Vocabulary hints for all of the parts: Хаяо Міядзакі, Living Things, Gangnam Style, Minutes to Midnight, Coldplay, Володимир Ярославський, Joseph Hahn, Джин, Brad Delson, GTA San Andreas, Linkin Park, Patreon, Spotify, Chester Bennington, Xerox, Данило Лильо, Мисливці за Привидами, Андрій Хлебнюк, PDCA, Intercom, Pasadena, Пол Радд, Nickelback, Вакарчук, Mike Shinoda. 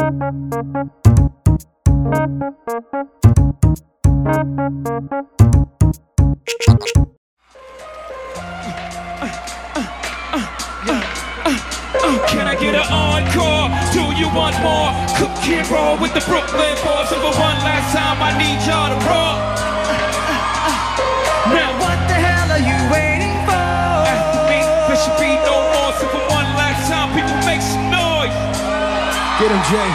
Can I get an encore? Do you want more? Cook and roll with the Brooklyn boys. And for one last time, I need y'all to roll. Now what the hell are you waiting for? After me, there should be no more. So for one last time, people make some noise. Get him, Jay.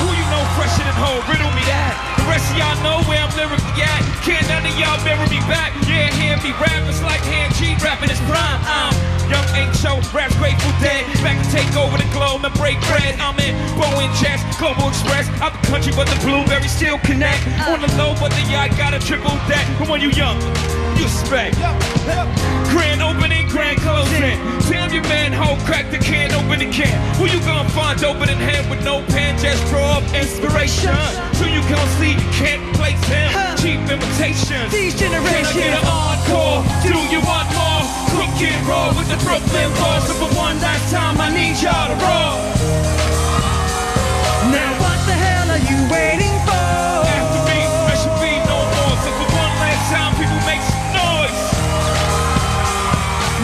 Who you know fresher than whole? Riddle me that. The rest of y'all know where I'm lyrically at. Can't none of y'all bury me back. Yeah, hear me rap. It's like hand G rapping his prime. I'm young ain't show, raps Grateful Dead. Back to take over the globe and break bread. I'm in Boeing Jets, Global Express. Out the country but the blueberries still connect. On the low but the yacht got a triple deck. But when you young, you spec. Grand opening, grand closing. Damn your man, hoe, crack the can, open the can. Who you gonna find open in hand with no pen? Just draw up inspiration. So you gonna see you can't place him. Cheap imitations. These generations. Can I get an encore? Do you want more? Crook and roll with the Brooklyn boys, so for one last time I need y'all to roll. Now what the hell are you waiting for? After me, there should be no more. So for one last time, people make some noise.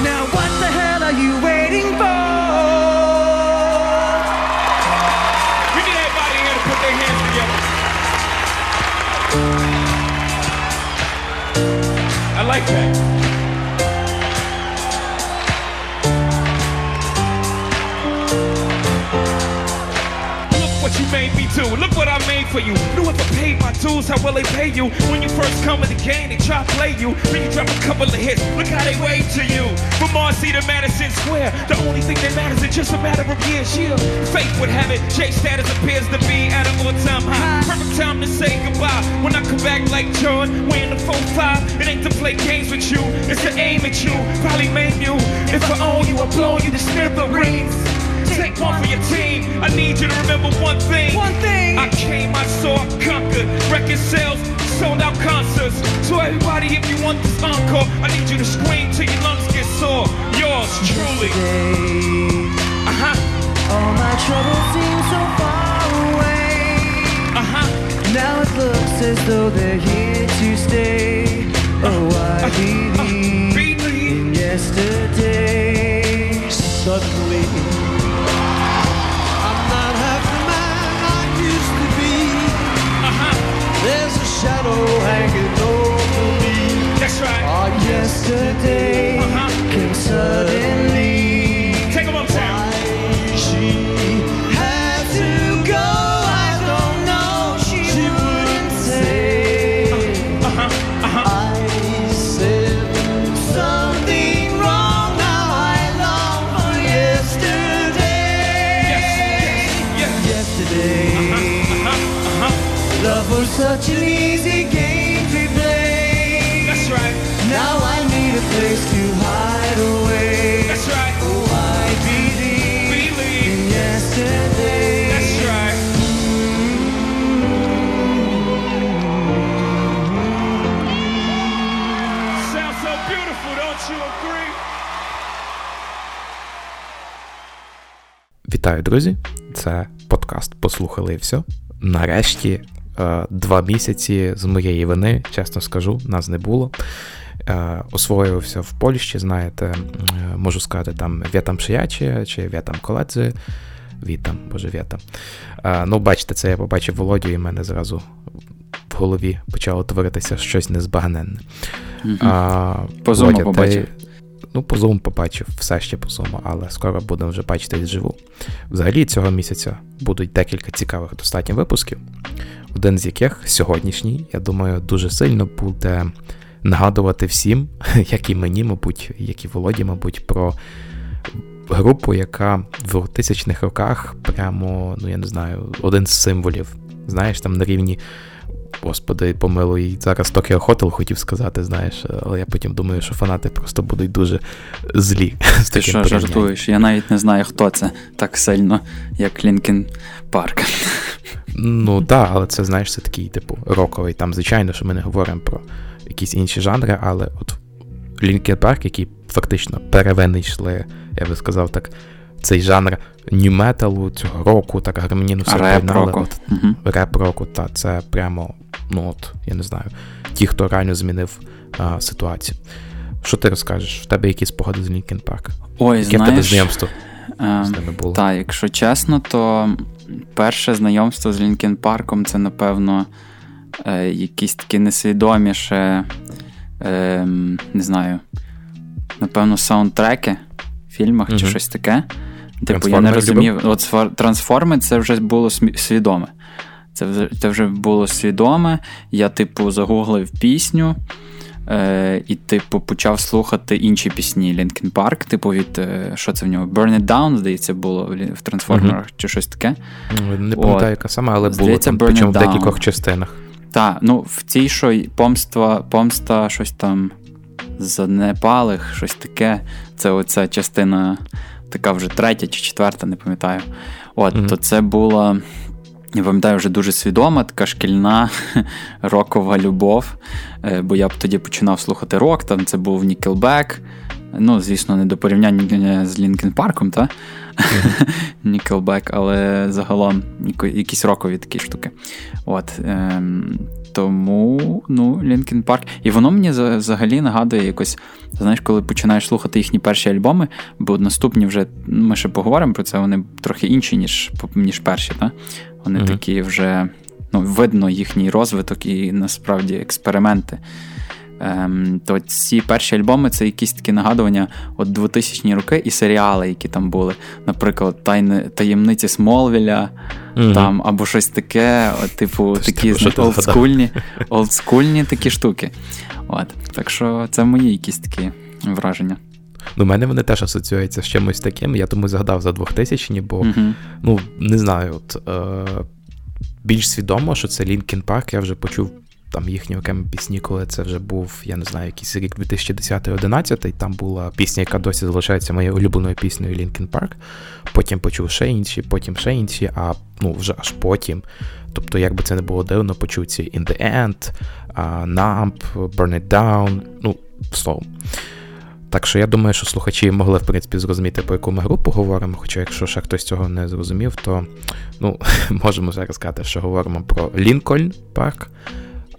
Now what the hell are you waiting for? We need everybody here to put their hands together. I like that. Made me do. Look what I made for you. Knew if I paid my dues, how will they pay you? When you first come in the game, they try to play you. Then you drop a couple of hits, look how they wave to you. From Marcy to Madison Square, the only thing that matters is just a matter of years. Yeah. Fate would have it, Jay status appears to be at an all-time high. Perfect time to say goodbye. When I come back like John, wearing the 4-5. It ain't to play games with you, it's to aim at you. Probably maim you. If I own you, I'm blowing you the spirit of rings. Take one for your team. I need you to remember one thing. One thing. I came, I saw, I conquered. Record sales, sold out concerts. So everybody, if you want this encore, I need you to scream till your lungs get sore. Yours truly. All my troubles seem so far away. Now it looks as though they're here to stay. Oh, I believe in yesterday. Suddenly. There's a shadow hanging over me. That's right. Our yesterday came suddenly. Take them uptown. Why she had to go, I don't know. She wouldn't say. I said something wrong. Now I long for yesterday. Yes, yes, yes. Yesterday. Love was such an easy game to play. That's right. Now I need a place to hide away. That's right. Oh, I believe in yesterday. That's right. Sounds so beautiful, don't you agree? Вітаю, друзі. Це подкаст «Послухали і все». Нарешті 2 місяці з моєї вини, чесно скажу, нас не було. Освоювався в Польщі, знаєте, можу сказати, там «Вєтам Шиячі» чи «Вєтам Коледзі». Вітам, боже, вєтам. Ну, бачите, це я побачив Володю, і в мене зразу в голові почало творитися щось незбагненне. По Зуму побачив. Ну, по Zoom побачив, все ще по Zoom, але скоро будемо вже бачитись вживу. Взагалі цього місяця будуть декілька цікавих достатньо випусків, один з яких сьогоднішній, я думаю, дуже сильно буде нагадувати всім, як і мені, мабуть, як і Володі, мабуть, про групу, яка в 2000-х роках прямо, ну я не знаю, один з символів, знаєш, там на рівні... Господи, помилуй, зараз Токіо Хотел хотів сказати, знаєш, але я потім думаю, що фанати просто будуть дуже злі. Ти що, жартуєш? Я навіть не знаю, хто це так сильно, як Лінкін Парк. Ну, так, але це, знаєш, це такий, типу, роковий. Там, звичайно, що ми не говоримо про якісь інші жанри, але от Лінкін Парк, який фактично перевинайшли, я би сказав так, цей жанр нью-металу, цього року, так гармонійно все прийняли. Реп-року, та це прямо, ну от, я не знаю, ті, хто реально змінив ситуацію. Що ти розкажеш? В тебе якісь спогади з Linkin Park? Ой, яке в тебе знайомство з ними було? Так, якщо чесно, то перше знайомство з Linkin Park'ом це, напевно, якісь такі несвідоміше, не знаю, напевно, саундтреки в фільмах чи щось таке. Типу, я не розумів. От «Трансформи» це вже було свідоме. Це вже було свідоме. Я, типу, загуглив пісню і, типу, почав слухати інші пісні Linkin Park. Типу, від, що це в нього? «Burn It Down», здається, було в «Трансформерах» чи щось таке. Не пам'ятаю, яка сама, але було. Причому в декількох частинах. Так, ну, в цій, що помста, щось там занепалих, щось таке. Це оця частина... така вже третя чи четверта, не пам'ятаю. От, то це була, я пам'ятаю, вже дуже свідома, така шкільна рокова любов, бо я б тоді починав слухати рок, там це був Nickelback, ну, звісно, не до порівняння з Linkin Park'ом, та? Nickelback, але загалом якісь рокові такі штуки. От, тому, ну, Linkin Park. І воно мені взагалі нагадує якось, знаєш, коли починаєш слухати їхні перші альбоми, бо наступні вже, ми ще поговоримо про це, вони трохи інші, ніж перші, так? Вони такі вже, ну, видно їхній розвиток і, насправді, експерименти. То ці перші альбоми це якісь такі нагадування от 2000-ні роки і серіали, які там були. Наприклад, «Таємниці Смолвіля», там, або щось таке, от, типу, такі олдскульні такі штуки. От. Так що це мої якісь такі враження. Ну, в мене вони теж асоціюються з чимось таким. Я тому згадав за 2000-ні, бо, ну, не знаю, от, більш свідомо, що це Linkin Park, я вже почув там їхні окремі пісні, коли це вже був, я не знаю, якийсь рік 2010-2011, там була пісня, яка досі залишається моєю улюбленою піснею Linkin Park, потім почув ще інші, а ну вже аж потім, тобто як би це не було дивно, почув ці In The End, Numb, Burn It Down, ну, словом. Так що я думаю, що слухачі могли, в принципі, зрозуміти, про яку ми групу говоримо, хоча якщо ще хтось цього не зрозумів, то, ну, можемо зараз сказати, що говоримо про Linkin Park,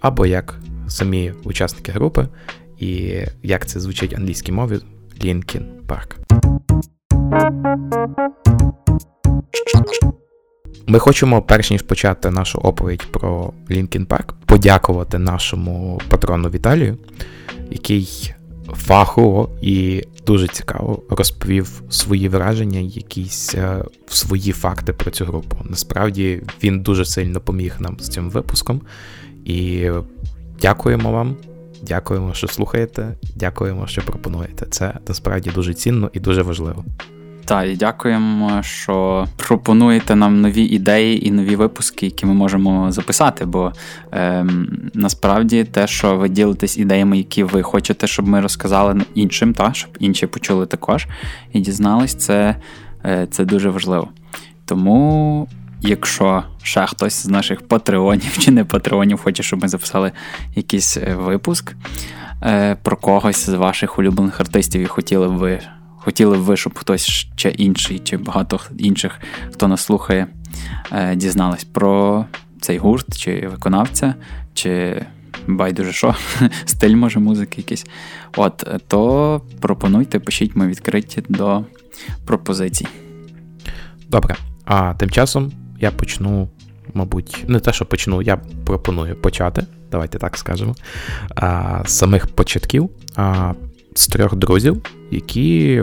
або як самі учасники групи, і як це звучить в англійській мові Linkin Park. Ми хочемо, перш ніж почати нашу оповідь про Linkin Park, подякувати нашому патрону Віталію, який фахово і дуже цікаво розповів свої враження, якісь свої факти про цю групу. Насправді він дуже сильно поміг нам з цим випуском. І дякуємо вам, дякуємо, що слухаєте, дякуємо, що пропонуєте. Це, насправді, дуже цінно і дуже важливо. Так, і дякуємо, що пропонуєте нам нові ідеї і нові випуски, які ми можемо записати, бо насправді те, що ви ділитесь ідеями, які ви хочете, щоб ми розказали іншим, та, щоб інші почули також і дізнались, це дуже важливо. Тому... Якщо ще хтось з наших патреонів чи не патреонів хоче, щоб ми записали якийсь випуск про когось з ваших улюблених артистів і хотіли б ви, щоб хтось ще інший чи багато інших, хто нас слухає, дізнались про цей гурт чи виконавця, чи байдуже що, стиль, може, музики якийсь, от, то пропонуйте, пишіть, ми відкриті до пропозицій. Добре, а тим часом я почну, мабуть, не те, що почну, я пропоную почати, давайте так скажемо, з самих початків, з трьох друзів, які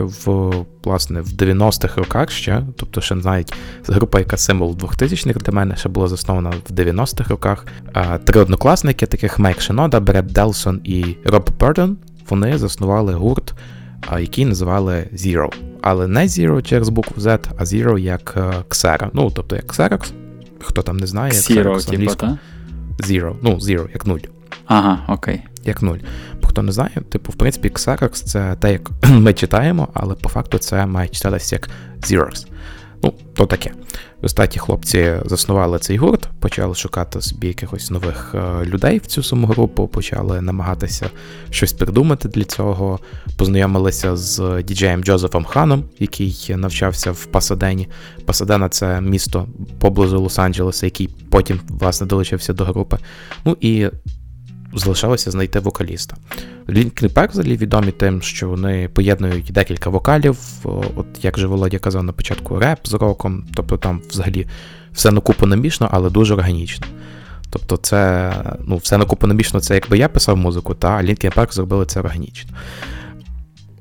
власне в 90-х роках ще, тобто ще навіть група, яка символ 2000-х для мене, ще була заснована в 90-х роках. Три однокласники, таких Mike Shinoda, Brad Delson і Rob Bourdon, вони заснували гурт, який називали Xero. Але не Xero через букву Z, а Xero як Xero. Ну, тобто як Xerox, хто там не знає, Xero типу, так? Xero, ну, Xero, як нуль. Ага, окей. Як нуль. Бо хто не знає, типу, в принципі, Xerox це те, як ми читаємо, але по факту це має читатися як Xerox. Ну, то таке. В результаті хлопці заснували цей гурт, почали шукати собі якихось нових людей в цю саму групу, почали намагатися щось придумати для цього. Познайомилися з діджеєм Джозефом Ханом, який навчався в Пасадені. Пасадена – це місто поблизу Лос-Анджелеса, який потім, власне, долучився до групи. Ну і залишалося знайти вокаліста. Linkin Park взагалі відомі тим, що вони поєднують декілька вокалів, от як же Володя казав на початку, реп з роком, тобто там взагалі все накупу намішно, але дуже органічно. Тобто це, ну, все накупу намішно, це якби я писав музику, та Linkin Park зробили це органічно.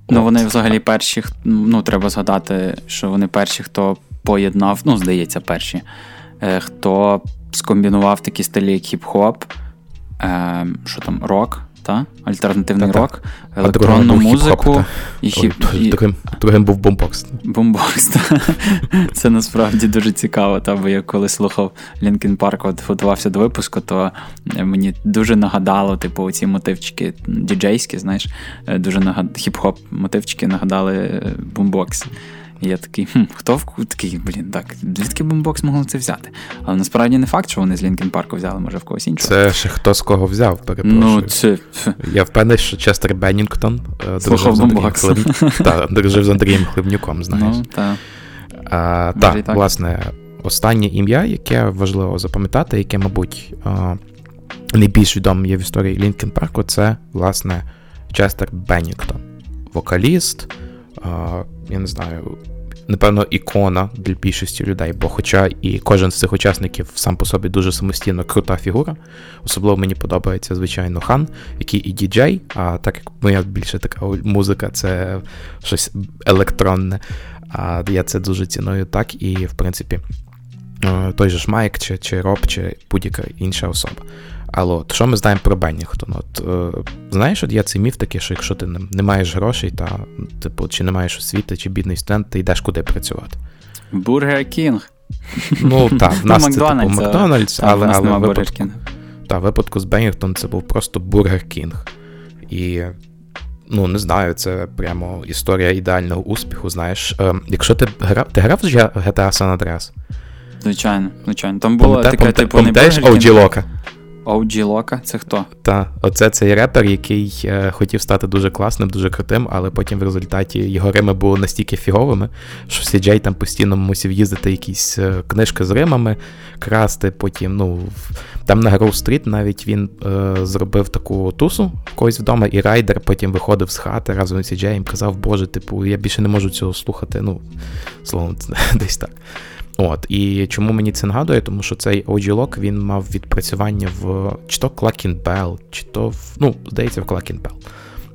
Ну вони взагалі перші, ну треба згадати, що вони перші, хто поєднав, ну здається перші, хто скомбінував такі стилі як хіп-хоп, що там, рок, та? Альтернативний рок, електронну музику. Другим був бумбокс. Бумбокс, так. Це насправді дуже цікаво, та, бо я коли слухав Linkin Park, от готувався до випуску, то мені дуже нагадало, типу, ці мотивчики діджейські, знаєш, дуже хіп-хоп мотивчики нагадали бумбокс. І я такий, хто такий, блін, так, звідки бомбокс могли це взяти? Але насправді не факт, що вони з Linkin Park взяли, може в когось іншого. Це ще хто з кого взяв, перепрошую. Ну, це... Я впевнений, що Честер Беннінгтон дружив з Андрієм Хлебнюком, знаєш. Ну, так. Так, власне, останнє ім'я, яке важливо запам'ятати, яке, мабуть, найбільш відоме є в історії Linkin Park, це, власне, Честер Беннінгтон. Вокаліст, я не знаю, напевно, ікона для більшості людей, бо хоча і кожен з цих учасників сам по собі дуже самостійно крута фігура, особливо мені подобається, звичайно, Хан, який і діджей, а так як моя більше така музика, це щось електронне, а я це дуже ціную так, і, в принципі, той же ж Майк, чи Роб, чи будь-яка інша особа. Але от, що ми знаємо про Беннінгтона? Знаєш, от є цей міф такий, що якщо ти не маєш грошей, та, типу, чи не маєш освіти, чи бідний студент, ти йдеш куди працювати? Бургер Кінг. Ну, так, в нас це типу Макдональдс, але випадку з Беннінгтоном це був просто Бургер Кінг. І, ну, не знаю, це прямо історія ідеального успіху, знаєш. Якщо ти грав з GTA San Andreas? Звичайно, звичайно. Там була така, типу, не Бургер Кінг. Пам'ятаєш OG Лока? OG Лока, це хто? Так, оце цей репер, який хотів стати дуже класним, дуже крутим, але потім в результаті його рими були настільки фіговими, що Сіджей там постійно мусив їздити якісь книжки з римами, красти, потім, ну, там на Гроув-стріт навіть він зробив таку тусу в когось вдома, і райдер потім виходив з хати разом з Сіджеєм, казав, боже, типу, я більше не можу цього слухати, ну, словом, десь так. От, і чому мені це нагадує? Тому що цей OG Lock, він мав відпрацювання в чи то Clacking Bell, чи то в, ну, здається, в Clacking Bell.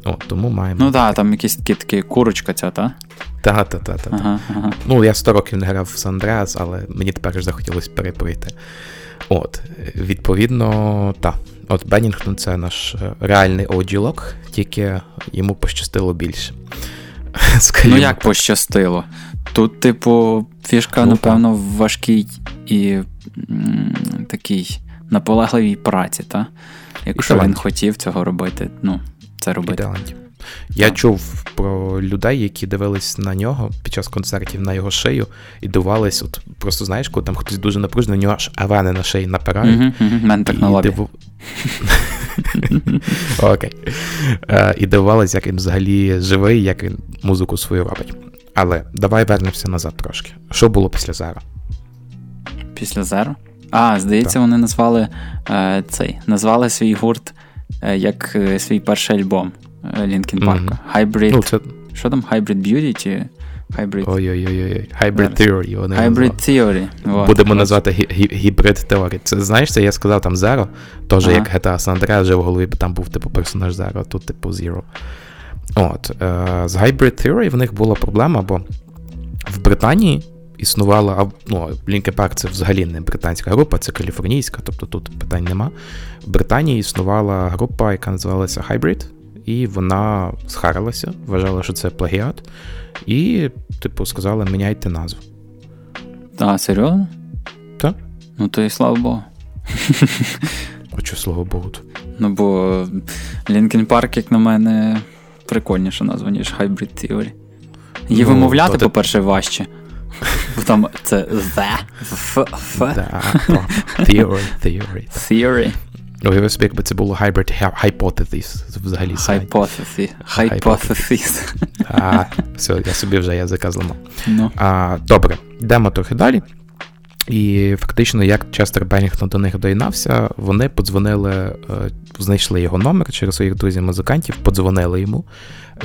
От, тому маємо... Ну так, там якісь такі курочка ця, та? Та. Ага. Ну, я 100 років не грав в Сан Андреас, але мені тепер вже захотілося перепройти. От, відповідно, та. От Беннінгтон – це наш реальний OG Lock, тільки йому пощастило більше. Ну як пощастило? Тут, типу, фішка, ну, напевно, в важкій і такій наполегливій праці, та? Якщо він хотів цього робити, ну, це робити. Я чув про людей, які дивились на нього під час концертів, на його шию, і дивувались, от просто, знаєш, коли там хтось дуже напружений, у нього аж авени на шиї напирають. Мен так на лобі. Окей. І дивувались, як він взагалі живий, як він музику свою робить. Але давай вернемося назад трошки. Що було після Zero? Після Zero? А, здається, вони назвали назвали свій гурт як свій перший альбом Linkin Park. Hybrid. Ну, це... Що там? Hybrid Beauty чи Hybrid? Ой-ой-ой. Hybrid Theory. Вони Hybrid Theory. Вот. Будемо назвати Hybrid Theory. Це, знаєш, це я сказав там Zero, теж як GTA San Andreas вже в голові, бо там був типу персонаж Zero, а тут типу Zero. От, з Hybrid Theory в них була проблема, бо в Британії існувала, ну, Linkin Park це взагалі не британська група, це каліфорнійська, тобто тут питань нема. В Британії існувала група, яка називалася Hybrid, і вона схарилася, вважала, що це плагіат, і, типу, сказали, міняйте назву. А, серйозно? Так. Ну, то і слава Богу. Хочу, слава Богу. Ну, бо Linkin Park, як на мене... Прикольніше назва, ніж Hybrid Theory. Її вимовляти, по-перше, важче. Там це the. Theory. Уяви собі, якби це було hybrid hypothesis взагалі. Hypothesis. Все, я собі вже язика зламав. Добре, йдемо трохи далі. І фактично, як Честер Беннінгтон до них доєднався, вони подзвонили, знайшли його номер через своїх друзів-музикантів, подзвонили йому.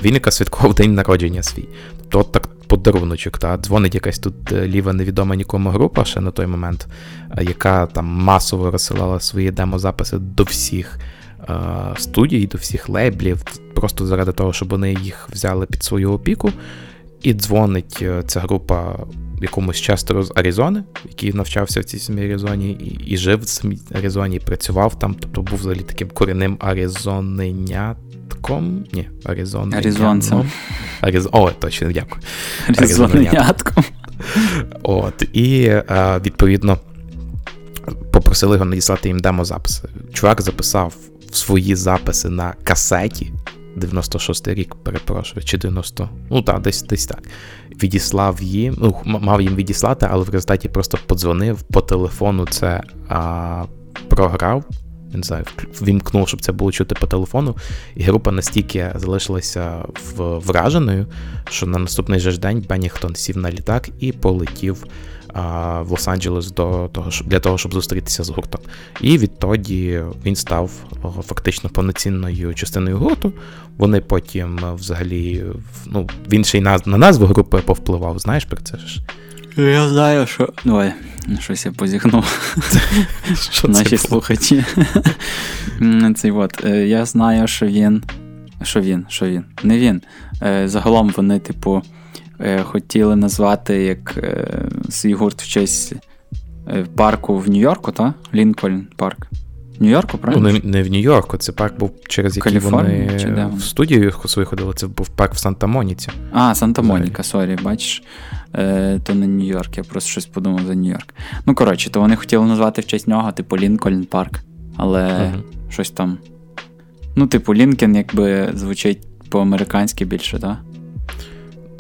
Він якраз святкував день народження свій. Тобто от так подаруночок, та дзвонить якась тут ліва невідома нікому група ще на той момент, яка там масово розсилала свої демозаписи до всіх студій, до всіх лейблів, просто заради того, щоб вони їх взяли під свою опіку. І дзвонить ця група якомусь Честеру з Аризони, який навчався в цій самій Аризоні, і жив в самій Аризоні, і працював там, тобто був взагалі таким корінним аризоненятком. Ні, аризонцем. О, точно, дякую. Аризоненятком. От, і, відповідно, попросили його надіслати їм демозаписи. Чувак записав свої записи на касеті, 96-й рік, перепрошую, чи 90, ну так, десь так. Відіслав їм, ну, мав їм відіслати, але в результаті просто подзвонив, по телефону це програв, не знаю, вімкнув, щоб це було чути по телефону, і група настільки залишилася враженою, що на наступний же день Беннінгтон сів на літак і полетів в Лос-Анджелес для того, щоб зустрітися з гуртом. І відтоді він став фактично повноцінною частиною гурту. Вони потім взагалі, ну, він ще й на назву групи повпливав, знаєш про це ж? Я знаю, що... Ой, щось я позіхнув. Що наші слухачі. Цей от, я знаю, що він... Що він? Не він. Загалом вони, типу, хотіли назвати як свій гурт в честь парку в Нью-Йорку, та? Лінкольн парк. Нью-Йорку, правильно? Ну, не в Нью-Йорку, це парк був, через який вони в студію свою ходили, це був парк в Санта-Моніці. А, Санта-Моніка, сорі, бачиш, то не Нью-Йорк, я просто щось подумав за Нью-Йорк. Ну, коротше, то вони хотіли назвати в честь нього, типу, Лінкольн парк, але щось там, ну, типу, Лінкен, якби, звучить по-американськи більше, так?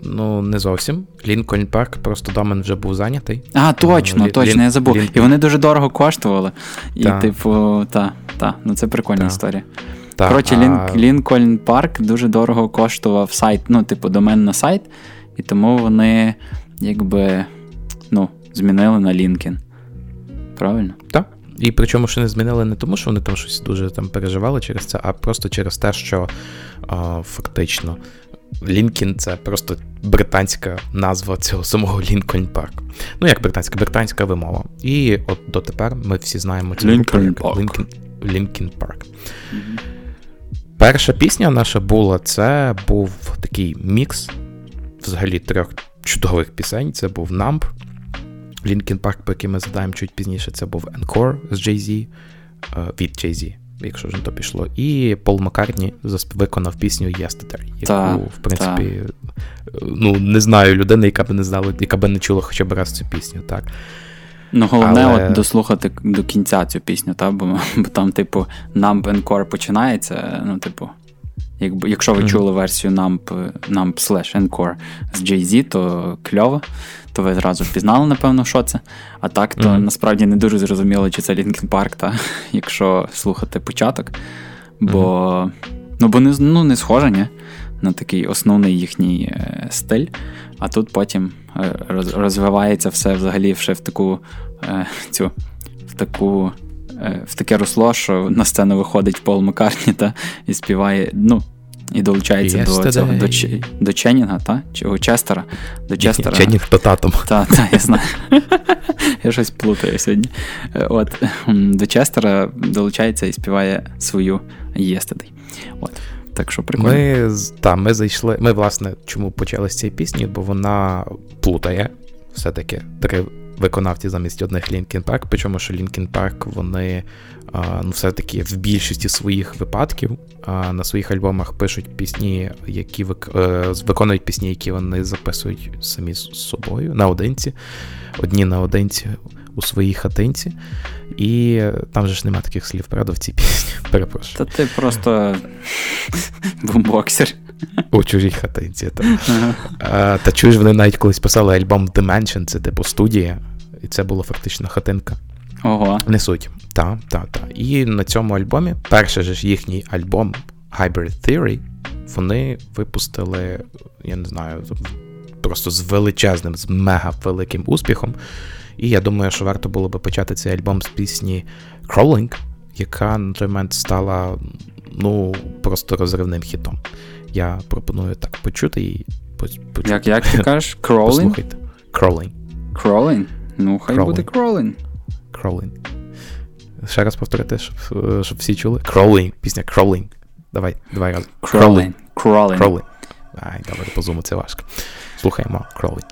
Ну, не зовсім. Лінкольн парк, просто домен вже був зайнятий. А, точно, я забув. І вони дуже дорого коштували. І, типу, ну це прикольна історія. Коротше, Лінкольн парк дуже дорого коштував сайт, ну, типу, домен на сайт, і тому вони, якби, ну, змінили на Лінкен. Правильно? Так. І причому, що не змінили не тому, що вони там щось дуже там переживали через це, а просто через те, що фактично Лінкін – це просто британська назва цього самого Лінкольн парк. Ну, як британська вимова. І от дотепер ми всі знаємо цю Лінкін парк. Перша пісня наша була, це був такий мікс, взагалі трьох чудових пісень. Це був «Numb», Лінкін парк, про який ми згадаємо чуть пізніше, це був «Encore» з Jay-Z, від Jay-Z, якщо вже то пішло. І Пол Маккартні виконав пісню «Yesterday», яку, в принципі, ну, не знаю людини, яка би не чула хоча б раз цю пісню, так. Ну, головне, от дослухати до кінця цю пісню, так, бо там, типу, «Numb Encore» починається, ну, типу, якщо ви чули версію «Numb/Encore» з Jay-Z, то кльово, то ви зразу впізнали, напевно, що це. А так, то насправді не дуже зрозуміло, чи це Лінкін парк, та, якщо слухати початок. Бо, ну, не схоже, ні? На такий основний їхній стиль. А тут потім розвивається все взагалі ще в таку в таке русло, що на сцену виходить Пол Маккартні та і співає, ну, і долучається до цього, до Ченнінга, та? Чи у Честера? До Честера. Ченнінг по татам. Так, я знаю. Я щось плутаю сьогодні. От, до Честера долучається і співає свою «Yesterday». От. Так що прикольно. Ми зайшли, ми, власне, чому почали з цієї пісні, бо вона плутає все-таки три виконавці замість одних Лінкін парк, причому, що Лінкін парк, вони все-таки в більшості своїх випадків на своїх альбомах пишуть пісні, які виконують пісні, які вони записують самі з собою, наодинці, одні наодинці, у своїй хатинці, і там же ж нема таких слів, правда, в цій пісні, перепрошую. Та ти просто бумбоксер. У чужій хатинці, так. Ага. Та чуєш, вони навіть колись писали альбом Dimension, це типу студія, і це була фактично хатинка. Ого. Не суть. Та. І на цьому альбомі, перший же ж їхній альбом Hybrid Theory, вони випустили, я не знаю, просто з величезним, з мега великим успіхом. І я думаю, що варто було би почати цей альбом з пісні Crawling, яка на той момент стала, ну, просто розривним хітом. Я пропоную так почути її. Як ти кажеш? Crawling? Послухайте. Crawling? Ну, хай Crawling. Буде Crawling. Ще раз повторити, щоб всі чули. Crawling. Пісня Crawling. Давай, два рази. Crawling. Ай, добре, по зуму це важко. Слухаємо Crawling.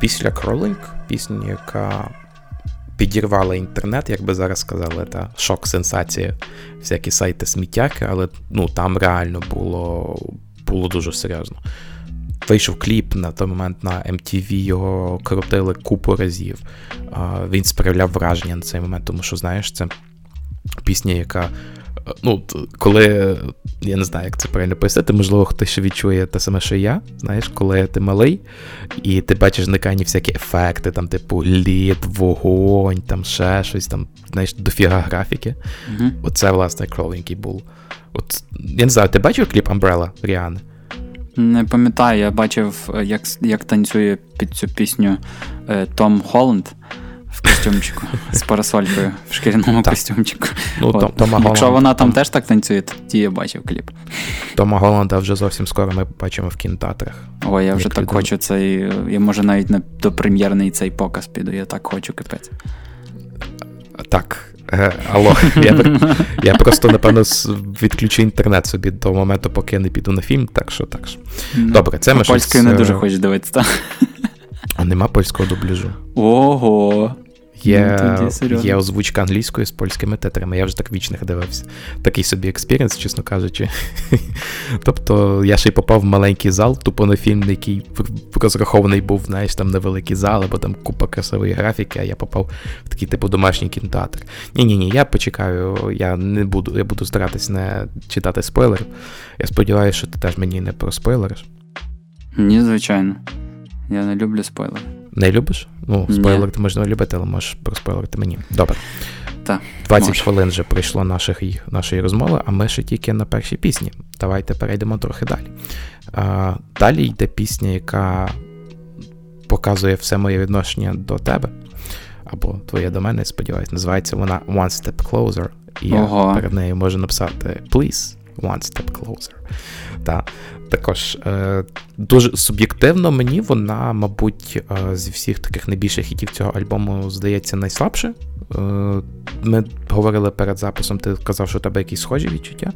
Після Crawling, пісня, яка підірвала інтернет, як би зараз сказали, та шок, сенсація, всякі сайти сміттяки, але ну, там реально було дуже серйозно. Вийшов кліп на той момент на MTV, його крутили купу разів. Він справляв враження на цей момент, тому що, знаєш, це пісня, яка... Ну, коли, я не знаю, як це правильно пояснити, можливо, хтось ще відчує те саме, що я, знаєш, коли ти малий, і ти бачиш зникані всякі ефекти, там, типу, лід, вогонь, там, ще щось, там, знаєш, дофіга графіки. Mm-hmm. Оце, власне, Crawling і був. От, я не знаю, ти бачив кліп Umbrella Ріани? Не пам'ятаю, я бачив, як танцює під цю пісню Том Холланд в костюмчику з парасолькою, в шкіряному костюмчику. Ну, якщо вона там теж так танцює, тоді я бачив кліп. Тома Голланда вже зовсім скоро ми побачимо в кінотеатрах. Ой, я вже так хочу цей, я може навіть на допрем'єрний цей показ піду, я так хочу, капець. Так, алло, я просто, напевно, відключу інтернет собі до моменту, поки я не піду на фільм, так що так що. Добре, це ми щось... Польською не дуже хочеш дивитися, так? А нема польського дубляжу. Ого! Є озвучка англійською з польськими титрами. Я вже так вічних дивився. Такий собі експіріенс, чесно кажучи. Тобто я ще й попав в маленький зал, тупо на фільм, який розрахований був, знаєш, там на великий зал, або там купа красивої графіки, а я попав в такий типу домашній кінотеатр. Ні, я почекаю, я буду старатись не читати спойлерів. Я сподіваюся, що ти теж мені не проспойлериш. Ні, звичайно. Я не люблю спойлери. Не любиш? Ну, спойлер ти можеш не любити, але можеш проспойлерити мені. Добре. Та, 20 може. Хвилин вже пройшло нашої розмови, а ми ще тільки на першій пісні. Давайте перейдемо трохи далі. Далі йде пісня, яка показує все моє відношення до тебе, або твоє до мене, сподіваюсь. Називається вона One Step Closer. І я перед нею можу написати Please, One Step Closer. Так. Також дуже суб'єктивно мені вона, мабуть, зі всіх таких найбільших хітів цього альбому, здається, найслабше. Ми говорили перед записом, ти казав, що у тебе якісь схожі відчуття.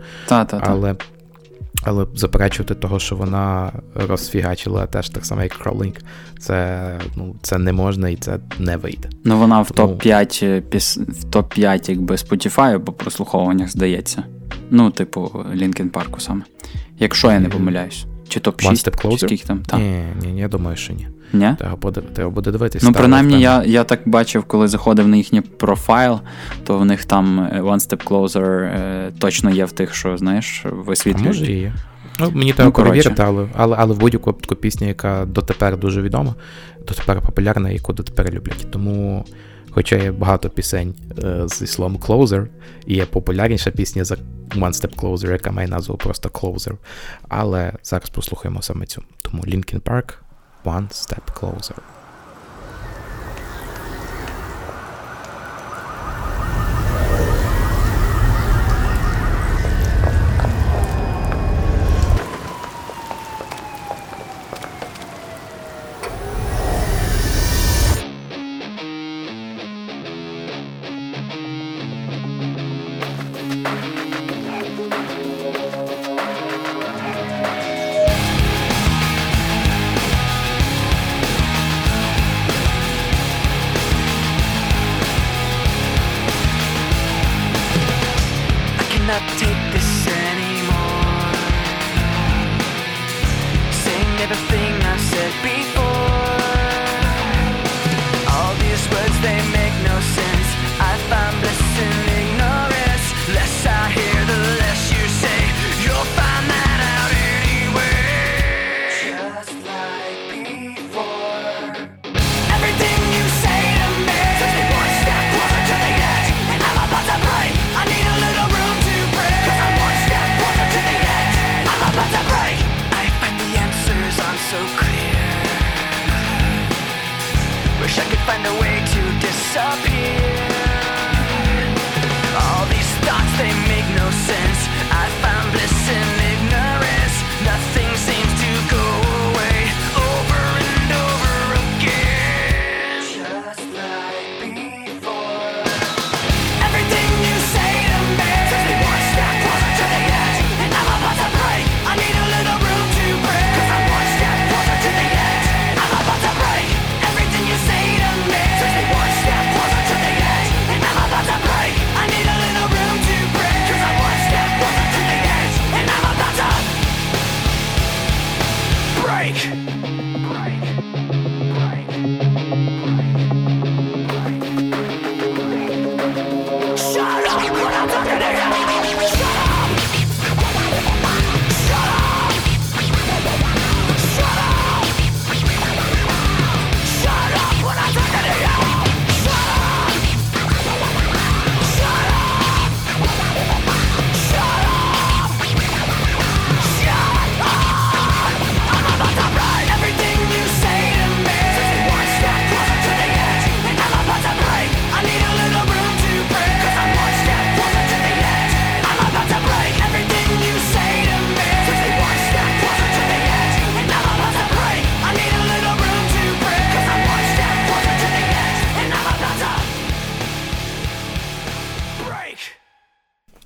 Але заперечувати того, що вона розфігачила теж так само, як Crawling, це не можна і це не вийде. Ну вона в топ-5 якби Spotify по прослуховуваннях, здається. Ну, типу, Linkin Park саме. Якщо я не помиляюсь. Чи топ-6, чи скільки там. Ні, я думаю, що ні. Ні? Треба буде дивитися. Ну, принаймні, я так бачив, коли заходив на їхній профайл, то в них там One Step Closer точно є в тих, що, знаєш, висвітлюють. Може і є. Ну, мені треба перевірити, але в будь-яку пісню, яка дотепер дуже відома, дотепер популярна, яку дотепер люблять. Тому... Хоча є багато пісень зі словом Closer, і є популярніша пісня за One Step Closer, яка має назву просто Closer. Але зараз послухаємо саме цю. Тому Linkin Park, One Step Closer.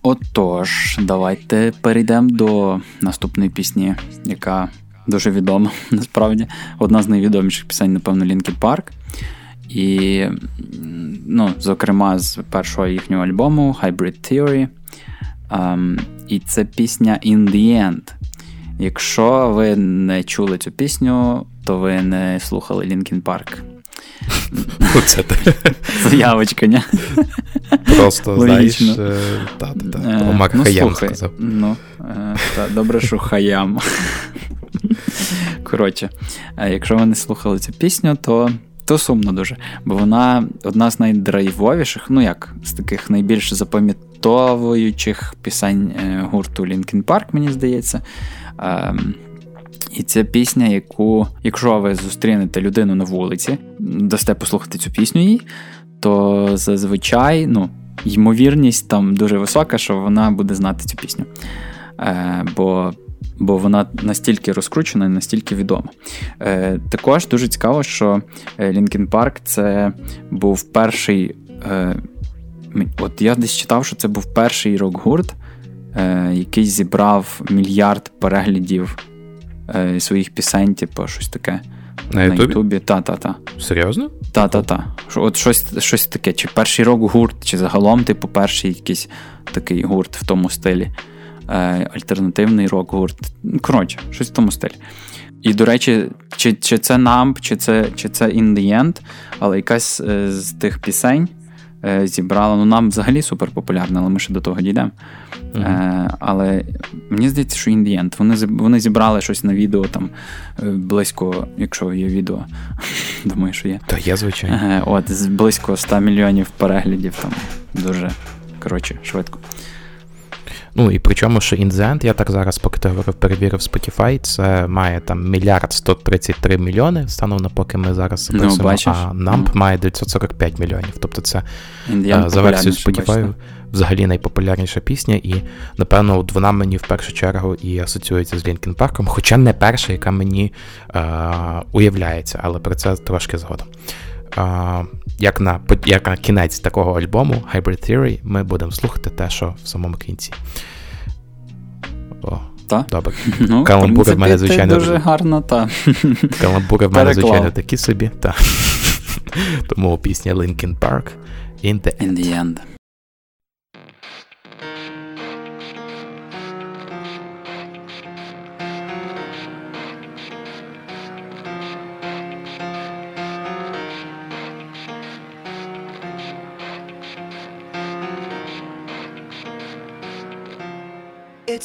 Отож, давайте перейдемо до наступної пісні, яка дуже відома, насправді. Одна з найвідоміших пісень, напевно, Linkin Park. І, зокрема, з першого їхнього альбому Hybrid Theory. І це пісня In The End. Якщо ви не чули цю пісню, то ви не слухали Linkin Park. Оце ти. Заявочка, ні? Просто, логічно. Знаєш, Мак Хаям сказав. Добре, що Хаям. Коротше, якщо ви не слухали цю пісню, то сумно дуже, бо вона одна з найдрайвовіших, з таких найбільш запам'ятовуючих пісень гурту Linkin Park, мені здається. І це пісня, яку, якщо ви зустрінете людину на вулиці, дасте послухати цю пісню їй, то зазвичай, ймовірність там дуже висока, що вона буде знати цю пісню. Бо вона настільки розкручена і настільки відома. Також дуже цікаво, що Linkin Park це був перший... От я десь читав, що це був перший рок-гурт, який зібрав 1 мільярд переглядів своїх пісень, типу, щось таке. На Ютубі? Та-та-та. Серйозно? Та-та-та. От щось таке. Чи перший рок-гурт, чи загалом, типу, перший якийсь такий гурт в тому стилі. Альтернативний рок-гурт. Коротше, щось в тому стилі. І, до речі, чи це NAMP, чи це In The End, але якась з тих пісень зібрала. NAMP взагалі суперпопулярна, але ми ще до того дійдемо. Mm-hmm. Але мені здається, що In The End. Вони зібрали щось на відео там близько, якщо є відео, думаю, що є. Та є, звичайно. От, близько 100 мільйонів переглядів. Там дуже, коротше, швидко. І причому, що In The End, я так зараз, поки ти говорив, перевірив Spotify, це має там 1 133 000 000, станом на поки ми зараз записуємо, а NAMP має 945 мільйонів. Тобто це за версією Spotify взагалі найпопулярніша пісня, і, напевно, вона мені в першу чергу і асоціюється з Linkin Park, хоча не перша, яка мені уявляється, але про це трошки згодом. Як на кінець такого альбому Hybrid Theory ми будемо слухати те, що в самому кінці. Добре. Каламбури в мене, звичайно, дуже гарно, та. Каламбури в мене, звичайно, такі собі, та. Тому пісня Linkin Park In The End. In The End. It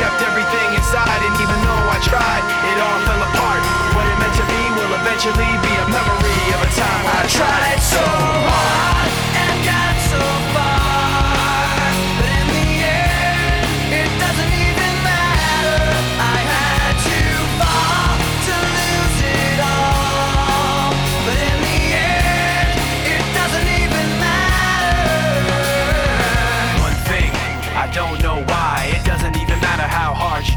kept everything inside, and even though I tried, it all fell apart. What it meant to be will eventually be a memory of a time I tried so hard and got so far, but in the end, it doesn't even matter. I had to fall to lose it all, but in the end, it doesn't even matter. One thing, I don't know why, it doesn't even how hard you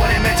What it meant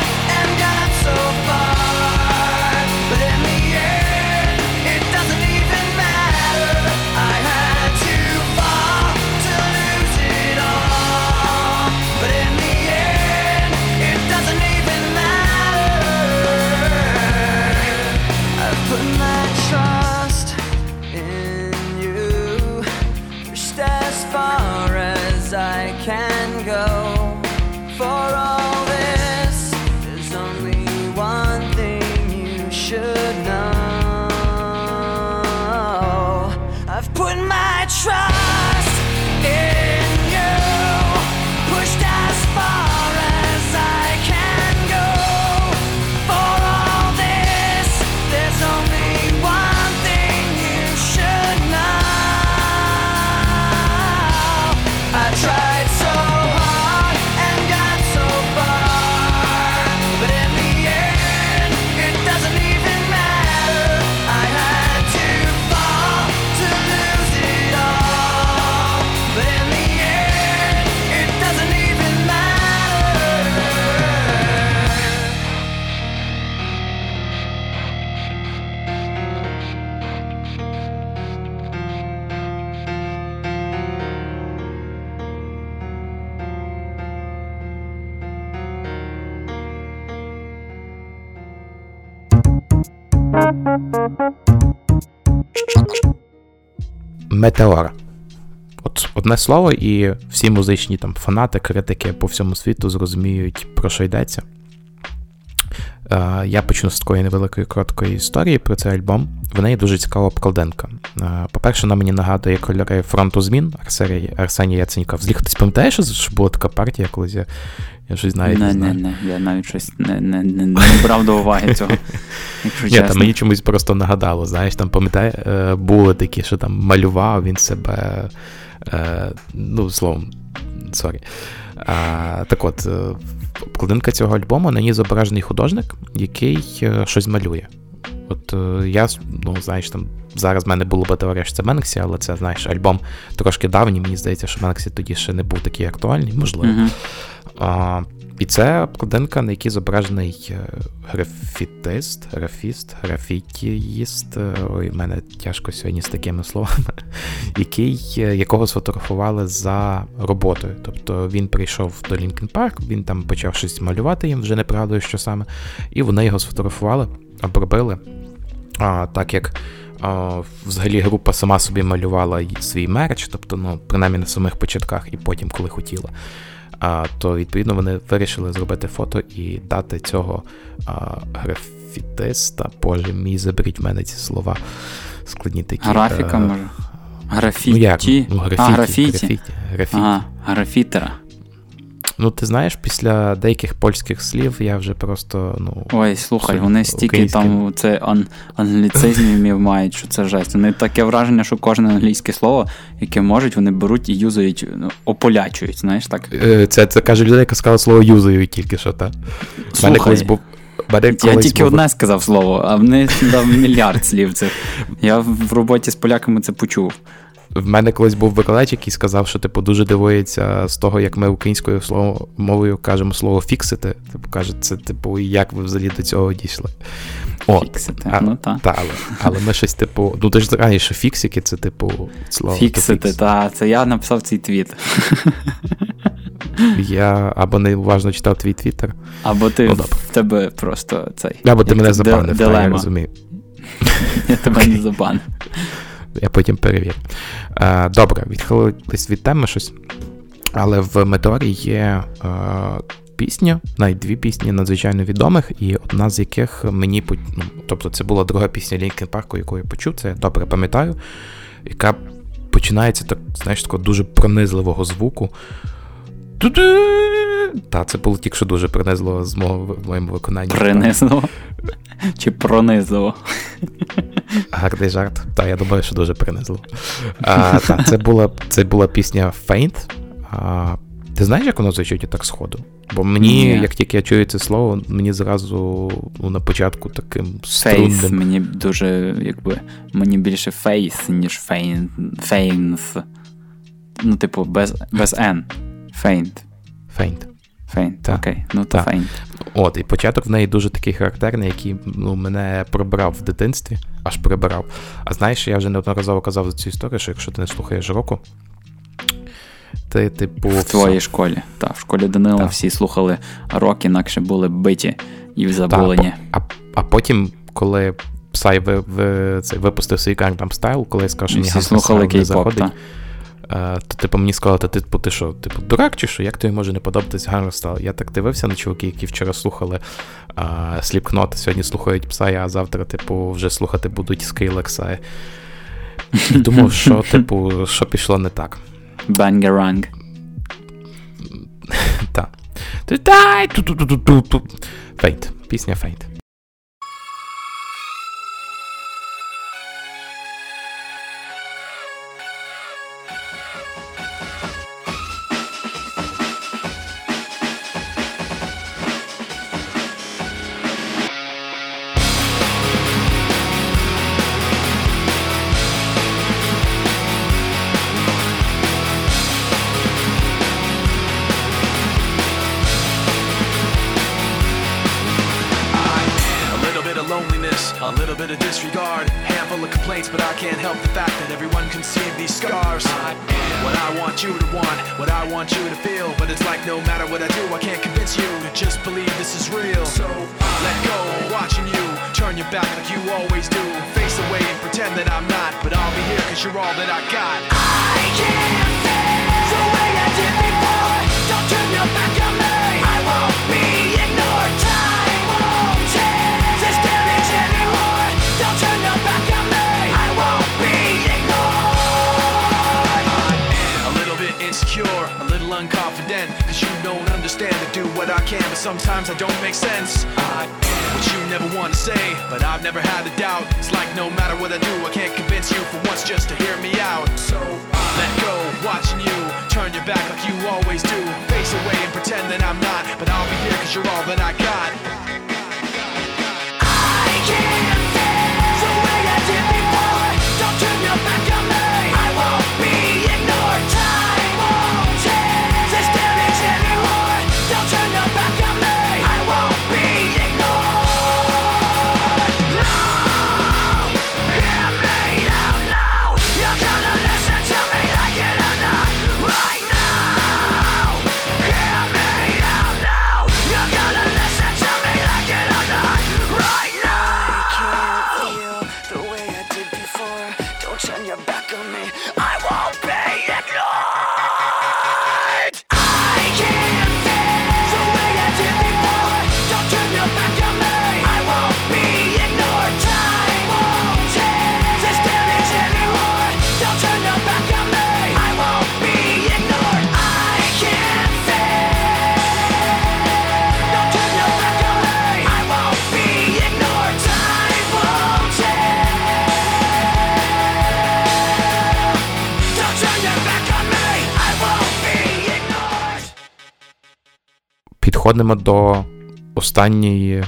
and got so far, but in the end, it doesn't even matter. I had to fall to lose it all, but in the end, it doesn't even matter. I put my trust in you, pushed as far as should know. I've put my trust in you, pushed as far. Метеор. От одне слово, і всі музичні там фанати, критики по всьому світу зрозуміють, про що йдеться. Я почну з такої невеликої короткої історії про цей альбом. В неї дуже цікава обкладинка. По-перше, вона мені нагадує кольори фронту змін Арсенія Яценюка. Взагалі, хтось пам'ятає, що була така партія, колись я щось знаю, я навіть щось не брав до уваги цього. Ні, там мені чомусь просто нагадало, знаєш, там пам'ятає, були такі, що там малював він себе, так от, обкладинка цього альбому, на ній зображений художник, який щось малює. От я, там зараз в мене було би теорія, що це Менксі, але це, альбом трошки давній, мені здається, що Менксі тоді ще не був такий актуальний, можливо. Mm-hmm. І це обкладинка, на якій зображений графітіст, ой, мене тяжко сьогодні з такими словами, якого сфотографували за роботою. Тобто він прийшов до Linkin Park, він там почав щось малювати їм, вже не пригадую, що саме, і вони його сфотографували, обробили, так як взагалі група сама собі малювала свій мерч, тобто, принаймні на самих початках і потім, коли хотіла. То, відповідно, вони вирішили зробити фото і дати цього графітиста. Боже мій, заберіть в мене ці слова. Складні такі. Графіка, може? Графіті? Графітера. Ти знаєш, після деяких польських слів я вже просто, Ой, слухай, вони стільки там це англіцизмів мають, що це жесть. Вони таке враження, що кожне англійське слово, яке можуть, вони беруть і юзають, ополячують, знаєш, так? Це каже людина, яка сказала слово «юзають» тільки що, так? Слухай, я тільки одне сказав слово, а вони дав мільярд слів цих. Я в роботі з поляками це почув. В мене колись був викладач, який сказав, що дуже дивується з того, як ми українською мовою кажемо слово «фіксити». Каже, це як ви взагалі до цього дійшли? Фіксити, так. Та, але ми щось ти ж знаєш, що фіксики – це слово. Фіксити, так, це я написав цей твіт. Я або неуважно читав твій твіттер. Або ти в тебе просто цей. Або ти мене забанив, я розумію. Я тебе не забанив. Я потім перевірю. Добре, відхилились від теми щось. Але в Метеорі є пісня, навіть дві пісні надзвичайно відомих, і одна з яких мені... Тобто це була друга пісня Лінкін Парку, яку я почув, це я добре пам'ятаю, яка починається такого дуже пронизливого звуку. Та, це було тільки що дуже принизливо з моїм виконанням. Принизливо? Чи пронизливо? Гарний жарт. Та, я думаю, що дуже принизливо. Це була пісня «Faint». Ти знаєш, як воно звучить так сходу? Бо мені, як тільки я чую це слово, мені зразу на початку таким струнним... Фейс мені дуже, мені більше фейс, ніж фейнс. Без «н». Фейнт, окей, фейнт. От, і початок в неї дуже такий характерний, який мене пробирав в дитинстві, аж прибирав. А знаєш, я вже неодноразово казав за цю історію, що якщо ти не слухаєш року, ти в твоїй школі, в школі Данила всі слухали рок, інакше були биті і забулені. А потім, коли Псай випустив свій Gangnam Style, коли я сказав, що ні, Gangnam Style не заходить, то, типу, мені сказали, та типу, ти що, типу, дурак чи що? Як тобі може не подобатись Гаррі Стайл? Я так дивився на чуваки, які вчора слухали Slipknot, сьогодні слухають Псая, а завтра, типу, вже слухати будуть Скейлекса. І думав, що, типу, що пішло не так. Бангаранг. Так. Фейт. Пісня Фейт. Підходимо до останньої,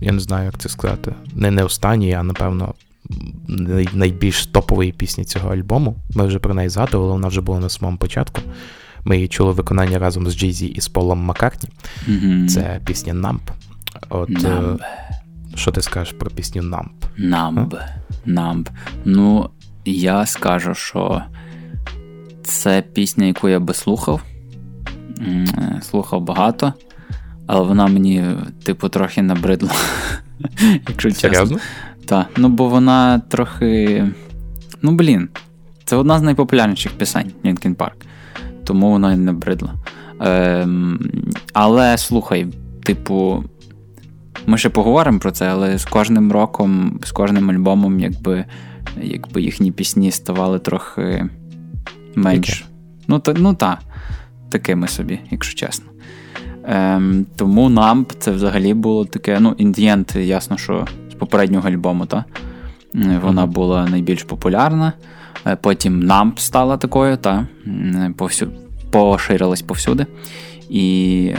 я не знаю, як це сказати, не останньої, а, напевно, найбільш топової пісні цього альбому. Ми вже про неї згадували, вона вже була на самому початку. Ми її чули виконання разом з Jay-Z і з Полом Маккартні. Mm-hmm. Це пісня «Numb». От, «Numb». Що ти скажеш про пісню «Numb»? «Numb». «Numb». Ну, я скажу, що це пісня, яку я би слухав багато. Але вона мені, типу, трохи набридла. Якщо чесно. Так. Ну, бо вона трохи... Ну, блін. Це одна з найпопулярніших пісень Linkin Park. Тому вона і набридла. Але, слухай, типу... Ми ще поговоримо про це, але з кожним роком, з кожним альбомом, якби їхні пісні ставали трохи менш... Ну, такими собі, якщо чесно. Тому «Numb» це взагалі було таке, ну, in the end, ясно, що з попереднього альбому, та? Вона була найбільш популярна, потім «Numb» стала такою, та? Поширилась повсюди. І,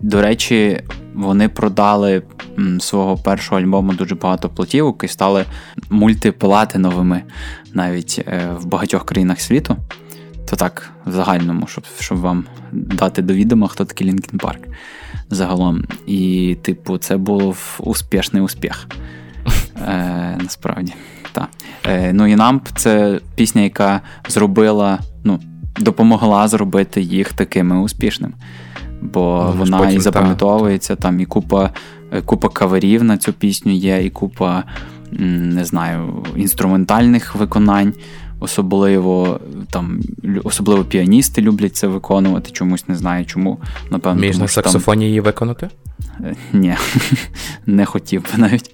до речі, вони продали свого першого альбому дуже багато платівок і стали мультиплатиновими навіть в багатьох країнах світу. То так, в загальному, щоб вам дати до відома, хто такий Linkin Park загалом. І, типу, це був успішний успіх. Насправді, так. Ну і «Numb» — це пісня, яка допомогла зробити їх такими успішними. Бо вона потім, і запам'ятовується, там і купа каверів на цю пісню є, і купа, не знаю, інструментальних виконань. Особливо піаністи люблять це виконувати, чомусь не знаю чому. Напевно, між на саксофоні там... її виконати? Ні, не хотів би навіть.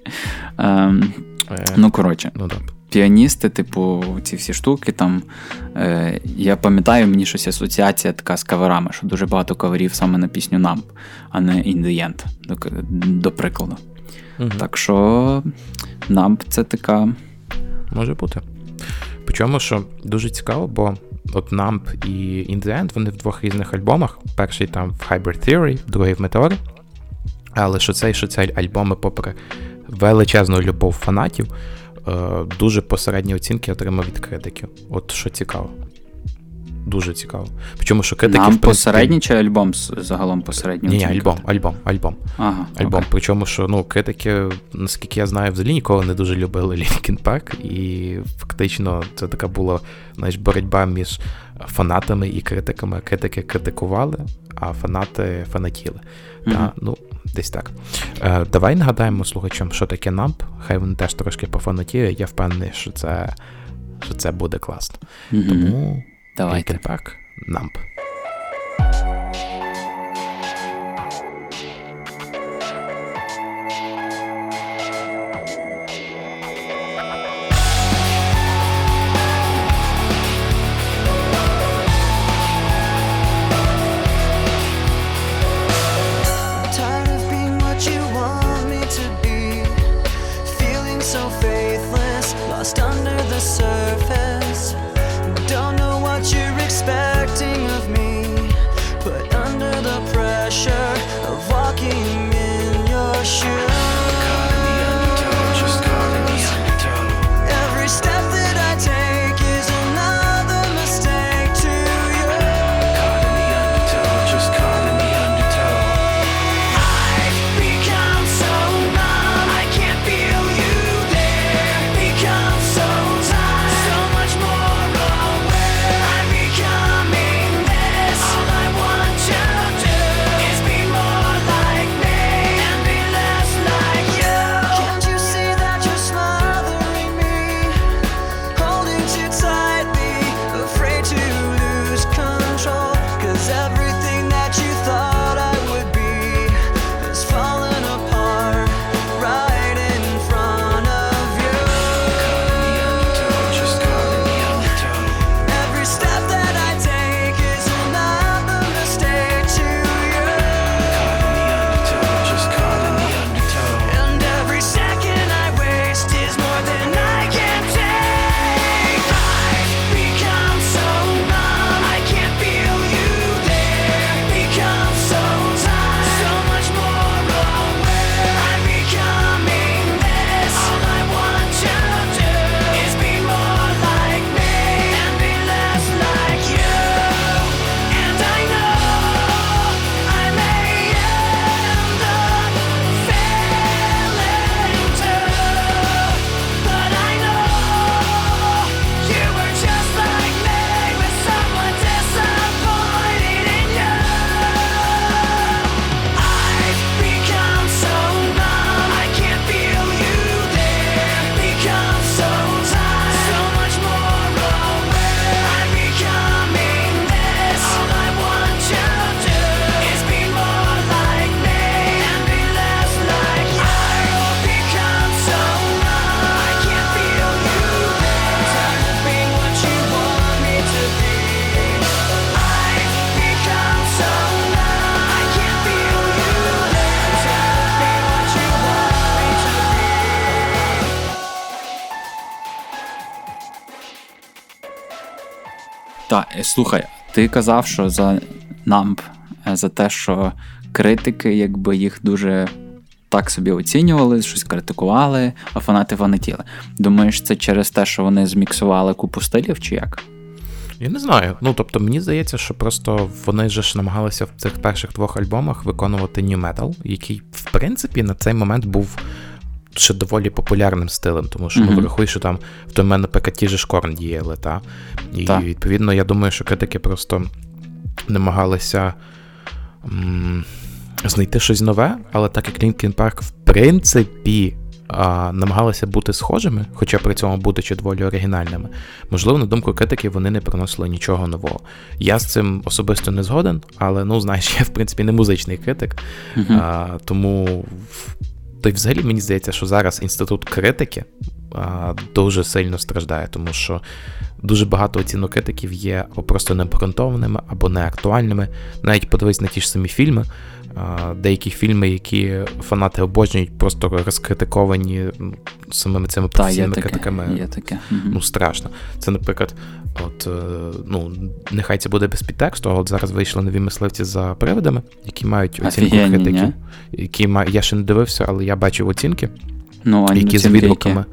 Ну, піаністи, типу, ці всі штуки там. Я пам'ятаю, мені щось асоціація така з каверами, що дуже багато каверів саме на пісню Numb, а не In The End, до прикладу. Угу. Так що Numb це така... Може бути. Причому, що дуже цікаво, бо от Numb і In The End, вони в двох різних альбомах. Перший там в Hybrid Theory, другий в Meteor. Але що цей альбоми, попри величезну любов фанатів, дуже посередні оцінки отримав від критиків. От що цікаво. Дуже цікаво. Причому, що критики... Нам принципі... посередні чи альбом загалом посередні? Ні, альбом. Ага, альбом. Причому, що критики, наскільки я знаю, взагалі ніколи не дуже любили Linkin Park. І фактично це така була, знаєш, боротьба між фанатами і критиками. Критики критикували, а фанати фанатіли. Угу. Та, десь так. Давай нагадаємо слухачам, що таке Numb. Хай вони теж трошки пофанатіють. Я впевнений, що це буде класно. Угу. Тому... Давайте. Linkin Park, Numb. Слухай, ти казав, що за Numb, за те, що критики, якби їх дуже так собі оцінювали, щось критикували, а фанати фанатіли. Думаєш, це через те, що вони зміксували купу стилів, чи як? Я не знаю. Тобто, мені здається, що просто вони ж намагалися в цих перших двох альбомах виконувати new metal, який, в принципі, на цей момент був ще доволі популярним стилем, тому що врахуй, що там в той момент, наприклад, ті же Шкорн діяли, та? І, відповідно, я думаю, що критики просто намагалися знайти щось нове, але так як Linkin Park, в принципі, намагалися бути схожими, хоча при цьому будучи доволі оригінальними, можливо, на думку критиків, вони не приносили нічого нового. Я з цим особисто не згоден, але, ну, знаєш, я, в принципі, не музичний критик, тому... Та й взагалі, мені здається, що зараз інститут критики дуже сильно страждає, тому що дуже багато оцінок критиків є або просто необґрунтованими, або неактуальними. Навіть подивись на ті ж самі фільми. Деякі фільми, які фанати обожнюють, просто розкритиковані самими цими професійними критиками. Ну, страшно. Це, наприклад, от, ну, нехай це буде без підтексту, але зараз вийшли нові мисливці за привидами, які мають оцінку критиків. Я ще не дивився, але я бачив оцінки, ну, які за відгуками.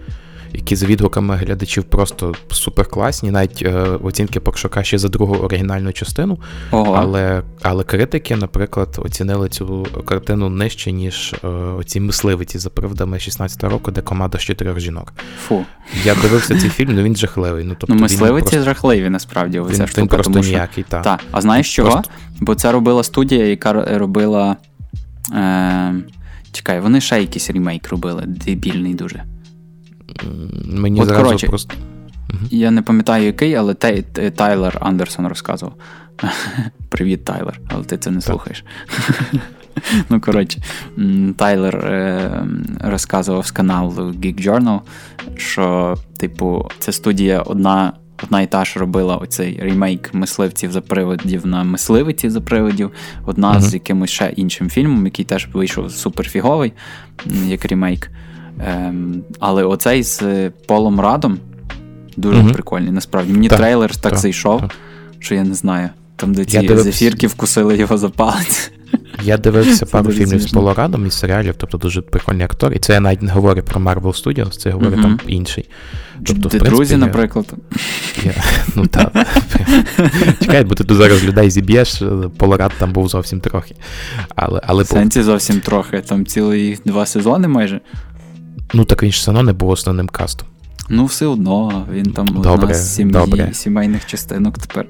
Які за відгуками глядачів просто суперкласні, навіть оцінки Паршука ще за другу оригінальну частину, але критики, наприклад, оцінили цю картину нижче, ніж оці мисливиці за приводами 16-го року, де команда з 4 жінок. Фу. Я дивився цей фільм, ну він жахливий. Ну, тобто, мисливиці просто... жахливі, насправді. Він просто ніякий, так. Та. А знаєш чого? Просто... Бо це робила студія, яка робила... Чекай, вони ще якийсь ремейк робили, дебільний дуже. Мені от, зразу коротше, просто... Я не пам'ятаю який, але Тайлер Андерсон розказував. Привіт, Тайлер, але ти це не слухаєш. Ну, коротше, Тайлер розказував з каналу Geek Journal, що, типу, ця студія одна і та ж робила оцей ремейк мисливців за привидів на мисливиці за привидів, одна з якимось ще іншим фільмом, який теж вийшов суперфіговий, як ремейк. Але оцей з Полом Радом дуже прикольний, насправді. Мені трейлер так зайшов, що я не знаю. Там, де ці зефірки вкусили його за палець. Я дивився пару фільмів з Полом Радом і серіалів, тобто дуже прикольний актор. І це я навіть не говорю про Marvel Studios, це я говорю там інший. Тобто, в принципі, друзі, наприклад. Ну так. Чекай, бо ти тут зараз людей зіб'єш, Пол Радд там був зовсім трохи. В сенсі зовсім трохи, там цілі 2 сезони майже. Ну, так він ж все одно не був основним кастом. Ну, все одно, він там одна з сімейних частинок тепер.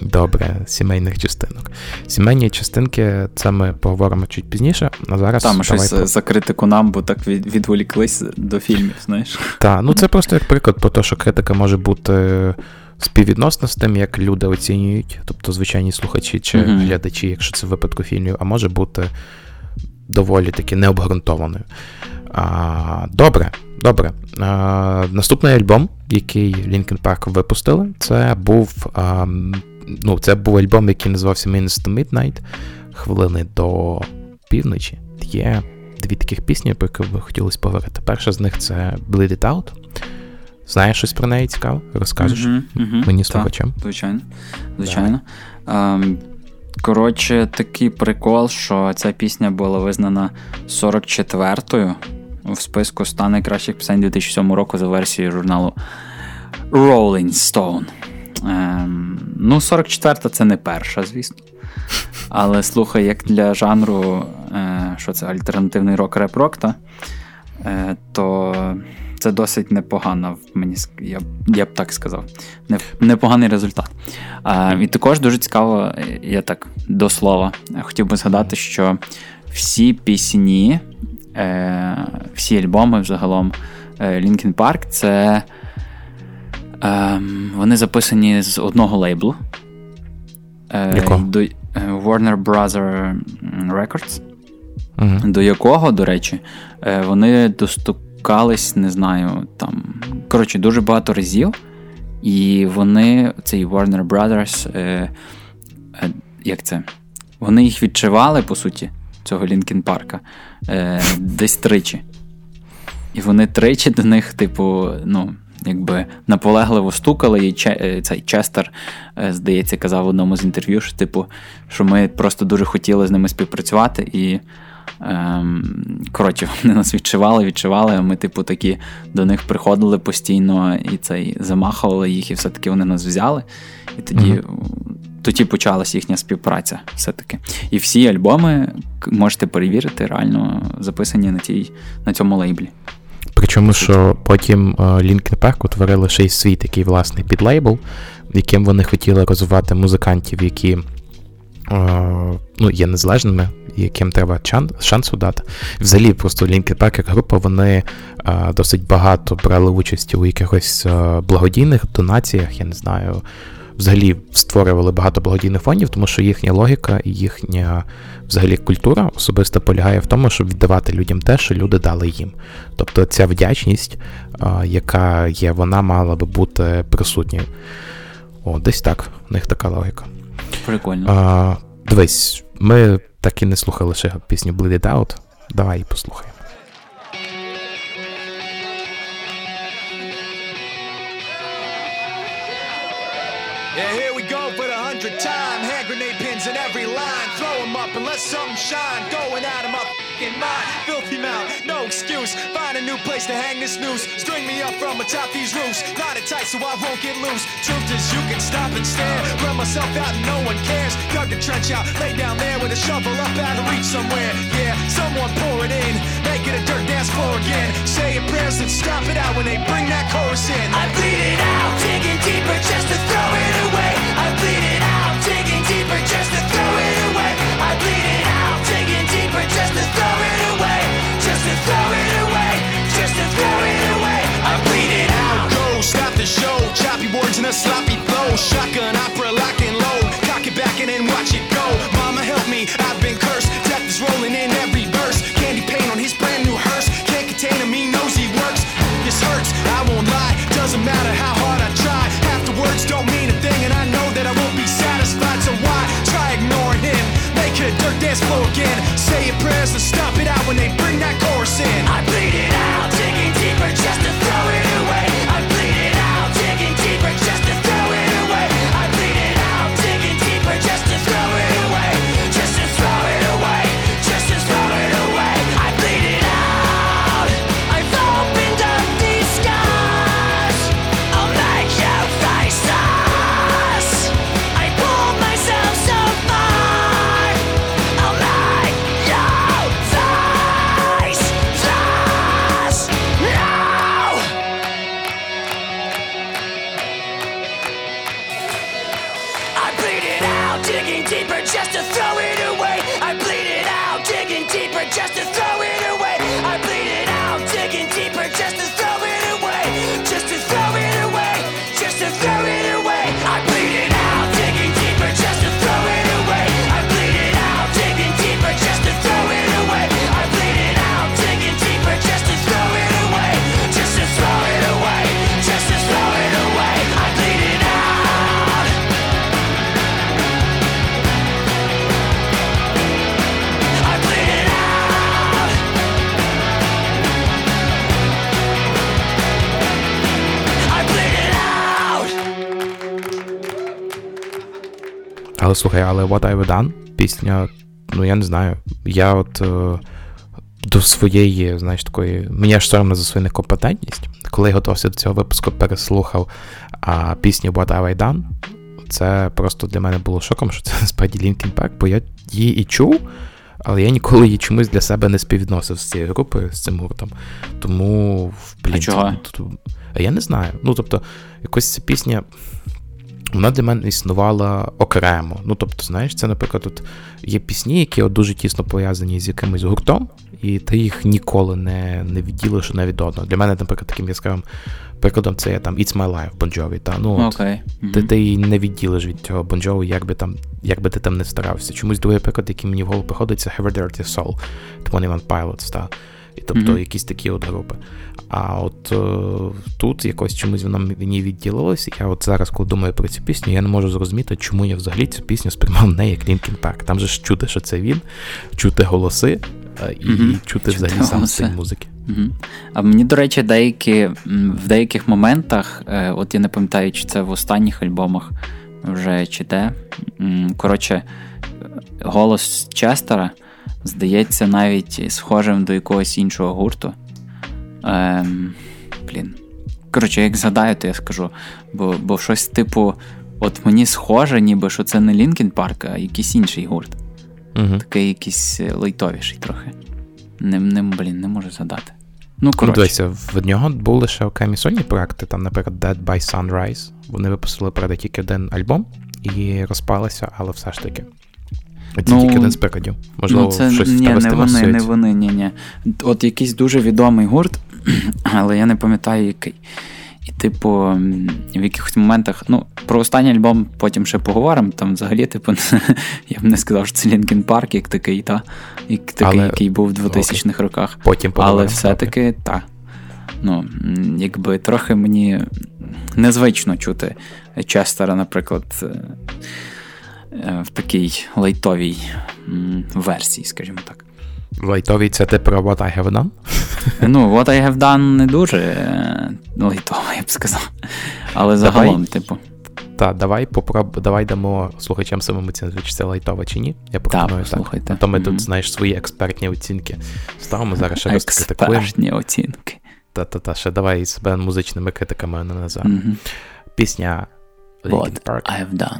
Добре, сімейних частинок. Сімейні частинки, це ми поговоримо чуть пізніше, а зараз... Там щось за критику нам, бо так відволіклись до фільмів, знаєш. Так, ну це просто як приклад про те, що критика може бути... співвідносно з тим, як люди оцінюють, тобто звичайні слухачі чи глядачі, якщо це в випадку фільмів, а може бути доволі таки необґрунтованою. Добре. Наступний альбом, який Linkin Park випустили, це був альбом, який називався Minutes to Midnight, хвилини до півночі. Є 2 таких пісні, про які би хотілося поговорити. Перша з них це Bleed It Out. Знаєш щось про неї цікаво? Розкажеш мені слухачам? Так, звичайно. Коротше, такий прикол, що ця пісня була визнана 44-ю в списку 100 найкращих пісень 2007 року за версією журналу Rolling Stone. 44-та це не перша, звісно. Але слухай, як для жанру, що це альтернативний рок-реп-рок, то... Це досить непогано, я б так сказав. Непоганий результат. І також дуже цікаво, я так до слова, хотів би згадати, що всі пісні, всі альбоми взагалом Linkin Park, це вони записані з одного лейблу. Warner Brother Records, до якого, до речі, вони не знаю, там, коротше, дуже багато разів, і вони, цей Warner Brothers, вони їх відчували, по суті, цього Linkin Park'а, десь 3. І вони 3 до них, наполегливо стукали, і цей Честер, здається, казав в одному з інтерв'ю, що, що ми просто дуже хотіли з ними співпрацювати, і вони нас відчували, а ми, такі до них приходили постійно і замахували їх, і все-таки вони нас взяли. І тоді почалась їхня співпраця все-таки. І всі альбоми можете перевірити, реально записані на цьому лейблі. Причому, що потім Linkin Park утворили ще й свій такий власний підлейбл, яким вони хотіли розвивати музикантів, які ну, є незалежними, яким треба шансу дати. Взагалі, просто Linkin Park як група, вони досить багато брали участь у якихось благодійних донаціях, я не знаю, взагалі створювали багато благодійних фондів, тому що їхня логіка і їхня взагалі культура особисто полягає в тому, щоб віддавати людям те, що люди дали їм. Тобто ця вдячність, яка є, вона мала би бути присутньою. О, десь так, в них така логіка. Прикольно. Дивись, ми так і не слухали ще пісню Bleed It Out. Давай її послухаємо. Yeah, here we go for the 100th time. Hand grenade pins in every line. Throw them up and let something shine. Going out of my f***ing mind. Filthy mouth, no excuse. Find a new place to hang this noose. String me up from atop these roofs. Knot it tight so I won't get loose. Truth is you can stop and stare. Run myself out and no one cares. Dug the trench out, lay down there with a shovel up out of reach somewhere. Yeah, someone pour it in. Make it a dirt dance floor again. Say your prayers and stop it out when they bring that chorus in. I bleed it out, digging deeper just to throw it away. I bleed it out, digging deeper just to throw it away. I bleed it out, digging deeper just to throw it away. Just to throw it away, just to throw it away. I bleed it out. Go, stop the show. Choppy words in a sloppy flow. Shotgun opera lock and load. Cock it back and then watch it go. Mama help me, I've been cursed. Death is rolling in every verse. Candy paint on his brand new hearse. Can't contain him, he knows he works. This hurts, I won't lie. Doesn't matter how hard I try. Words don't mean a thing, and I know that I won't be satisfied. So why try ignoring him? Make it a dirt dance floor again. Say your prayers and stop it out when they bring that chorus in. I bleed it out, digging deeper just to throw it away. I bleed it out, digging deeper just to throw it away. I bleed it out, digging deeper just to throw it away. Just to throw it away. Just to throw it away. I bleed it out. I've opened up these skies. I'll make you fight. Just to throw it away, I bleed it out, digging deeper, just to throw it away. I bleed it out, digging deeper, just to throw it away. Just to throw it away, just to throw it away. I bleed it out, digging deeper, just to throw it away. I bleed it out, digging deeper, just to throw it away. I bleed it out, digging deeper, just to throw it away. Just to throw it away, just to throw it away. I bleed it out. Але слухай, але What I've Done, пісня, ну я не знаю, я от до своєї, знаєш, такої, мені аж соромно за свою некомпетентність, коли я готувався до цього випуску, переслухав пісню What I've Done, це просто для мене було шоком, що це насправді Linkin Park, бо я її і чув, але я ніколи її чомусь для себе не співвідносив з цією групою, з цим гуртом, тому, блін, я не знаю, ну тобто, якось ця пісня... Вона для мене існувала окремо. Ну, тобто, знаєш, це, наприклад, тут є пісні, які от дуже тісно пов'язані з якимось гуртом, і ти їх ніколи не відділиш одне від одного. Для мене, наприклад, таким яскравим прикладом це є там It's My Life, Bon Jovi, та, ну, от, okay. Mm-hmm. Ти її не відділиш від цього Bon Jovi, як би ти там не старався. Чомусь другий приклад, який мені в голову приходить, це Hybrid Theory Soul, Twenty One Pilots, та. І, тобто, mm-hmm. якісь такі от групи. А от тут якось чомусь вона мені відділилась, і я от зараз, коли думаю про цю пісню, я не можу зрозуміти, чому я взагалі цю пісню сприймав не як Linkin Park. Там же ж чути, що це він, чути голоси і mm-hmm. чути взагалі сам стиль музики. Mm-hmm. А мені, до речі, в деяких моментах, от я не пам'ятаю, чи це в останніх альбомах вже, чи де, коротше, голос Честера здається навіть схожим до якогось іншого гурту. Коротше, як згадаю, то я скажу. Бо щось типу, от мені схоже, ніби, що це не Linkin Park, а якийсь інший гурт. Угу. Такий якийсь лайтовіший трохи. Не можу згадати. Ну, коротше. Дивіться, в нього були ще окремі сольні проекти, там, наприклад, Dead by Sunrise. Вони випустили, правда, тільки один альбом і розпалися, але все ж таки. Це тільки Дезбек Аділ. Можливо, це, щось в тебе з тим асоціюється. Не вони. От якийсь дуже відомий гурт, але я не пам'ятаю, який. І, типу, в якихось моментах, ну, про останній альбом потім ще поговоримо, там взагалі, типу, я б не сказав, що це Лінкін Парк, як такий, та, як такий, але, який був в 2000-х роках. Потім поговоримо. Але все-таки, так. Ну, якби трохи мені незвично чути Честера, наприклад, в такій лайтовій версії, скажімо так. Лайтовий — це ти про What I Have Done? Ну, What I Have Done не дуже лайтовий, я б сказав. Але загалом, типу. Так, давай дамо слухачам самим оцінити, чи це лайтово, чи ні. Я пропоную так. А то ми тут, знаєш, свої експертні оцінки ставимо. Зараз ще раз критикуємо. Експертні оцінки. Та-та-та, ще давай себе музичними критиками на назад. Пісня Linkin Park. What I Have Done.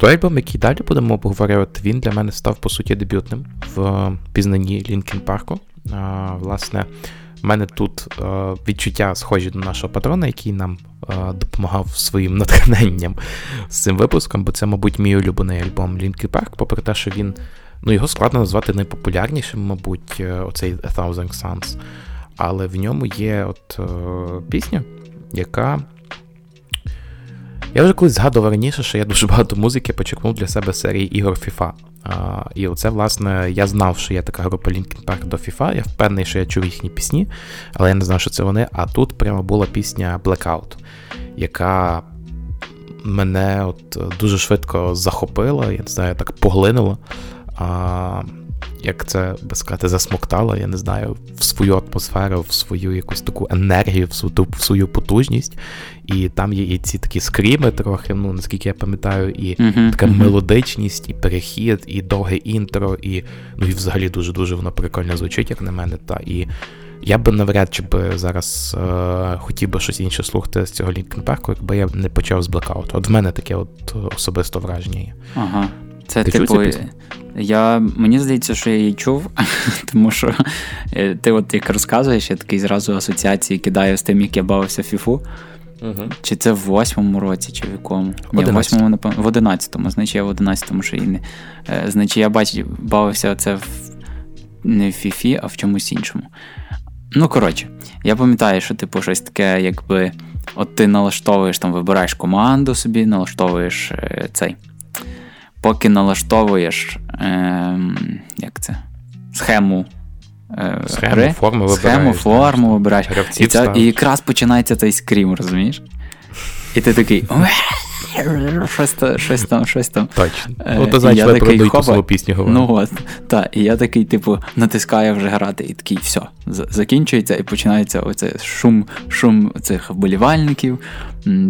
Той альбом, який далі будемо обговорювати, він для мене став, по суті, дебютним в пізнанні Лінкін Парку. Власне, в мене тут відчуття схожі до нашого патрона, який нам допомагав своїм натхненням з цим випуском, бо це, мабуть, мій улюблений альбом Лінкін Парк, попри те, що він, ну, його складно назвати найпопулярнішим, мабуть, оцей A Thousand Suns, але в ньому є от пісня, яка... Я вже колись згадував раніше, що я дуже багато музики почерпнув для себе серії ігор FIFA. І оце, власне, я знав, що є така група Linkin Park до FIFA, я впевнений, що я чув їхні пісні, але я не знав, що це вони. А тут прямо була пісня Blackout, яка мене от дуже швидко захопило, я не знаю, так поглинуло, як це, би сказати, засмоктало, я не знаю, в свою атмосферу, в свою якусь таку енергію, в свою потужність. І там є і ці такі скріми трохи, ну, наскільки я пам'ятаю, і така мелодичність, і перехід, і довге інтро, і, ну, і взагалі дуже-дуже воно прикольно звучить, як на мене, та, і я би навряд чи би зараз хотів би щось інше слухати з цього Linkin Park, якби я не почав з Blackout. От в мене таке от особисто враження є. Ага. Це, типу, мені здається, що я її чув, тому що ти от як розказуєш, я такий зразу асоціації кидаю з тим, як я бавився фіфу. Угу. Чи це в 8-му році, чи в якому? Ні, в 8-му, напевно, в 11-му. Значить, я в 11-му ще і не. Значить, я бавився це не в фіфі, а в чомусь іншому. Ну, коротше, я пам'ятаю, що, типу, щось таке, якби, от ти налаштовуєш, там, вибираєш команду собі, налаштовуєш цей. Поки налаштовуєш, як це, схему, форму вибираєш. І якраз починається цей скрім, розумієш? І ти такий, щось там. Точно. От, значить, ви продаєте свою пісню, говорю. Ну, от, так, і я такий, типу, натискаю вже грати, і такий, все, закінчується, і починається оце шум цих вболівальників,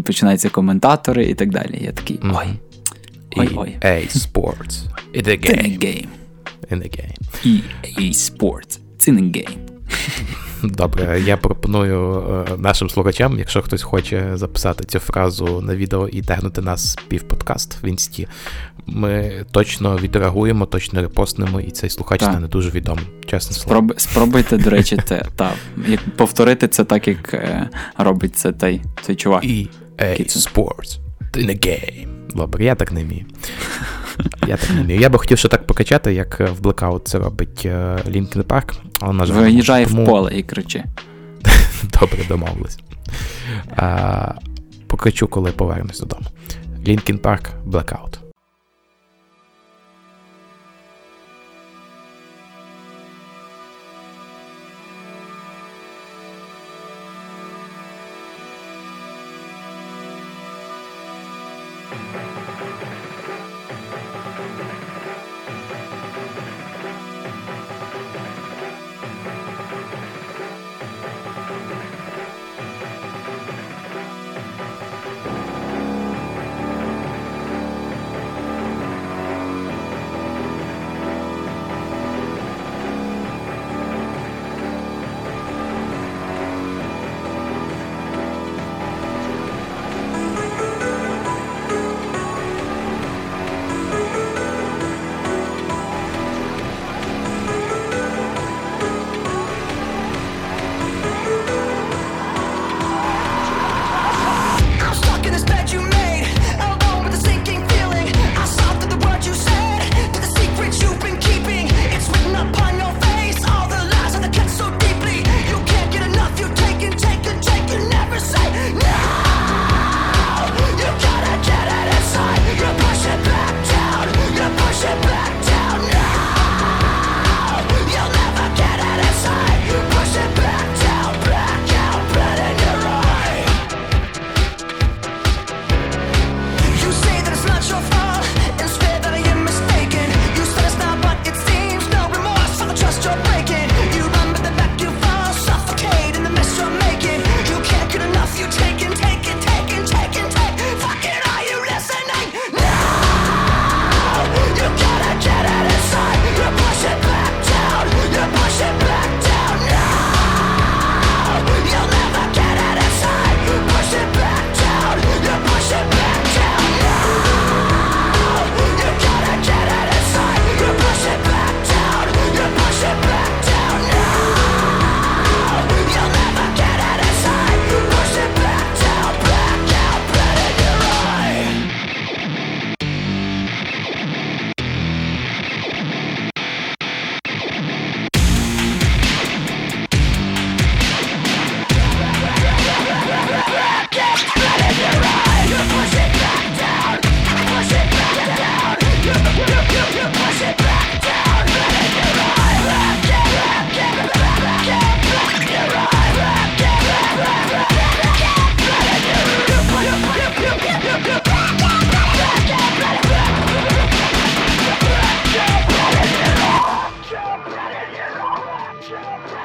починаються коментатори і так далі. Я такий, EA Sports. In the game. EA Sports. It's in the game. Добре, я пропоную нашим слухачам, якщо хтось хоче записати цю фразу на відео і тегнути нас півподкаст в інсті, ми точно відреагуємо, точно репостнемо, і цей слухач стане дуже відомий. Чесне слово. Спробуйте, до речі, це, повторити це так, як робить це цей чувак. EA Sports. In the game. Добре, я так не вмію. Я би хотів ще так покачати, як в Blackout це робить Linkin Park. Виїжджає в поле і кричи. Добре, домовились. Покричу, коли повернусь додому. Linkin Park, Blackout.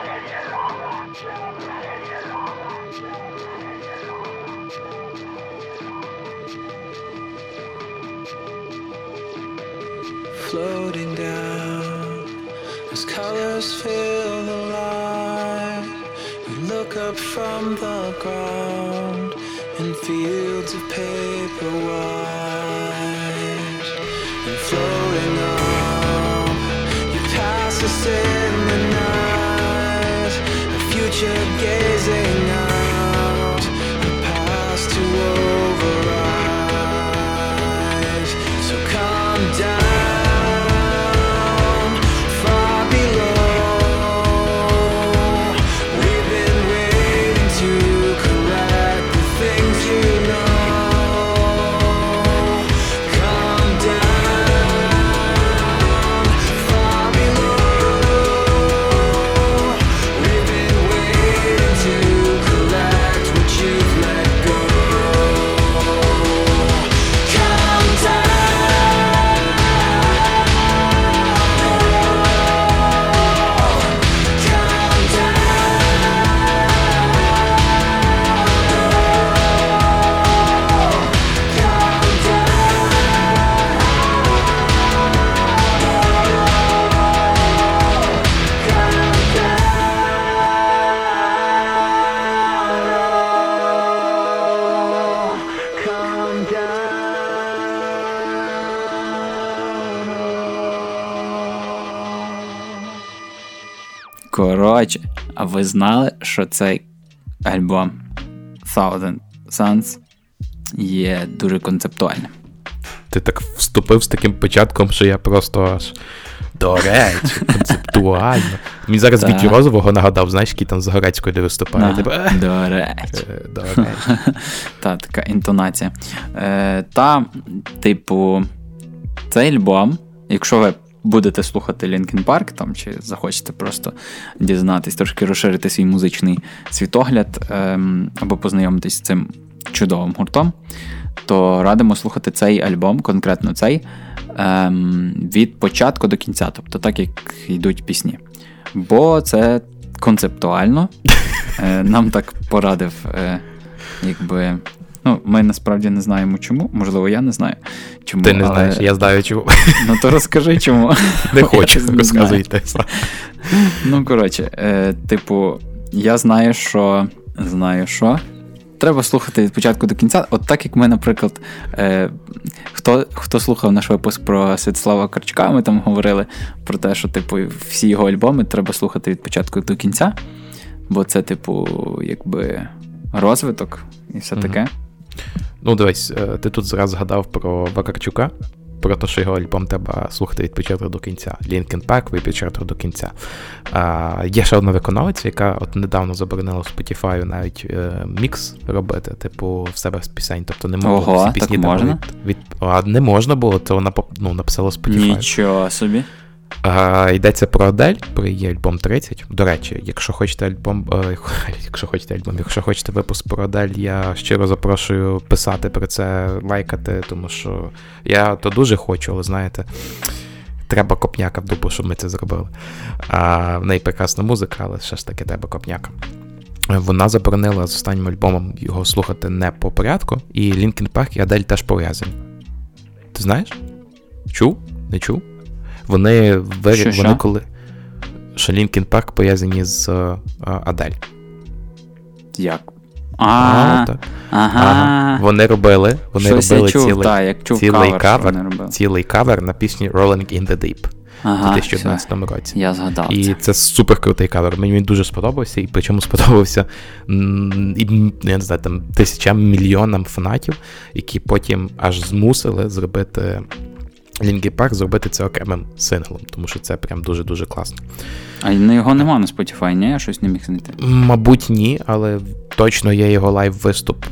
Floating down, as colors fill the light, we look up from the ground in fields of paper white. And floating on, you pass us in the night, a future gazing out, a past to override. So come down. Коротше, а ви знали, що цей альбом Thousand Suns є дуже концептуальним? Ти так вступив з таким початком, що я просто аж, до речі, концептуально. Мені зараз від Розового нагадав, знаєш, який там з Горецькою, де виступає. До речі. Та, така інтонація. Та, типу, цей альбом, якщо ви будете слухати Linkin Park там, чи захочете просто дізнатись, трошки розширити свій музичний світогляд або познайомитись з цим чудовим гуртом, то радимо слухати цей альбом, конкретно цей, від початку до кінця, тобто так, як йдуть пісні. Бо це концептуально. Нам так порадив, якби... Ну, ми насправді не знаємо чому, можливо, я не знаю чому. Ти не знаєш, я знаю чому. Ну, то розкажи чому. Не хочу, розказуйте. Ну, коротше, типу, я знаю, що треба слухати від початку до кінця. От так, як ми, наприклад, хто слухав наш випуск про Святослава Карчука, ми там говорили про те, що, типу, всі його альбоми треба слухати від початку до кінця, бо це, типу, якби розвиток і все таке. Ну, дивись, ти тут зразу згадав про Вакарчука, про те, що його альбом треба слухати від початку до кінця. Linkin Park від початку до кінця. Є ще одна виконавиця, яка от недавно заборонила Spotify навіть мікс робити, типу, в себе з пісень. Тобто не можна було всі пісні можна? Не можна було, це вона написала Spotify. Нічого собі. Йдеться про Адель, про її альбом 30. До речі, якщо хочете випуск про Адель, я щиро запрошую писати про це, лайкати, тому що я то дуже хочу, але знаєте, треба копняка в дупу, щоб ми це зробили. В неї прекрасна музика, але все ж таки треба копняка. Вона заборонила з останнім альбомом його слухати не по порядку, і Linkin Park і Адель теж пов'язані. Ти знаєш? Чув? Не чув? Вони коли що Linkin Park пов'язані з Адель. Як? Вони робили цілий кавер на пісні Rolling in the Deep у 2011 році. Я згадав. І це супер крутий кавер. Мені він дуже сподобався, і причому сподобався я не знаю, там мільйонам фанатів, які потім аж змусили зробити Linkin Park зробити це окремим синглом, тому що це прям дуже-дуже класно. А його нема на Spotify, ні? Я щось не міг знайти. Мабуть, ні, але точно є його лайв-виступ,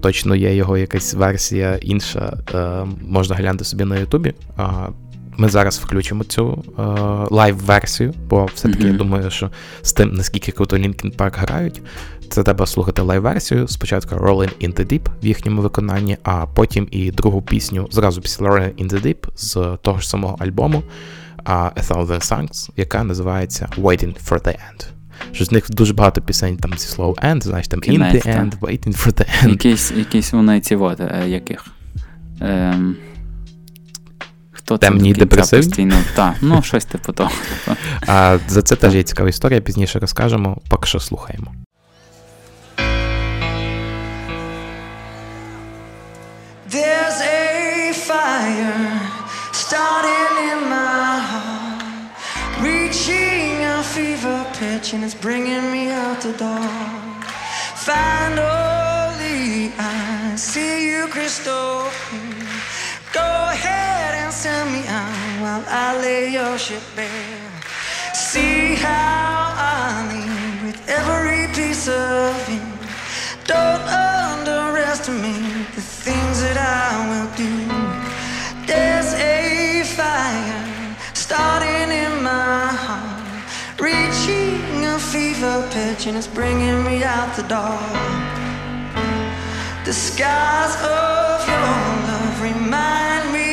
точно є його якась версія інша, можна глянути собі на Ютубі. Ми зараз включимо цю лайв-версію, бо все-таки я думаю, що з тим, наскільки круто Linkin Park грають, це треба слухати лайв-версію. Спочатку Rolling in the Deep в їхньому виконанні, а потім і другу пісню, зразу після Rolling in the Deep, з того ж самого альбому A Thousand Songs, яка називається Waiting for the End. Що з них дуже багато пісень там зі словом «end», знаєш, там «in the end», «waiting for the end». Якісь вони ці вот, яких? Хто темні депресивні? Так, ну щось типу того. А за це теж є цікава історія, пізніше розкажемо, поки що слухаємо. There's a fire starting in my heart, reaching a fever pitch and it's bringing me out the dark. Finally I see you crystal clear. Go ahead and send me out while I lay your shit bare. See how I lean with every piece of you. Don't underestimate the things that I will do. There's a fire starting in my heart, reaching a fever pitch and it's bringing me out the dark. The skies of your love remind me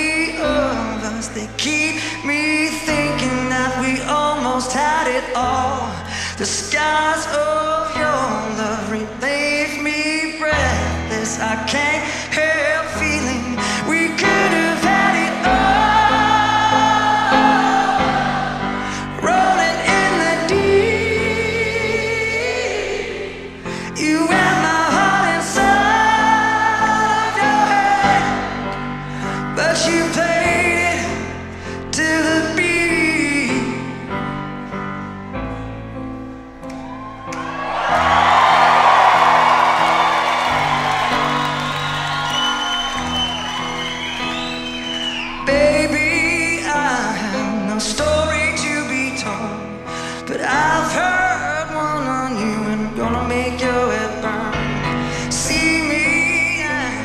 of us. They keep me thinking that we almost had it all. The skies of your love leave me breathless. I can't help feeling we could have had it all. Rolling in the deep, you and my heart inside your head, but you played it to the beat. I've heard one on you and I'm gonna make your head burn. See me in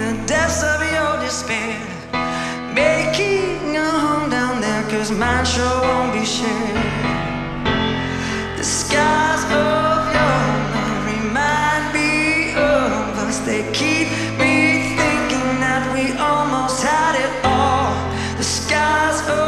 the depths of your despair, making a home down there, cause mine sure won't be shared. The skies of your love remind me of us. They keep me thinking that we almost had it all. The skies of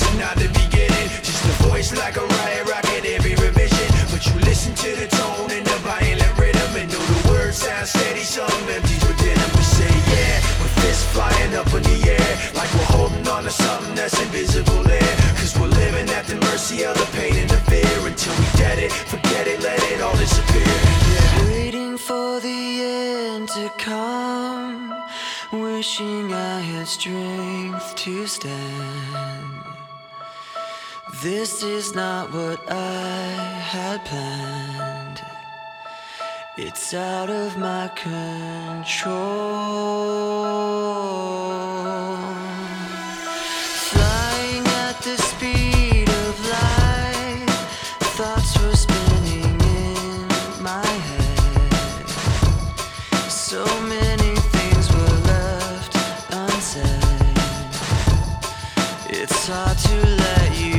listen at the beginning. Just a voice like a riot rocket every revision. But you listen to the tone and the violent rhythm, and know the words sound steady, some empty within them. We say yeah, with fists flying up in the air, like we're holding on to something that's invisible there. Cause we're living at the mercy of the pain and the fear. Until we dead it, forget it, let it all disappear. Yeah. Waiting for the end to come, wishing I had strength to stand. This is not what I had planned. It's out of my control. Flying at the speed of light, thoughts were spinning in my head. So many things were left unsaid. It's hard to let you.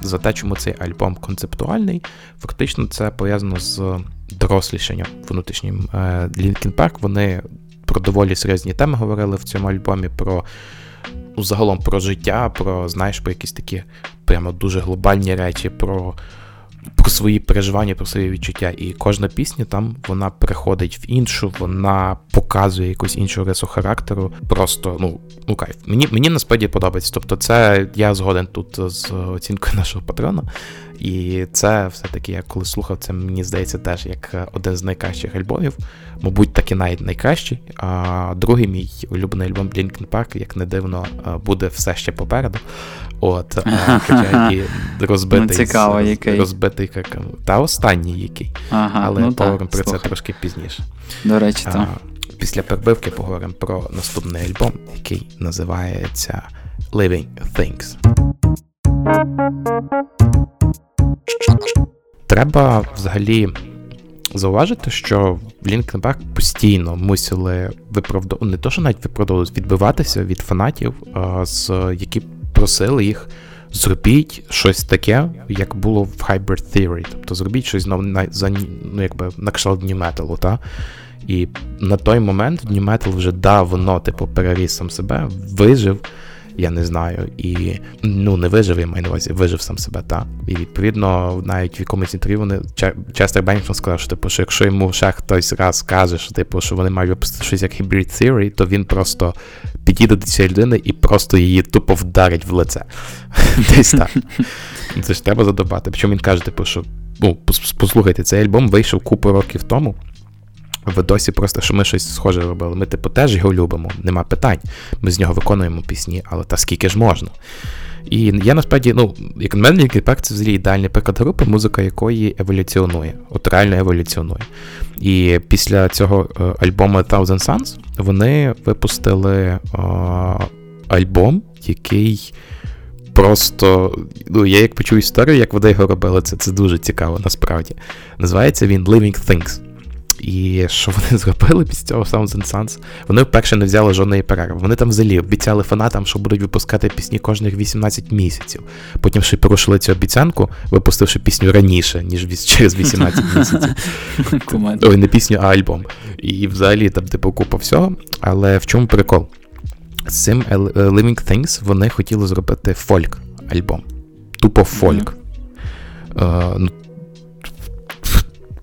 За те, чому цей альбом концептуальний, фактично це пов'язано з дорослішенням внутрішнім. Linkin Park, вони про доволі серйозні теми говорили в цьому альбомі, про, ну, загалом про життя, про, знаєш, про якісь такі прямо дуже глобальні речі, про свої переживання, про свої відчуття. І кожна пісня там, вона переходить в іншу, вона показує якусь іншу рису характеру. Просто, ну кайф. Мені насправді подобається. Тобто це, я згоден тут з оцінкою нашого патрона. І це все-таки, я коли слухав, це мені здається теж як один з найкращих альбомів. Мабуть, так і навіть найкращий. А другий мій улюблений альбом Linkin Park, як не дивно, буде все ще попереду. От, хоча і розбитий як, та останній який. Ага, але поговоримо про це трошки пізніше. До речі, так. Після перебивки поговоримо про наступний альбом, який називається Living Things. Треба взагалі зауважити, що Linkin Park постійно мусили не то, що навіть виправдовували, відбиватися від фанатів, які просили їх зробіть щось таке, як було в Hybrid Theory. Тобто зробіть щось на кшталт New Metal, та? І на той момент New Metal вже давно переріс сам себе, вижив я не знаю. І, ну, не вижив, я маю на увазі, вижив сам себе, та. І, відповідно, навіть в якомусь інтерв'ю вони, Честер Беннінгтон сказав, що, типу, що якщо йому ще хтось раз каже, що, типу, що вони мають випустити щось як Hybrid Theory, то він просто підійде до цієї людини і просто її тупо вдарить в лице. Десь так. Це ж треба задобати. Причому він каже, типу, що, ну, послухайте, цей альбом вийшов купу років тому, ви досі просто, що ми щось схоже робили. Ми, типу, теж його любимо, нема питань. Ми з нього виконуємо пісні, але та скільки ж можна. І я, насправді, ну, як на мене, Linkin Park – це взагалі ідеальний приклад групи, музика якої еволюціонує. От реально еволюціонує. І після цього альбому Thousand Suns вони випустили альбом, який просто, ну, я як почув історію, як вони його робили, це дуже цікаво, насправді. Називається він Living Things. І що вони зробили після цього Thousand Suns? Вони вперше не взяли жодної перерви. Вони там взагалі обіцяли фанатам, що будуть випускати пісні кожних 18 місяців. Потім ще порушили цю обіцянку, випустивши пісню раніше, ніж через 18 місяців. Ой, не пісню, а альбом. І взагалі там, типу, купа всього. Але в чому прикол? З цим Living Things вони хотіли зробити фольк-альбом. Тупо фольк. Ну,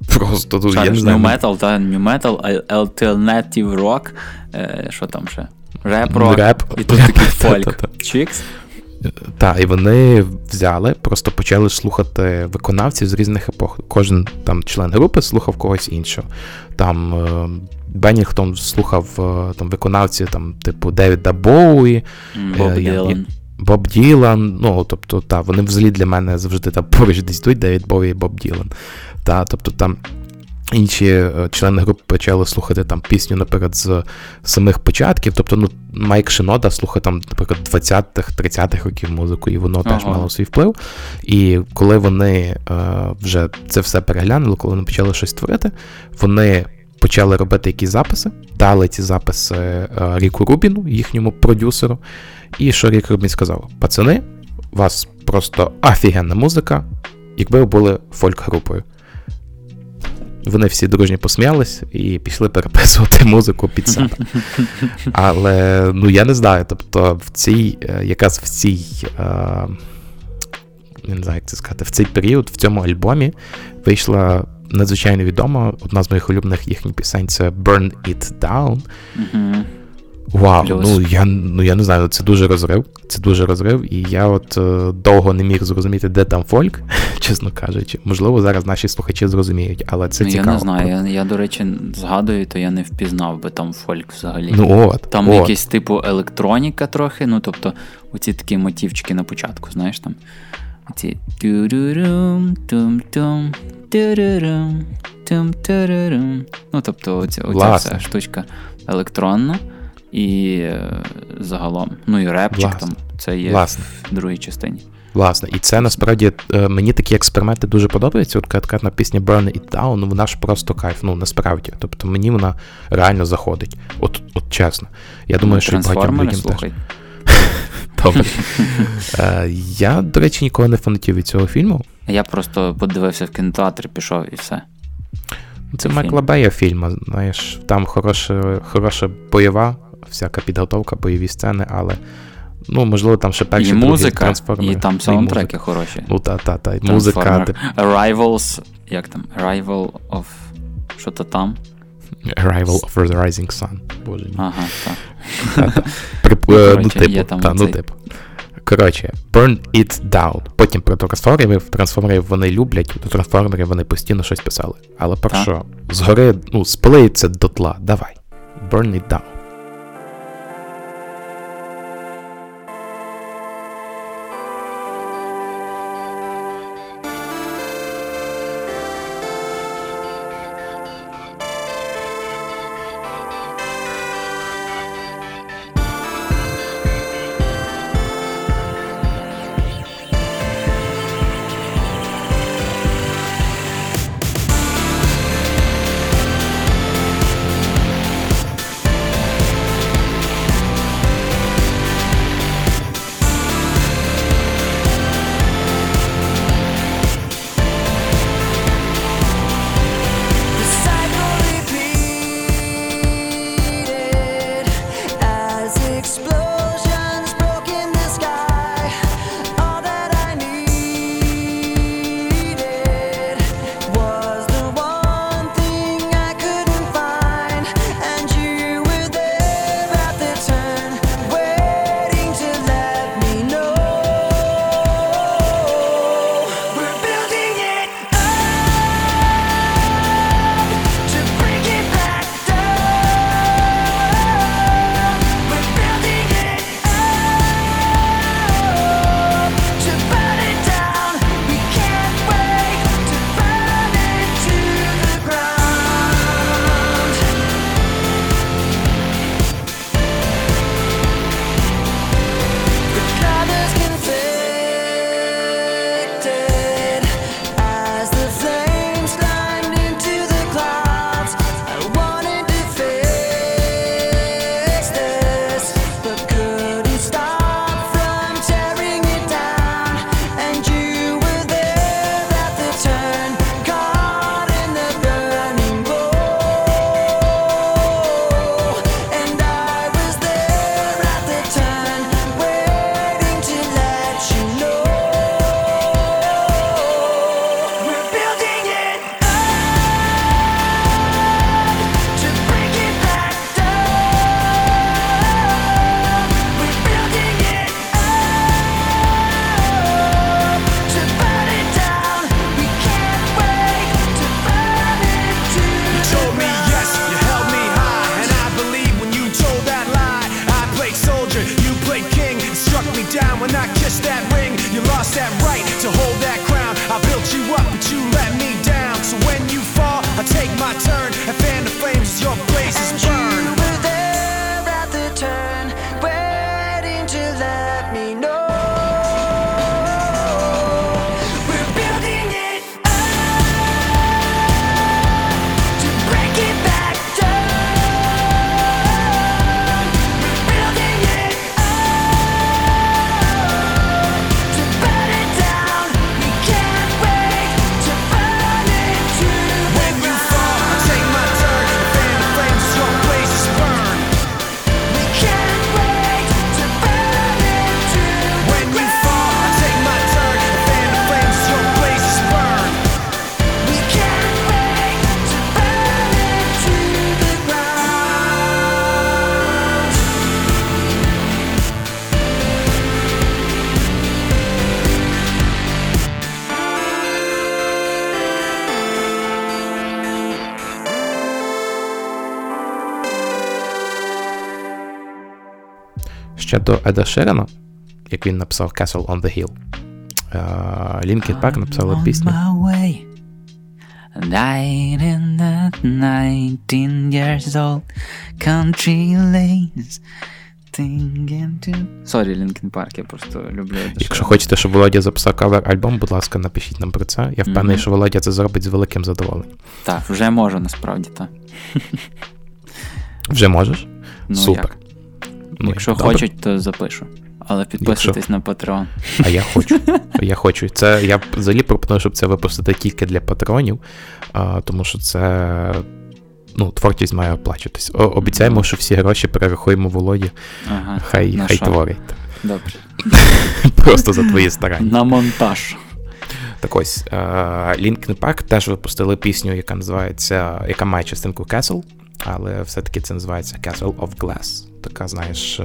просто тут, я не знаю. New metal, alternative rock, що там ще? Реп-рок, і тут такий фольк. Чікс? Так, і вони взяли, просто почали слухати виконавців з різних епох. Кожен там член групи слухав когось іншого. Там Беннінгтон слухав там виконавців, там, типу, Девіда Боуї, Боб Ділан. Боб Ділан, ну, тобто, та, вони взагалі для мене завжди там поруч десь йдуть, Девід Бові і Боб Ділан. Та, тобто там інші члени групи почали слухати там пісню, наприклад, з самих початків. Тобто, ну, Майк Шинода слухав там, наприклад, 20-30-х років музику, і воно теж мало свій вплив. І коли вони вже це все переглянули, коли вони почали щось творити, вони почали робити якісь записи, дали ці записи Ріку Рубіну, їхньому продюсеру. І що Рік Рубін сказав? Пацани, у вас просто офігенна музика, якби ви були фольк-групою. Вони всі дружні посміялись і пішли переписувати музику під себе. Але, ну, я не знаю, тобто в цій, якраз в цій, не знаю, як це сказати, в цей період, в цьому альбомі вийшла надзвичайно відома, одна з моїх улюблених їхніх пісень, це Burn It Down. Mm-hmm. Вау, ну я не знаю, це дуже розрив, і я от довго не міг зрозуміти, де там фольк, чесно кажучи. Можливо, зараз наші слухачі зрозуміють, але це цікаво. Я не знаю, я, до речі, згадую, то я не впізнав би там фольк взагалі. Ну, от, там от. Якісь типу електроніка трохи, ну тобто оці такі мотивчики на початку, знаєш там. Оці тюрюрум, тум-тум, тюрюрум, тум-тюрюрум. Ну тобто оця вся штучка електронна. І загалом, ну і репчик власне, там, це є власне. В другій частині. Власне, і це насправді, мені такі експерименти дуже подобаються, от конкретна пісня Burn It Down, ну вона ж просто кайф, ну насправді, тобто мені вона реально заходить, от чесно. Я думаю, що багатьом людям теж. Добре. Я, до речі, ніколи не фанатів від цього фільму. Я просто подивився в кінотеатрі, пішов і все. Це Майкла Бея фільм, знаєш, там хороша бойова, всяка підготовка, бойові сцени, але, ну, можливо, там ще перші другі Трансформери. І там саундтреки хороші. Ну, та, музика. Arrivals, як там, Arrival of, що-то там. Arrival of the Rising Sun, боже мій. Ага, так. Ну, типу. Коротше, Burn It Down. Потім про трансформерів вони люблять, до трансформерів вони постійно щось писали. Але про що? Згори, ну, спали це дотла. Давай. Burn It Down. ще до Еда Ширена, як він написав Castle on the Hill, Linkin Park написали пісню. Died in that 19 years old country lanes thinking to... Sorry, Linkin Park, я просто люблю це. Якщо хочете, щоб Володя записав кавер-альбом, будь ласка, напишіть нам про це. Я впевнений, що Володя це зробить з великим задоволенням. Так, вже можу, насправді, так. Вже можеш? Ну, супер. Як? Ну, якщо хочуть, то запишу. Але підписуйтесь на Patreon. А я хочу. Це, я взагалі пропоную, щоб це випустити тільки для патронів, тому що це, ну, творчість має оплачуватись. Обіцяємо, що всі гроші перерахуємо Володі. Ага, хай творить. Добре. Просто за твої старання. На монтаж. Так ось, Linkin Park теж випустили пісню, яка називається, яка має частинку Castle, але все-таки це називається Castle of Glass. Така, знаєш,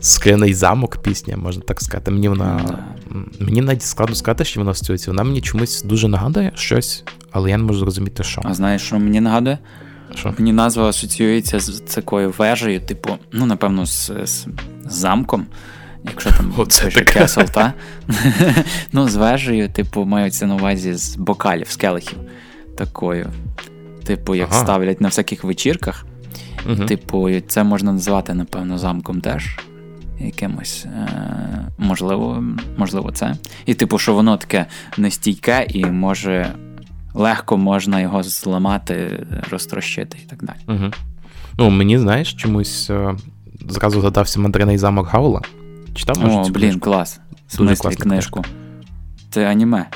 скляний замок пісня, можна так сказати. Мені вона, мені навіть складно сказати, що вона стосується. Вона мені чомусь дуже нагадує щось, але я не можу зрозуміти, що. А знаєш, що мені нагадує? Що? Мені назва асоціюється з такою вежею, типу, ну, напевно, з замком, якщо там пише Castle, та? Ну, з вежею, типу, мається на увазі з бокалів, з келихів. Такою. Типу, як ставлять на всяких вечірках. Типу, це можна назвати, напевно, замком теж. Якимось, можливо це. І типу, що воно таке нестійке і може легко можна його зламати, розтрощити і так далі. Угу. Ну, мені, знаєш, чомусь зразу згадався «Мандряний замок Гаула». Читав, може, цю книжку? Клас. Дуже класна книжка. Це аніме.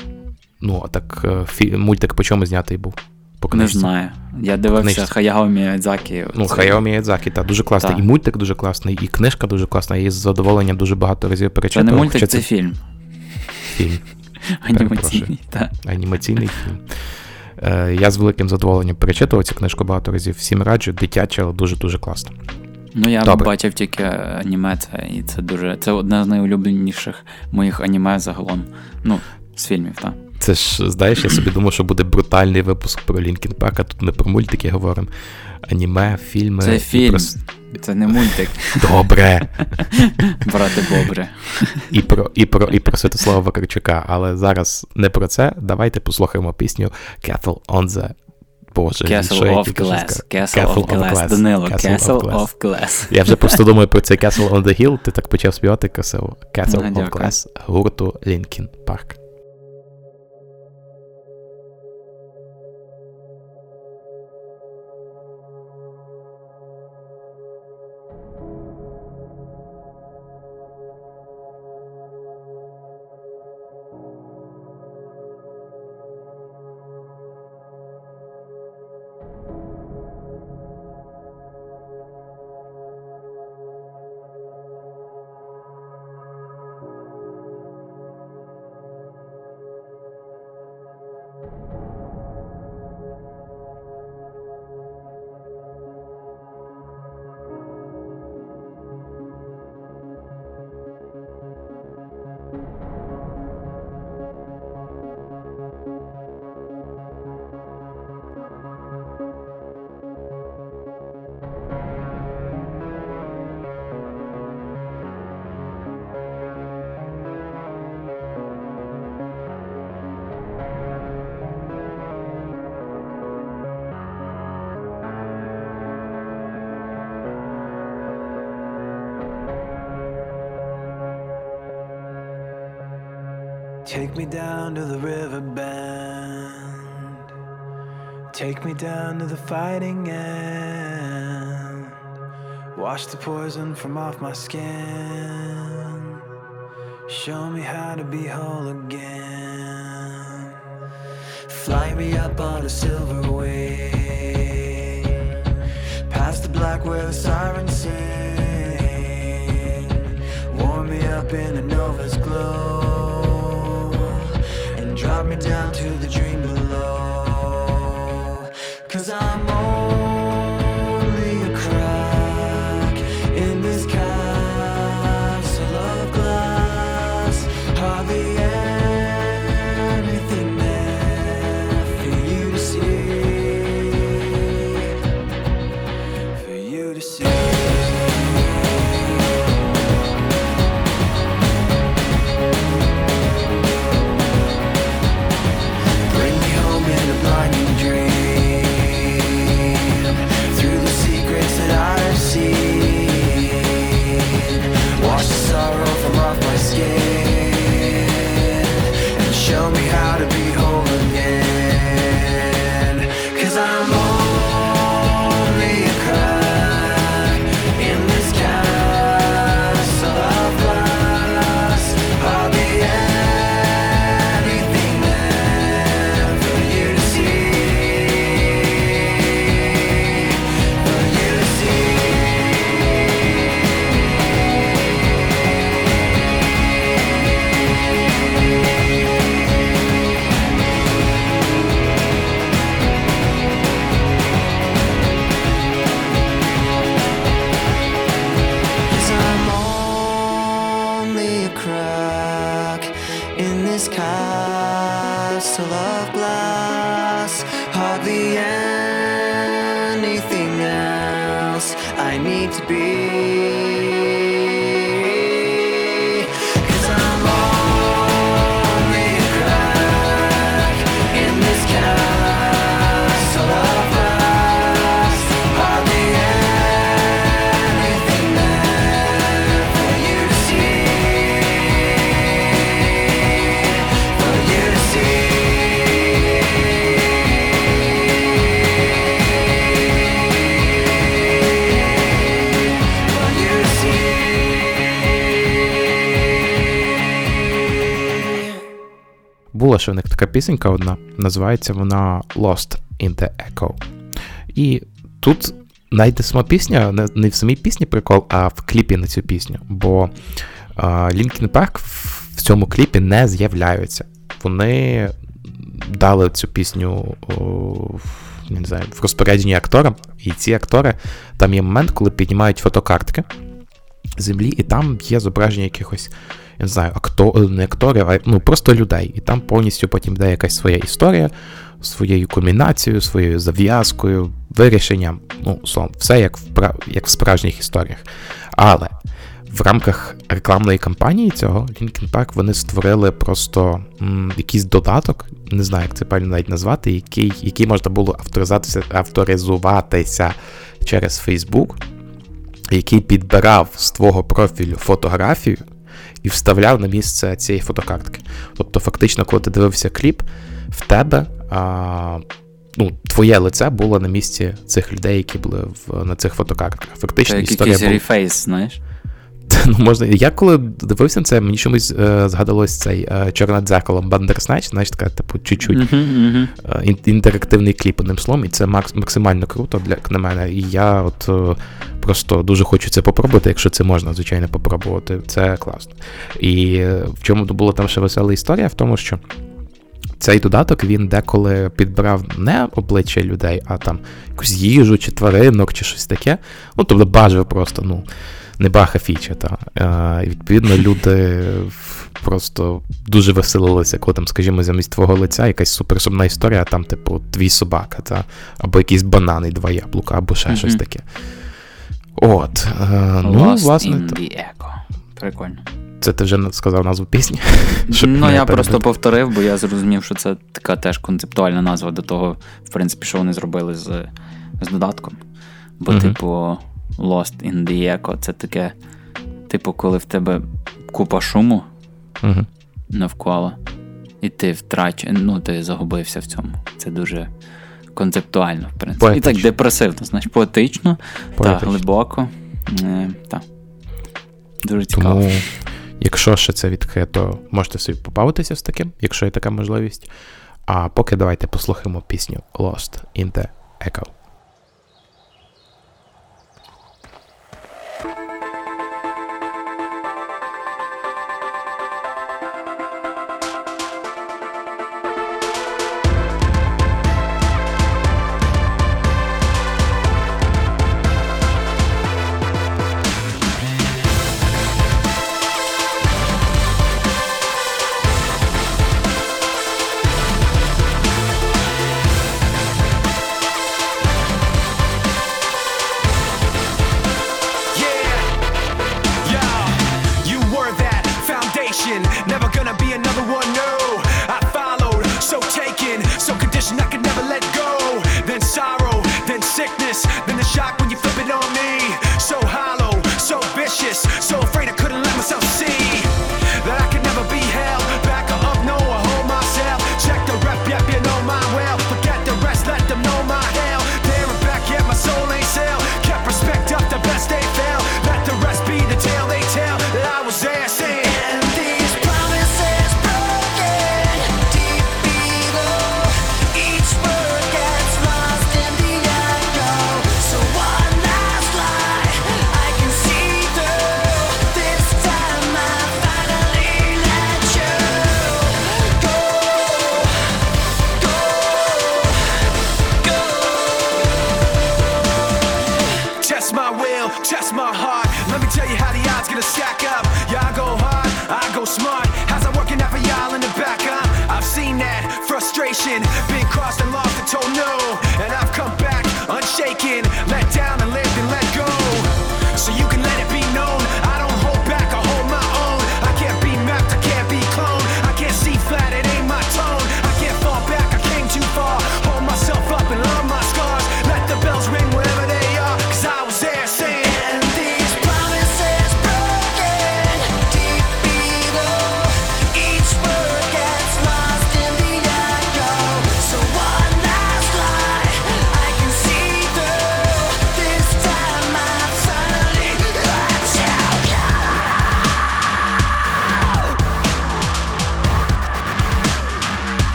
Ну, а так мультик по чому знятий був? Не знаю. Я дивився Хаяо Міядзакі. Ну, Хаяо Міядзакі, так, дуже класний. І мультик дуже класний, і книжка дуже класна, і з задоволенням дуже багато разів перечитував. Це не мультик, це фільм. Фільм. Анімаційний, так. Анімаційний фільм. Я з великим задоволенням перечитував цю книжку багато разів. Всім раджу, дитяча, але дуже-дуже класна. Ну, я бачив тільки аніме, і це дуже... Це одне з найулюбленіших моїх аніме загалом. Ну, з фільмів, так. Це ж, знаєш, я собі думав, що буде брутальний випуск про Linkin Park, а тут не про мультики говоримо. Аніме, фільми. Це фільм, це не мультик. Добре. Брате, добре. І про Святослава Вакарчука, але зараз не про це. Давайте послухаємо пісню Castle on the... Боже, Castle of Glass. Данило, Castle of Glass. Я вже просто думаю про цей Castle on the Hill, ти так почав співати красиво. Castle of Glass гурту Linkin Park. Take me down to the river bend. Take me down to the fighting end. Wash the poison from off my skin. Show me how to be whole again. Fly me up on a silver wing. Past the black where the sirens sing. Warm me up in a nova's glow. Drop me down to the dream below. 'Cause I'm only a crack in this castle of glass. Hardly anything there for you to see. For you to see. be anything else I need to be. Була ще в них така пісенька одна, називається вона Lost in the Echo. І тут навіть не сама пісня, не в самій пісні прикол, а в кліпі на цю пісню. Бо Linkin Park в цьому кліпі не з'являються. Вони дали цю пісню в розпорядженні акторам, і ці актори, там є момент, коли піднімають фотокартки землі, і там є зображення якихось, я не знаю, просто людей. І там повністю потім йде якась своя історія, своєю кульмінацією, своєю зав'язкою, вирішенням. Все як в справжніх історіях. Але в рамках рекламної кампанії цього Linkin Park вони створили просто якийсь додаток, не знаю, як це правильно навіть назвати, який можна було авторизуватися через Facebook, який підбирав з твого профілю фотографію і вставляв на місце цієї фотокартки. Тобто, фактично, коли ти дивився кліп, в тебе твоє лице було на місці цих людей, які були на цих фотокартках. Фактично, історія була... рефейс, знаєш? Я коли дивився на це, мені чомусь згадалось цей «Чорне дзеркало» Бандерснач, знаєш, така, чуть-чуть інтерактивний кліп, одним словом, і це максимально круто як на мене, і я просто дуже хочу це попробувати, якщо це можна, звичайно, попробувати, це класно. І в чому була там ще весела історія, в тому, що цей додаток, він деколи підбирав не обличчя людей, а там якусь їжу, чи тваринок, чи щось таке, тобто бажав просто, не баха фіча, та. І, відповідно, люди просто дуже веселилися, коли там, скажімо, замість твого лиця якась суперсумна історія, а там, твій собака, та. Або якісь банани, два яблука, або ще щось таке. Власне, in the echo. Прикольно. Це ти вже сказав назву пісні? Я просто повторив, бо я зрозумів, що це така теж концептуальна назва до того, в принципі, що вони зробили з додатком. Бо, Lost in the Echo, це таке, коли в тебе купа шуму навколо, і ти ти загубився в цьому. Це дуже концептуально, в принципі. Поетично. І так депресивно, значить, поетично. Та глибоко. Та. Дуже цікаво. Тому, якщо ще це відкриє, то можете собі побавитися з таким, якщо є така можливість. А поки давайте послухаємо пісню Lost in the Echo. Been crossed and lost and told no.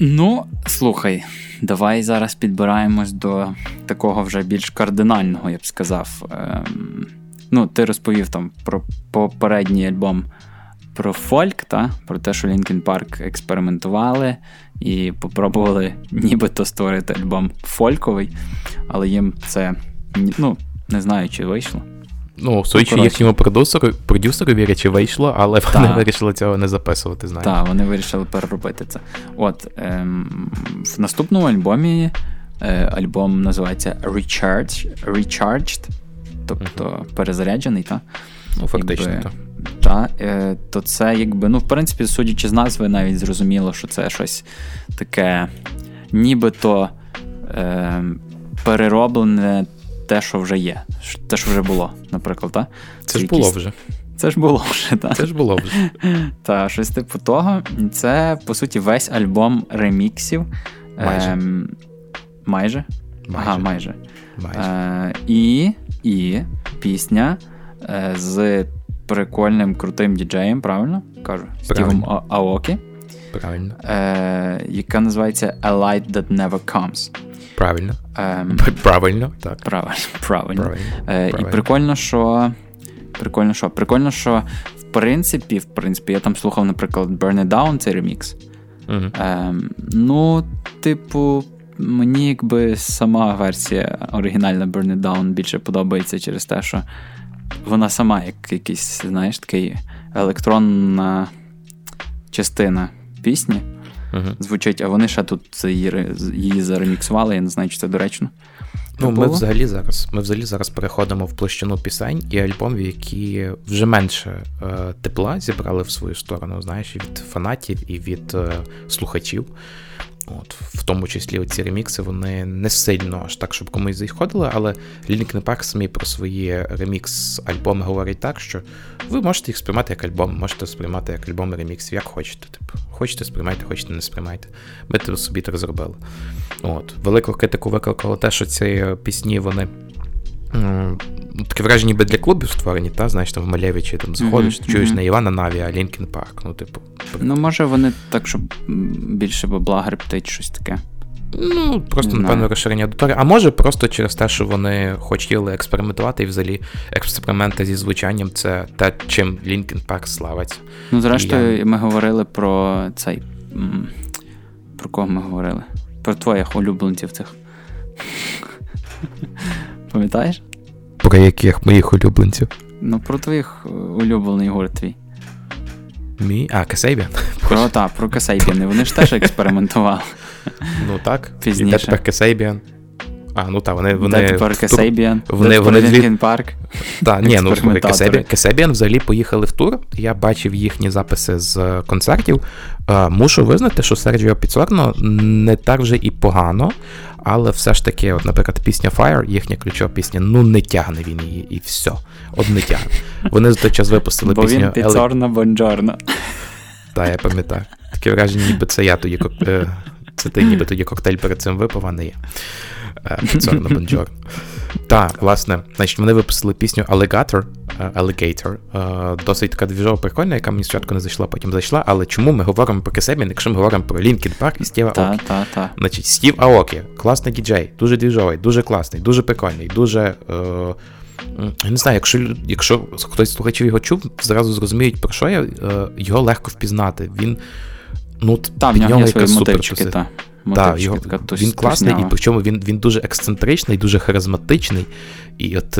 Ну, слухай, давай зараз підбираємось до такого вже більш кардинального, я б сказав. Ну, ти розповів там про попередній альбом про фольк, та? Про те, що Linkin Park експериментували і попробували нібито створити альбом фольковий, але їм це, ну, не знаю, чи вийшло. Ну, судячи їхньому продюсерові, чи вийшло, але вони вирішили цього не записувати, знаєш. Так, вони вирішили переробити це. От, в наступному альбомі, альбом називається Recharged, тобто перезаряджений, так? Ну, фактично, так. То це, якби, ну, в принципі, судячи з назви, навіть зрозуміло, що це щось таке, нібито перероблене те, що вже є. Те, що вже було, наприклад, так? Це ж було вже, так? Та, щось типу того. Це, по суті, весь альбом реміксів. Майже. І пісня з прикольним, крутим діджеєм, правильно? Кажу, Стівом Аокі. Правильно. Яка називається A Light That Never Comes. Правильно. І прикольно, що в принципі, я там слухав, наприклад, Burn It Down, цей ремікс. Ну, типу, мені якби сама версія оригінальна Burn It Down більше подобається через те, що вона сама як якийсь, знаєш, такий електронна частина пісні. Звучить, а вони ще тут її зареміксували, я не знаю, чи це доречно. Ну, ми взагалі зараз переходимо в площину пісень і альбомів, які вже менше тепла зібрали в свою сторону, знаєш, від фанатів і від слухачів. От, в тому числі ці ремікси, вони не сильно аж так, щоб комусь заходили, але Linkin Park самі про свої ремікс-альбоми говорять так, що ви можете їх сприймати як альбом, можете сприймати як альбом реміксів, як хочете. Типу, хочете сприймайте, хочете не сприймайте. Ми це собі так зробили. От, велику критику викликало те, що ці пісні, вони таке враження ніби для клубів створені, та, знаєш, там в Малєвичі там заходиш, чуєш на Івана Наві, а Лінкін Парк, ну, типу. Ну, може вони так, щоб більше бабла гребтить, щось таке. Ну, просто, напевно, розширення аудиторії. А може просто через те, що вони хотіли експериментувати, і взагалі експерименти зі звучанням, це те, чим Лінкін Парк славиться. Ну, зрештою, ми говорили про цей... Про кого ми говорили? Про твоїх улюбленців цих. Пам'ятаєш? Про яких моїх улюбленців? Ну, про твоїх улюблений гурт твій. Мій? А, Kasabian. Про Kasabian. Вони ж теж експериментували. Ну, так. Пізніше. І тепер Kasabian. А, ну так, вони... Де тепер Kasabian? Вони Linkin Park. Так, ні, ну, Kasabian взагалі поїхали в тур. Я бачив їхні записи з концертів. Мушу визнати, що Sergio Pizzorno не так вже і погано, але все ж таки, от, наприклад, пісня Fire, їхня ключова пісня, ну не тягне він її, і все. От не тягне. Вони за той час випустили бо пісню... Бо він Pizzorno, Bon Jovi. Так, я пам'ятаю. Таке враження, ніби це я тоді... Це ти ніби тоді коктейль перед цим випив, а не я. Pizzorno, Bon Jovi. Так, власне, значить, вони випустили пісню Alligator, досить така двіжова прикольна, яка мені спочатку не зайшла, потім зайшла, але чому ми говоримо про Kasabian, якщо ми говоримо про Linkin Park і Стіва Аокі? Значить, Стів Аокі, класний діджей, дуже двіжовий, дуже класний, дуже прикольний, дуже... Я не знаю, якщо хтось з слухачів його чув, зразу зрозуміють, про що я, його легко впізнати. Він, ну, там, під нього якась суперпозиція. Так, він класний, і причому він дуже ексцентричний, дуже харизматичний, і от,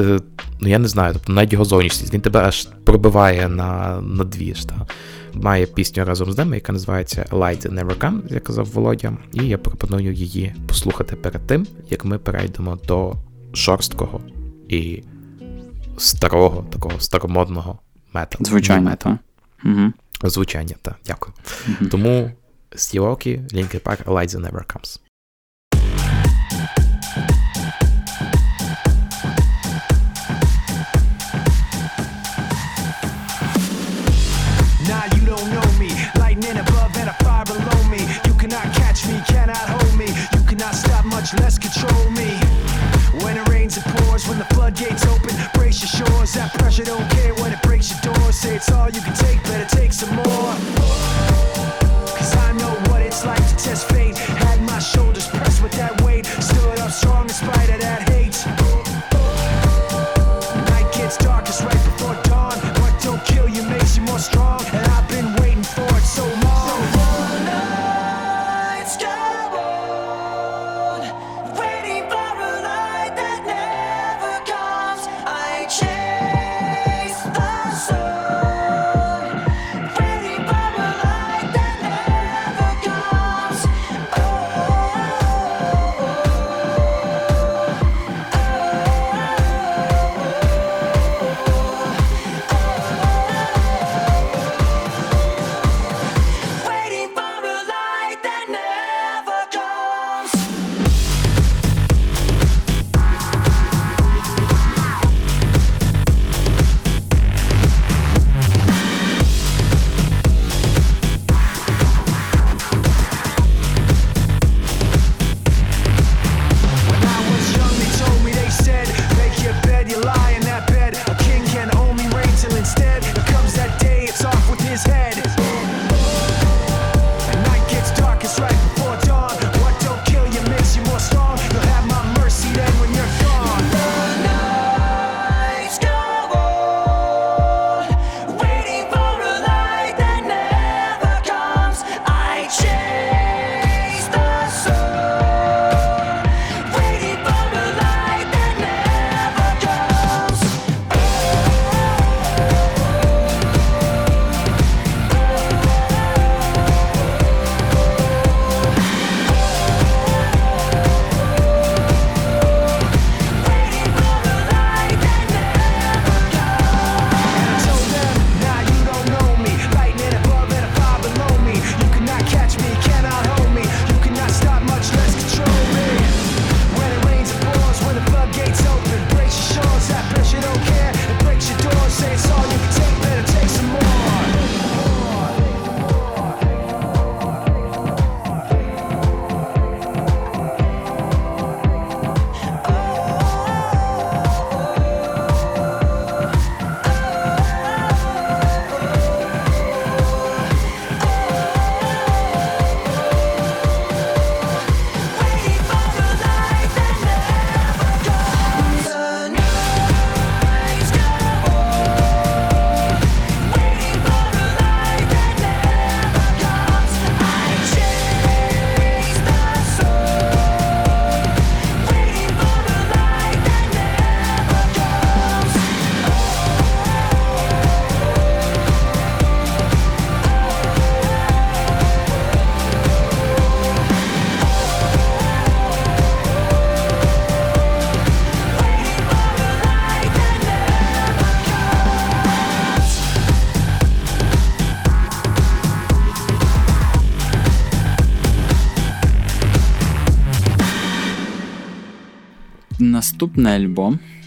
ну я не знаю, тобто навіть його зовнішність, він тебе аж пробиває на двіж, та. Має пісню разом з ними, яка називається Light That Never Comes, як казав Володя, і я пропоную її послухати перед тим, як ми перейдемо до жорсткого і старого, такого старомодного металу. Звучання, так? Звучання, так, дякую. Тому... Steve Aoki, Linkin Park, A Light That Never Comes. Now you don't know me, lightning above and a fire below me. You cannot catch me, cannot hold me. You cannot stop, much less control me. When it rains it pours, when the floodgates open, brace your shores. That pressure don't care when it breaks your door. Say it's all you can take, better take some more.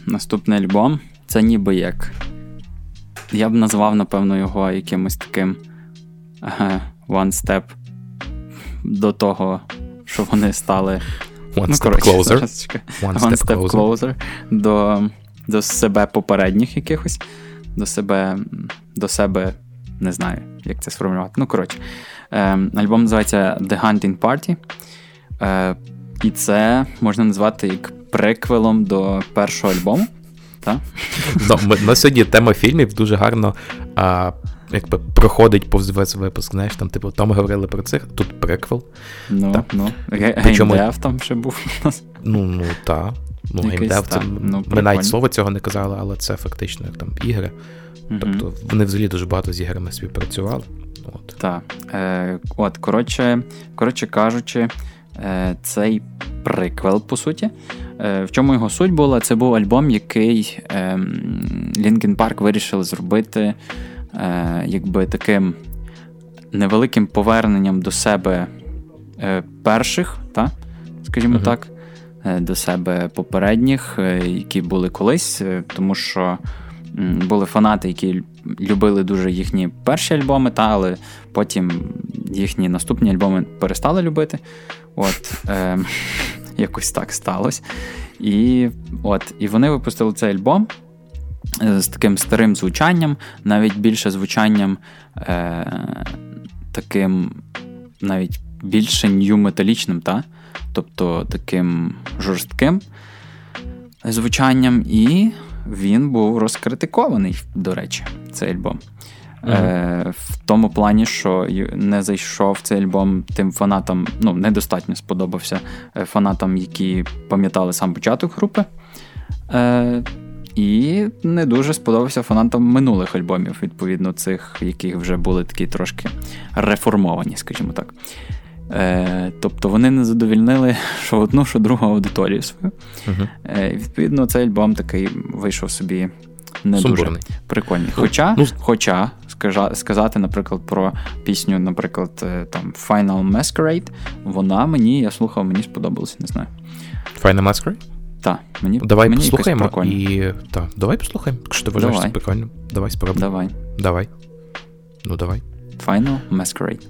Наступний альбом, це ніби як, я б назвав, напевно, його якимось таким one step до того, що вони стали One step closer до себе попередніх якихось, до себе, не знаю, як це сформулювати. Альбом називається The Hunting Party. І це можна назвати як приквелом до першого альбому. Так? На сьогодні тема фільмів дуже гарно якби проходить повз весь випуск, знаєш, там говорили про цих, тут приквел. Геймдев там ще був у нас. Так. Геймдев, ми навіть слова цього не казали, але це фактично як там ігри. Тобто вони взагалі дуже багато з іграми співпрацювали. Так. Коротше кажучи, цей приквел, по суті. В чому його суть була? Це був альбом, який Linkin Park вирішили зробити якби таким невеликим поверненням до себе перших, та? Скажімо так, до себе попередніх, які були колись, тому що були фанати, які любили дуже їхні перші альбоми, та, але потім їхні наступні альбоми перестали любити. Якось так сталося. І вони випустили цей альбом з таким старим звучанням, навіть більше звучанням таким навіть більше нью-металічним, та? Тобто таким жорстким звучанням, і він був розкритикований, до речі, цей альбом. В тому плані, що не зайшов цей альбом тим фанатам, недостатньо сподобався фанатам, які пам'ятали сам початок групи, і не дуже сподобався фанатам минулих альбомів, відповідно цих, які вже були такі трошки реформовані, скажімо так. Тобто вони не задовільнили що одну, що другу аудиторію свою. Відповідно, цей альбом такий вийшов собі не сумбурний. Дуже прикольний. Хоча сказати, наприклад, про пісню, наприклад, там Final Masquerade, вона мені, я слухав, мені сподобалася, не знаю. Final Masquerade? Так, мені. Давай послухаємо і так, давай послухаємо, якщо ти вважаєш це прикольно. Давай спробуємо. Давай. Давай. Final Masquerade.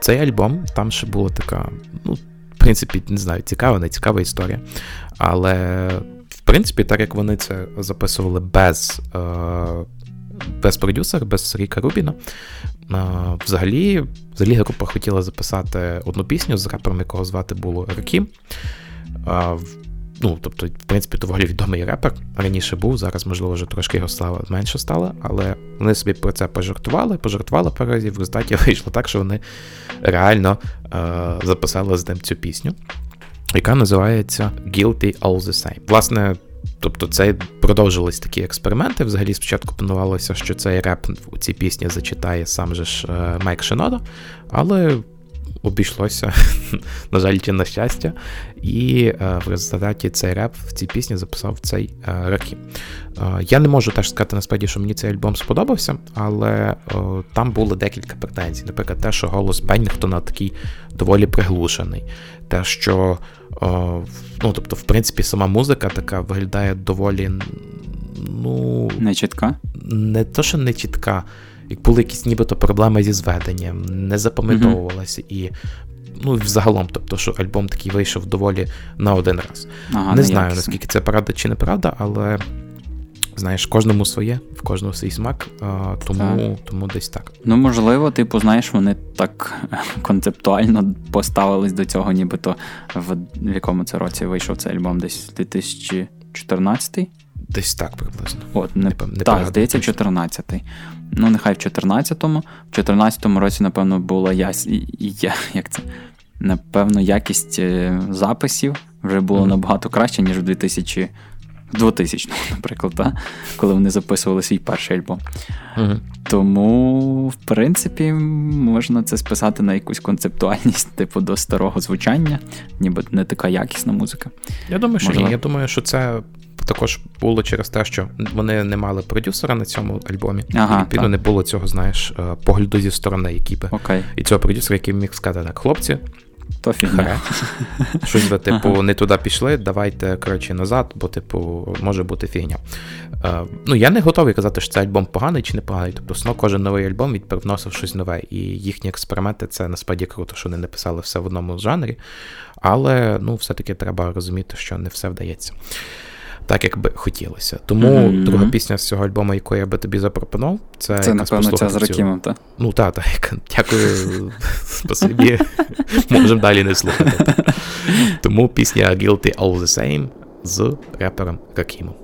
цей альбом, там ще була така, ну, в принципі, не знаю, цікава, не цікава історія. Але, в принципі, так як вони це записували без продюсера, без Ріка Рубіна, взагалі група хотіла записати одну пісню з репером, якого звати було Ракім. Ну, тобто, в принципі, доволі відомий репер. Раніше був, зараз, можливо, вже трошки його слава менше стала, але вони собі про це пожартували пару разів, в результаті вийшло так, що вони реально записали з ним цю пісню, яка називається «Guilty All the Same». Власне, тобто, це продовжились такі експерименти. Взагалі, спочатку планувалося, що цей реп у цій пісні зачитає сам же ж Майк Шинода, але обійшлося, на жаль, чи на щастя, і в результаті цей реп в цій пісні записав цей Ракім. Я не можу теж сказати насправді, що мені цей альбом сподобався, але там було декілька претензій. Наприклад, те, що голос Беннінгтона такий доволі приглушений. Те, що, ну, тобто, в принципі, сама музика така виглядає доволі, ну... Не чітка? Не то, що не чітка. Як були якісь нібито проблеми зі зведенням, не запам'ятовувалася і, ну, взагалом, тобто, що альбом такий вийшов доволі на один раз. Ага, не знаю, наскільки це правда чи неправда, але, знаєш, кожному своє, в кожного свій смак, тому десь так. Ну, можливо, типу, знаєш, вони так концептуально поставились до цього, нібито в якому це році вийшов цей альбом, десь 2014-й? Десь так приблизно. От, так, здається, в 14-й. Ну, нехай в 14-му. В 14-му році, напевно, була Напевно, якість записів вже було набагато краще, ніж в 2000-му, наприклад, да? Коли вони записували свій перший альбом. Mm-hmm. Тому, в принципі, можна це списати на якусь концептуальність, типу, до старого звучання, ніби не така якісна музика. Я думаю, що ні. Я думаю, що це також було через те, що вони не мали продюсера на цьому альбомі. Ага, відповідно, не було цього, знаєш, погляду зі сторони, який би. Окей. І цього продюсера, який міг сказати, так, хлопці, то фігня. Щось би, типу, не туди пішли, давайте, коротше, назад, бо, типу, може бути фігня. Ну, я не готовий казати, що це альбом поганий чи не поганий. Тобто, кожен новий альбом відпривносив щось нове. І їхні експерименти, це насправді круто, що вони написали все в одному жанрі. Але, ну, все-таки треба розуміти, що не все вдається так, як би хотілося. Тому друга пісня з цього альбому, яку я би тобі запропонував, це напевно, ця з Ракімом, так? Ну, так. Дякую, спасибі. Можемо далі не слухати. Тому пісня Guilty All The Same з репером Ракімом.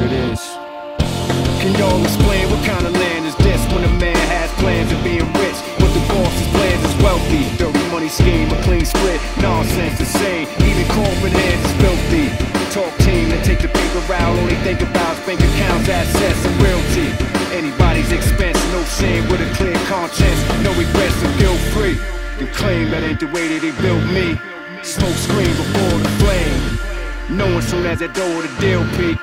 what it is. Can y'all explain what kind of land is this when a man has plans of being rich, but the boss's plans is wealthy? Dirty money scheme, a clean split, nonsense insane. Even corporate hands is filthy. Talk team that take the paper out, only think about bank accounts, assets, and realty. Anybody's expense, no shame with a clear conscience, no regrets and guilt free. You claim that ain't the way that they built me. Smoke screen before the flame. No one soon as that door to deal peak.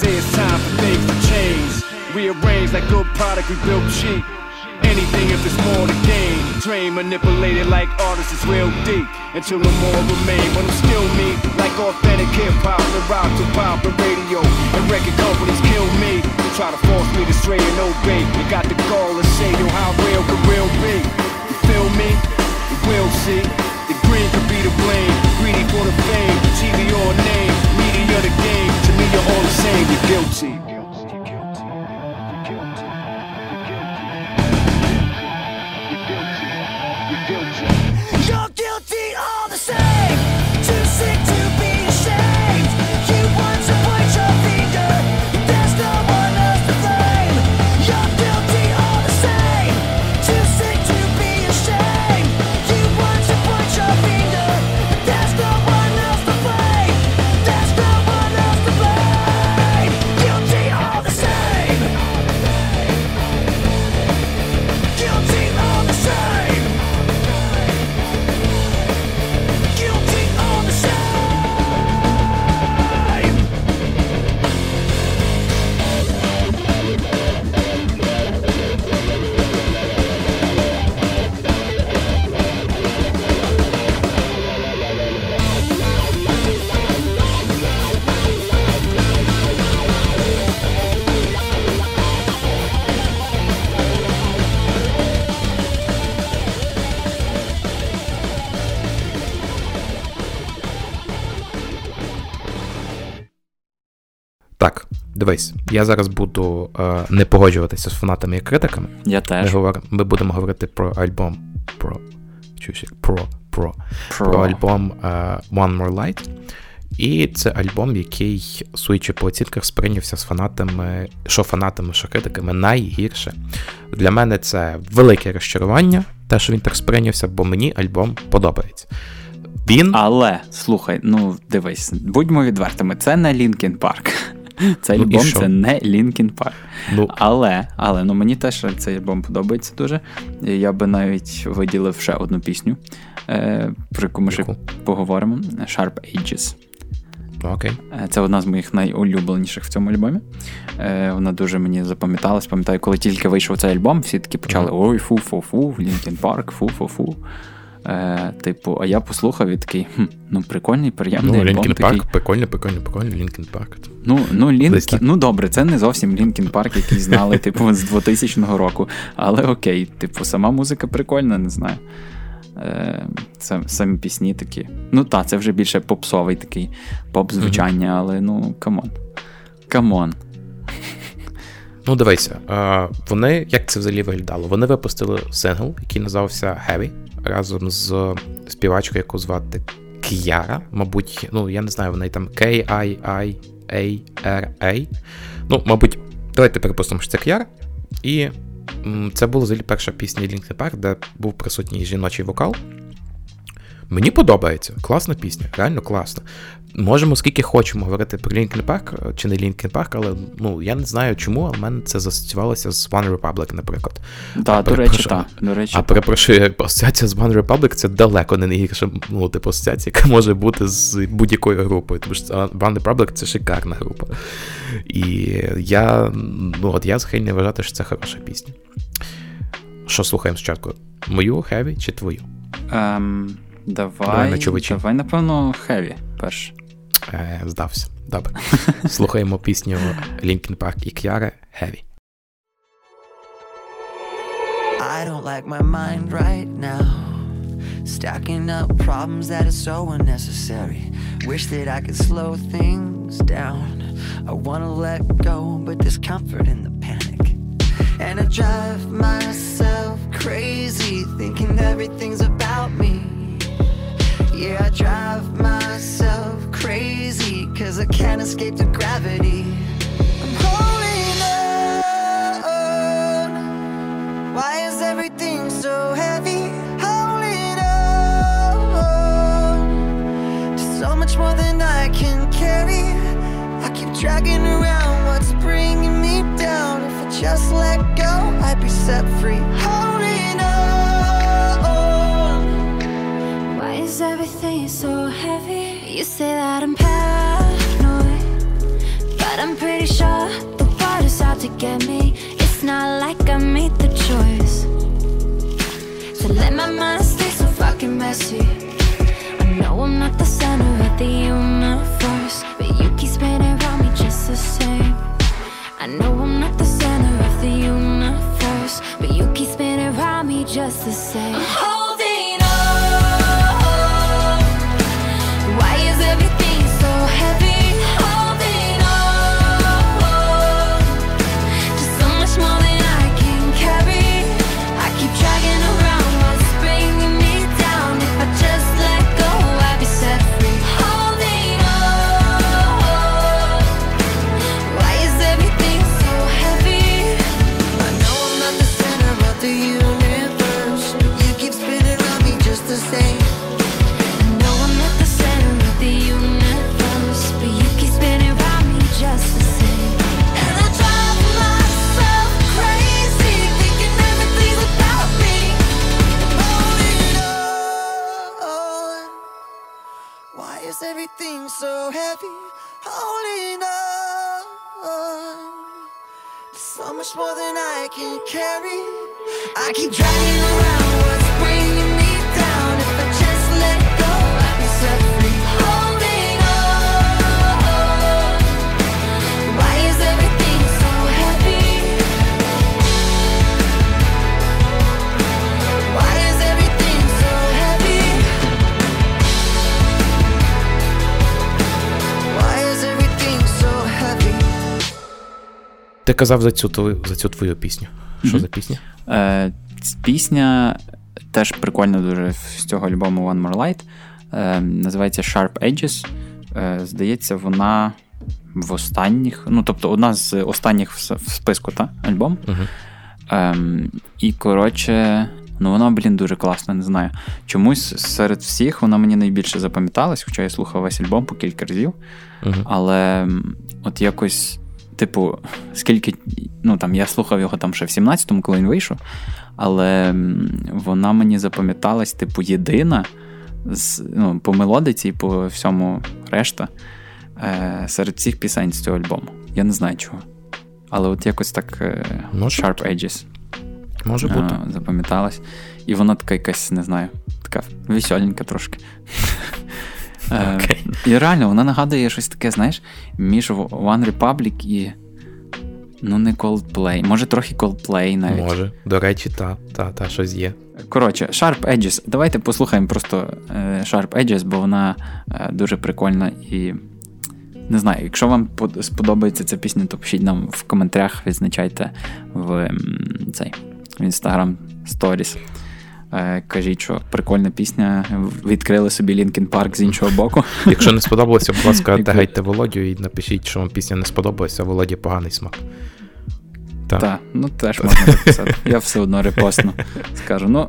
Say it's time for things to change. Rearrange like good product we built cheap. Anything if there's more to gain. Drain manipulated like artists is real deep. Until no more remain, but I'm still me. Like authentic hip-hop, the rock to pop, the radio and record companies kill me. They try to force me to stray and obey. You got the gall to say, yo, how real could real be? You feel me? You will see. The green could be to blame. Greedy for the fame, TV or name, media the game. To me you're all the same, you're guilty. Так, дивись, я зараз буду не погоджуватися з фанатами і критиками. Я теж. Ми будемо говорити про альбом, про альбом One More Light. І це альбом, який, судячи по оцінках, сприйнявся з фанатами, що критиками найгірше. Для мене це велике розчарування, те, що він так сприйнявся, бо мені альбом подобається. Але, слухай, ну дивись, будьмо відвертими, це не Linkin Park. Цей альбом це не Linkin Park. Ну. Але мені теж цей альбом подобається дуже. Я би навіть виділив ще одну пісню, про яку ми ще поговоримо. Sharp Edges. Окей. Це одна з моїх найулюбленіших в цьому альбомі. Вона дуже мені запам'яталась. Пам'ятаю, коли тільки вийшов цей альбом, всі таки почали ой, фу-фу-фу, Linkin Park, фу-фу-фу. Типу, а я послухав і такий, прикольний, приємний альбом. Linkin Park, прикольний Linkin Park. Добре, це не зовсім Linkin Park, який знали, типу, з 2000 року. Але окей, типу, сама музика прикольна, не знаю. Самі пісні такі. Це вже більше попсовий такий, поп-звучання, але, камон. Ну, дивися, вони, як це взагалі виглядало? Вони випустили сингл, який називався Heavy, разом з співачкою, яку звати Кіара, мабуть, я не знаю, вона там K-I-I-A-R-A. Мабуть, давайте перепустимо, що це Кіара. І це була взагалі перша пісня Linkin Park, де був присутній жіночий вокал. Мені подобається, класна пісня, реально класна. Можемо скільки хочемо говорити про Linkin Park, чи не Linkin Park, але я не знаю чому, але в мене це засоціювалося з One Republic, наприклад. До речі. А перепрошую, асоціація з One Republic це далеко не найгірша асоціація, яка може бути з будь-якою групою, тому що One Republic це шикарна група. І я схильний вважати, що це хороша пісня. Що слухаємо спочатку? Мою, Heavy чи твою? Давай, напевно, Heavy перш. Здався. Добре. Слухаємо пісню Linkin Park і Kiara Heavy. I don't like my mind right now. Stacking up problems that are so unnecessary. Wish that I could slow things down. I wanna let go, but there's comfort in the panic. And I drive myself crazy thinking everything's about me. Yeah, I drive myself crazy, cause I can't escape the gravity. turn around, what's bringing me down? If I just let go, I'd be set free. Holding on. Why is everything so heavy? You say that I'm paranoid, but I'm pretty sure the world is out to get me. It's not like I made the choice to let my mind stay so fucking messy. I know I'm not the center of the universe, but you keep spinning around me just the same. I know I'm not the center of the universe, but you keep spinning around me just the same. I'm holding on. Why is everything so heavy? Holding on to so much more than I can carry. I keep dragging away. Everything so heavy, holding on, so much more than I can carry. I keep dragging around what's bringing me down. If I just let go, I'll be set free. Holding on, why is everything so heavy? Why is everything so heavy? Ти казав за цю твою пісню. Що за пісня? Пісня теж прикольна дуже з цього альбому One More Light. Називається Sharp Edges. Здається, вона в останніх, ну, тобто одна з останніх в списку, та, альбом. І, коротше, ну, вона, дуже класна, не знаю. Чомусь серед всіх вона мені найбільше запам'яталась, хоча я слухав весь альбом по кілька разів. Але от якось типу, скільки, ну, там, я слухав його там ще в 17-му, коли він вийшов, але вона мені запам'яталась, типу, єдина, ну, по мелодиці і по всьому решта серед всіх пісень з цього альбому. Я не знаю чого. Але от якось так Sharp Edges запам'яталась. І вона така якась, не знаю, така весёленька трошки. І реально, вона нагадує щось таке, знаєш, між One Republic і, ну, не Coldplay. Може, трохи Coldplay навіть. Може. До речі, та щось є. Коротше, Sharp Edges. Давайте послухаємо просто Sharp Edges, бо вона дуже прикольна і, не знаю, якщо вам сподобається ця пісня, то пишіть нам в коментарях, відзначайте в цей, в Instagram Stories. Кажіть, що прикольна пісня, відкрили собі Linkin Park з іншого боку. Якщо не сподобалося, будь ласка, тегайте Володю і напишіть, що вам пісня не сподобалася, а Володі поганий смак. Так, ну теж можна написати. Я все одно репостно скажу.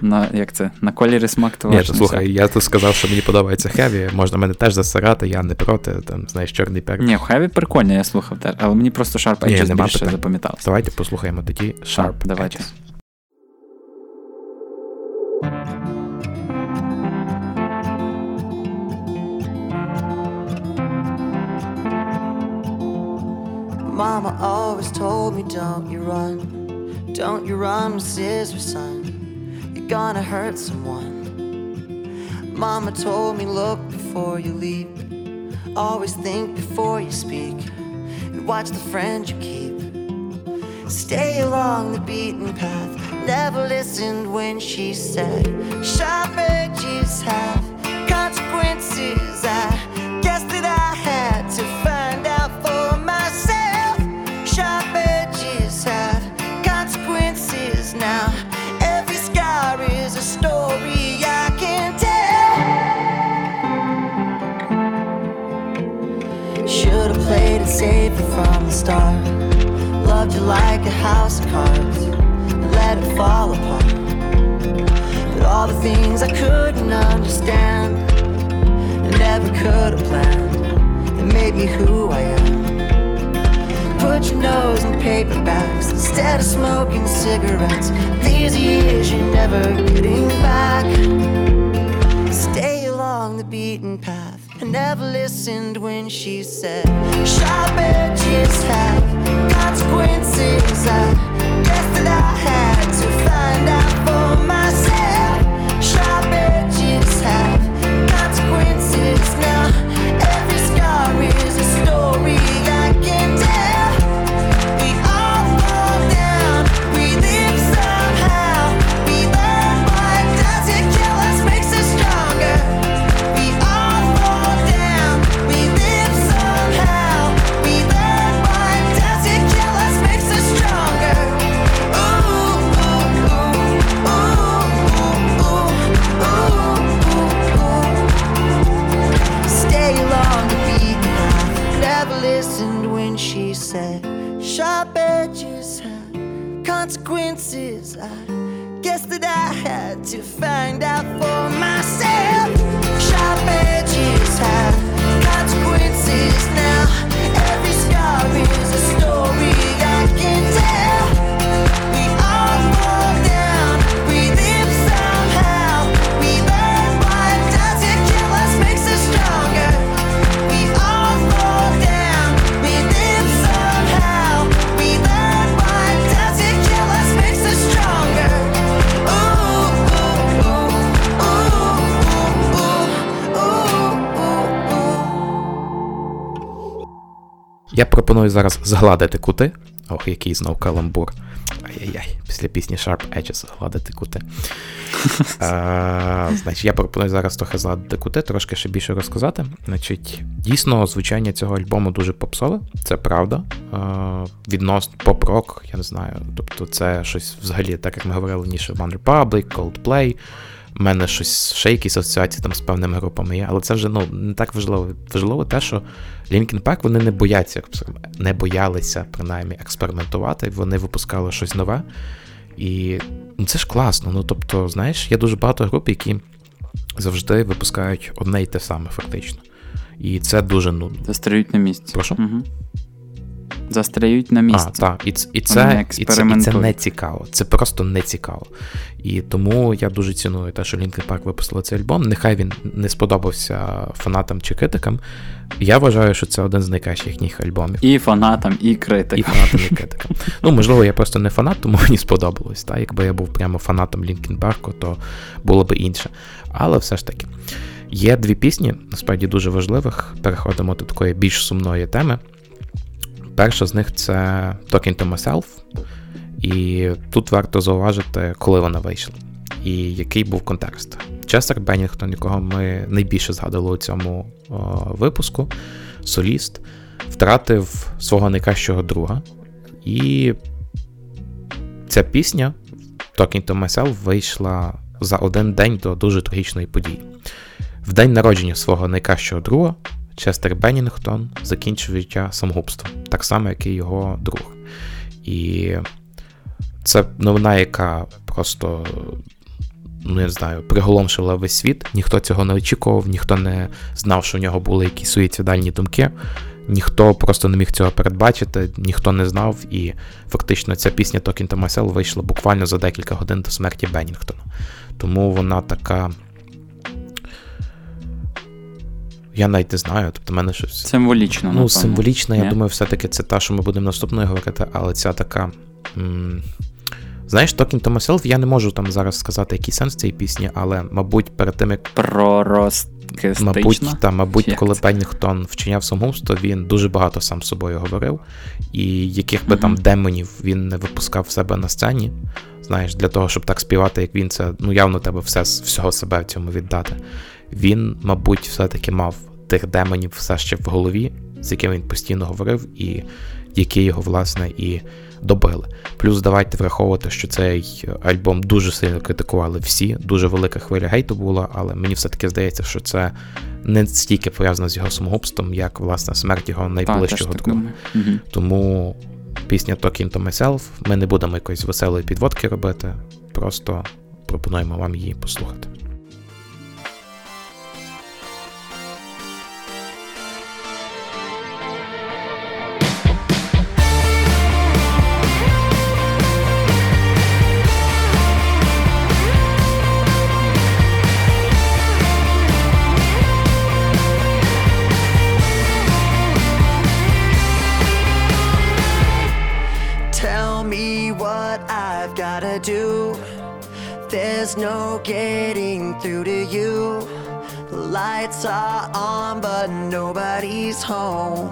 Ну, як це, на кольорі смак то важко. Слухай, я тут сказав, що мені подобається хеві, можна мене теж засирати, я не проти, там, знаєш, чорний перець. Ні, хеві прикольно, я слухав теж, але мені просто Sharp Edges більше запам'ятався. Давайте послухаємо тоді Sharp Edges. Mama always told me, don't you run, my scissor son, you're gonna hurt someone. Mama told me, look before you leap, always think before you speak, and watch the friend you keep. Stay along the beaten path, never listened when she said, sharp edges have consequences, I guess that I had to find out for myself. Sharp edges have consequences now. Every scar is a story I can tell. Should've played it safer from the start. Loved you like a house of cards and let it fall apart. But all the things I couldn't understand and never could've planned that made me who I am. paperbacks instead of smoking cigarettes. These years you're never getting back. Stay along the beaten path. I never listened when she said sharp edges have consequences. I guess that I had to find out for myself. Sharp edges have consequences now. Every scar is a story I can tell. Sharp edges have consequences. I guess that I had to find out for myself. Sharp edges have consequences now. Every scar is a story I can tell. We all fall down, we live somehow. We learn what doesn't kill us makes us stronger. We all fall down, we live somehow. Я пропоную зараз згладити кути. Ох, який знов каламбур. Ай-яй-яй, після пісні Sharp Edges згладити кути. Значить, я пропоную зараз трохи згладити кути, трошки ще більше розказати. Значить, дійсно, звучання цього альбому дуже попсове, це правда. Відносно поп-рок, я не знаю, тобто це щось взагалі, так як ми говорили раніше, One Republic, Coldplay. У мене щось ще якісь асоціації там з певними групами є, але це вже не так важливо. Важливо те, що Linkin Park, вони не бояться, не боялися принаймні експериментувати, вони випускали щось нове, і це ж класно. Ну тобто, знаєш, є дуже багато груп, які завжди випускають одне і те саме фактично, і це дуже нудно. Застряють на місці. Прошу? Угу. Застряють на місці. А, так. І це не цікаво. Це просто не цікаво. І тому я дуже ціную те, що Linkin Park випустили цей альбом. Нехай він не сподобався фанатам чи критикам. Я вважаю, що це один з найкращих їхніх альбомів. І фанатам, і критикам. Ну, можливо, я просто не фанат, тому мені сподобалось. Та? Якби я був прямо фанатом Linkin Park, то було б інше. Але все ж таки. Є дві пісні, насправді дуже важливих. Переходимо до такої більш сумної теми. Перша з них це Talking to Myself, і тут варто зауважити, коли вона вийшла, і який був контекст. Честер Беннінгтон, якого ми найбільше згадали у цьому випуску, соліст, втратив свого найкращого друга, і ця пісня Talking to Myself вийшла за один день до дуже трагічної події. В день народження свого найкращого друга Честер Беннінгтон закінчив життя самогубством, так само, як і його друг. І це новина, яка просто, не знаю, приголомшила весь світ. Ніхто цього не очікував, ніхто не знав, що в нього були якісь суїцидальні думки, ніхто просто не міг цього передбачити, ніхто не знав, і фактично ця пісня «Talking to Myself» вийшла буквально за декілька годин до смерті Беннінгтона. Тому вона така... Я навіть не знаю, тобто в мене щось... Символічно, напевно. Ну, символічно, я думаю, все-таки це та, що ми будемо наступною говорити, але ця така... Знаєш, Talking to Myself, я не можу там зараз сказати, який сенс цієї пісні, але, мабуть, перед тим, як... Проросткистично? Мабуть, коли Беннінгтон вчиняв самогубство, він дуже багато сам з собою говорив, і яких би там демонів він не випускав в себе на сцені, знаєш, для того, щоб так співати, як він це, ну, явно треба всього себе в цьому віддати. Він, мабуть, все-таки мав тих демонів все ще в голові, з яким він постійно говорив, і які його, власне, і добили. Плюс давайте враховувати, що цей альбом дуже сильно критикували всі, дуже велика хвиля гейту була, але мені все-таки здається, що це не стільки пов'язано з його самогубством, як, власне, смерть його найближчого друга. Тому пісня «Talking to Myself», ми не будемо якоїсь веселої підводки робити, просто пропонуємо вам її послухати. I do. There's no getting through to you. The lights are on, but nobody's home.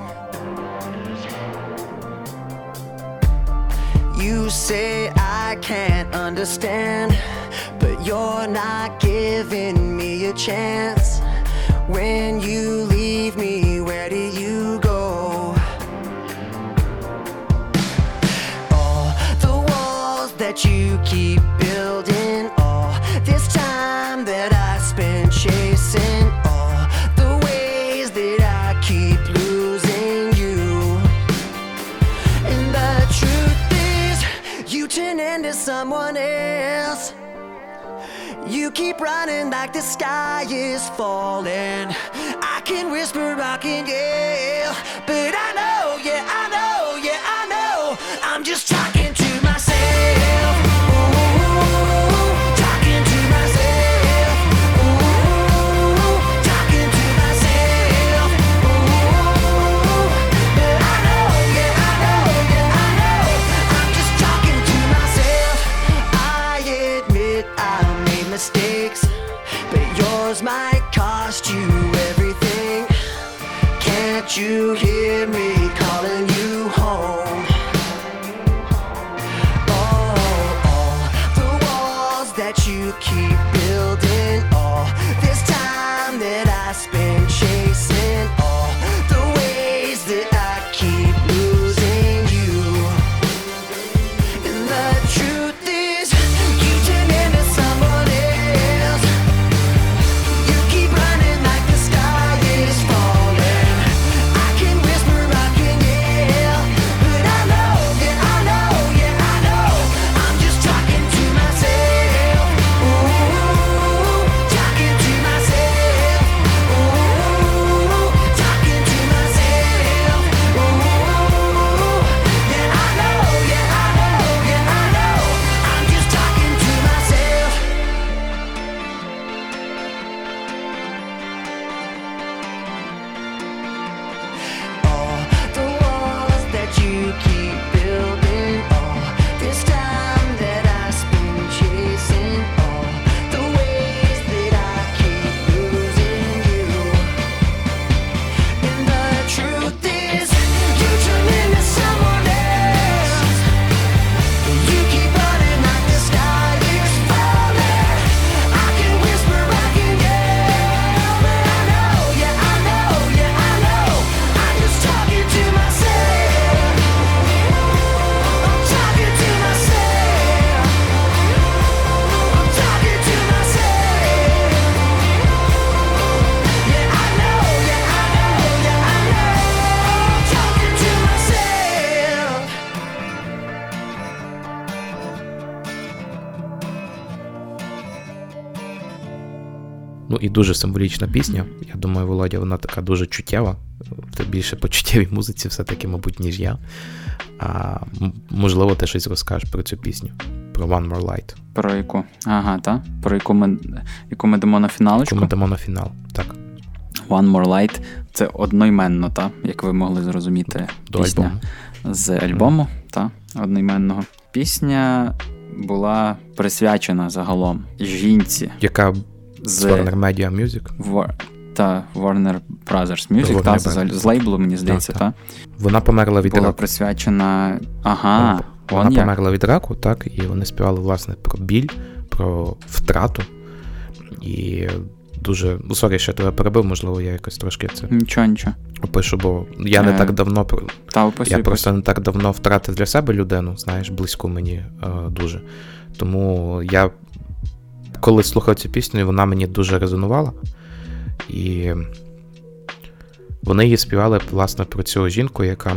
You say I can't understand, but you're not giving me a chance. When you leave me, where do you go? That you keep building, all this time that I spent chasing, all the ways that I keep losing you. And the truth is, you turn into someone else. You keep running like the sky is falling. I can whisper, I can yell, but I know, yeah, I know, yeah, I know, I'm just talking to myself. Might cost you everything. Can't you hear me calling you home? Oh, all the walls that you keep building, all this time that I spent chasing, all the ways that I keep losing you. And the truth is, you turn into someone else. І дуже символічна пісня. Я думаю, Володя, вона така дуже чуттєва. Ти більше по чуттєвій музиці все-таки, мабуть, ніж я. А, можливо, ти щось розкажеш про цю пісню. Про One More Light. Про яку? Ага, так. Про яку ми дамо на фіналочку? Яку ми дамо на фінал, так. One More Light – це одноіменно, та? Як ви могли зрозуміти, до пісня альбому. З альбому, та? Одноіменного. Пісня була присвячена загалом жінці. Яка... З Warner Media Music? Та Warner Brothers Music, та, з лейблу, мені здається, так. Вона померла від раку. Була присвячена... Ага. Вона померла від раку, так, і вони співали, власне, про біль, про втрату. І дуже... Сорі, що я тебе перебив, можливо, я якось трошки це... Нічого. Опишу, бо я не так давно... Я просто не так давно втратив для себе людину, знаєш, близьку мені дуже. Тому я... Коли слухав цю пісню, вона мені дуже резонувала. І вони її співали, власне, про цю жінку, яка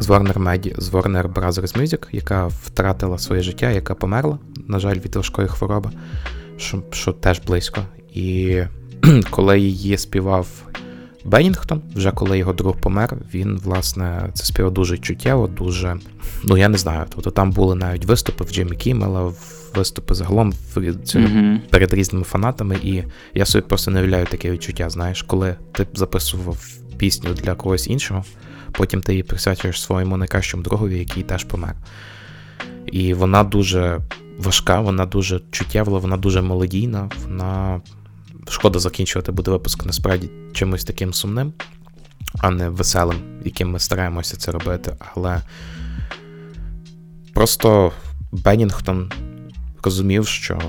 з Warner Brothers Music, яка втратила своє життя, яка померла, на жаль, від важкої хвороби, що теж близько. І коли її співав Беннінгтон, вже коли його друг помер, він, власне, це співав дуже чуттєво, дуже... Ну, я не знаю, тобто там були навіть виступи в Джиммі Кіммела, виступи загалом перед різними фанатами, і я собі просто не уявляю таке відчуття, знаєш, коли ти записував пісню для когось іншого, потім ти її присвячуєш своєму найкращому другові, який теж помер. І вона дуже важка, вона дуже чуттєвла, вона дуже мелодійна, вона... Шкода закінчувати буде випуск насправді чимось таким сумним, а не веселим, яким ми стараємося це робити, але просто Беннінгтон розумів, що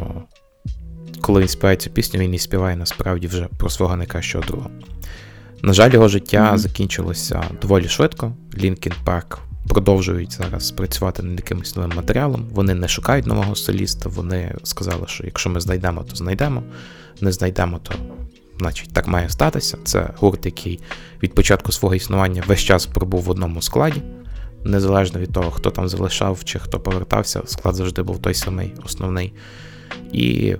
коли він співає цю пісню, він і співає насправді вже про свого найкращого друга. На жаль, його життя закінчилося доволі швидко. Лінкін Парк продовжують зараз працювати над якимось новим матеріалом. Вони не шукають нового соліста, вони сказали, що якщо ми знайдемо, то знайдемо, не знайдемо, то значить так має статися. Це гурт, який від початку свого існування весь час пробув в одному складі. Незалежно від того, хто там залишав чи хто повертався, склад завжди був той самий, основний. І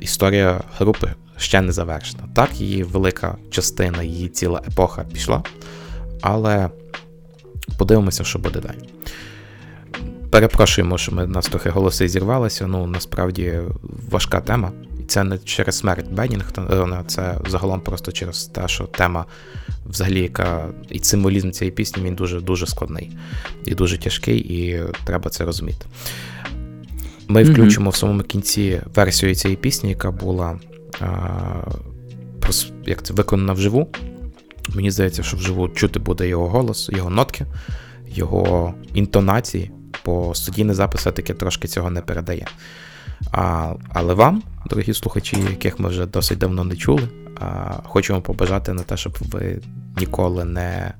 історія групи ще не завершена. Так, її велика частина, її ціла епоха пішла, але подивимося, що буде далі. Перепрошуємо, що ми нас трохи голоси зірвалися, ну, насправді важка тема. І це не через смерть Беннінгтона, це загалом просто через те, що тема взагалі, яка і символізм цієї пісні, він дуже-дуже складний і дуже тяжкий, і треба це розуміти. Ми включимо в самому кінці версію цієї пісні, яка була виконана вживу. Мені здається, що вживу чути буде його голос, його нотки, його інтонації, бо студійний запис все-таки трошки цього не передає. Але вам, дорогі слухачі, яких ми вже досить давно не чули, хочемо побажати на те, щоб ви ніколи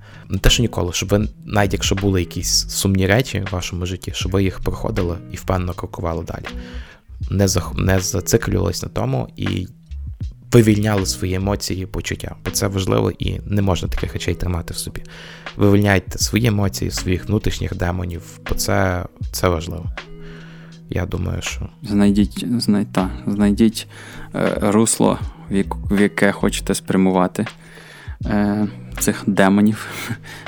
щоб ви, навіть якщо були якісь сумні речі в вашому житті, щоб ви їх проходили і впевнено крокували далі. Не зациклювались на тому і вивільняли свої емоції і почуття, бо це важливо і не можна таких речей тримати в собі. Вивільняйте свої емоції, своїх внутрішніх демонів, бо це важливо. Я думаю, що... Знайдіть русло, в яке хочете спрямувати цих демонів,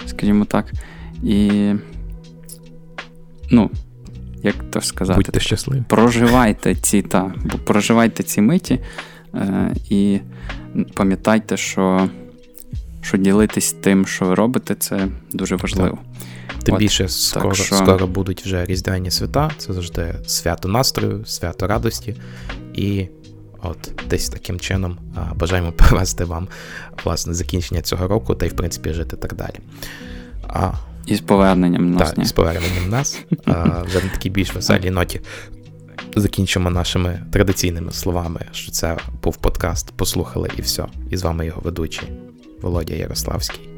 скажімо так. І, як то сказати... Будьте щасливі. Проживайте ці миті і пам'ятайте, що ділитись тим, що ви робите, це дуже важливо. Тим більше скоро будуть вже різдвяні свята, це завжди свято настрою, свято радості, і от десь таким чином бажаємо привести вам, власне, закінчення цього року, та й в принципі жити так далі. І з поверненням нас. Так, і з поверненням нас. Вже на такій більш веселій ноті закінчимо нашими традиційними словами, що це був подкаст «Послухали і все». І з вами його ведучий Володя Ярославський.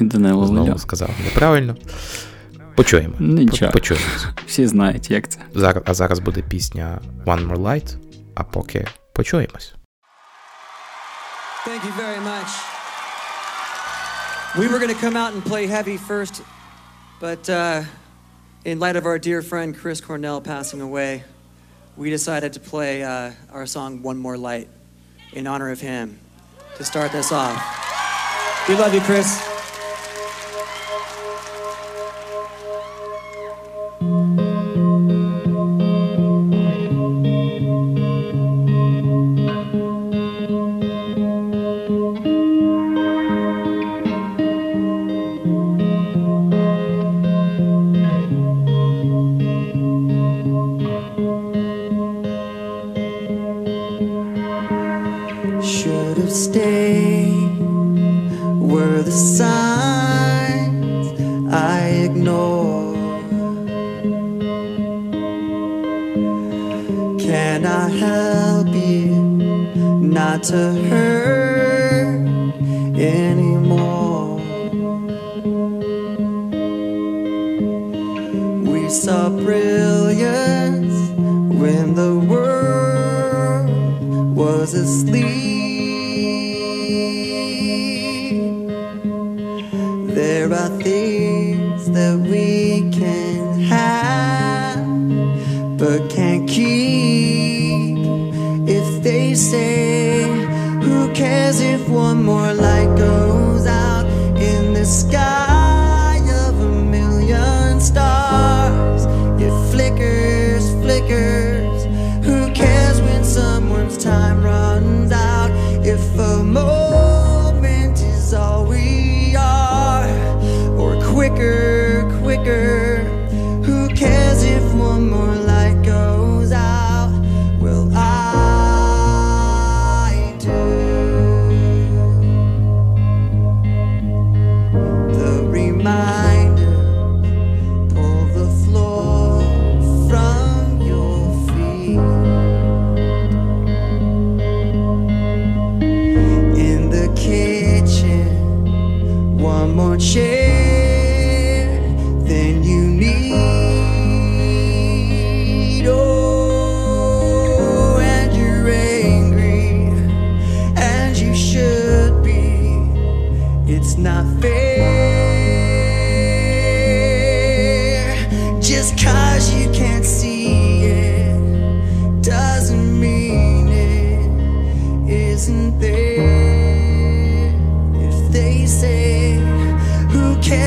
І Данило знову сказав неправильно. Почуємо. Нічого. Всі знають, як це. Зараз буде пісня One More Light, а поки почуємось. Thank you very much. We were going to come out and play heavy first, but in light of our dear friend Chris Cornell passing away, we decided to play our song One More Light in honor of him to start this off. We love you, Chris. Quicker,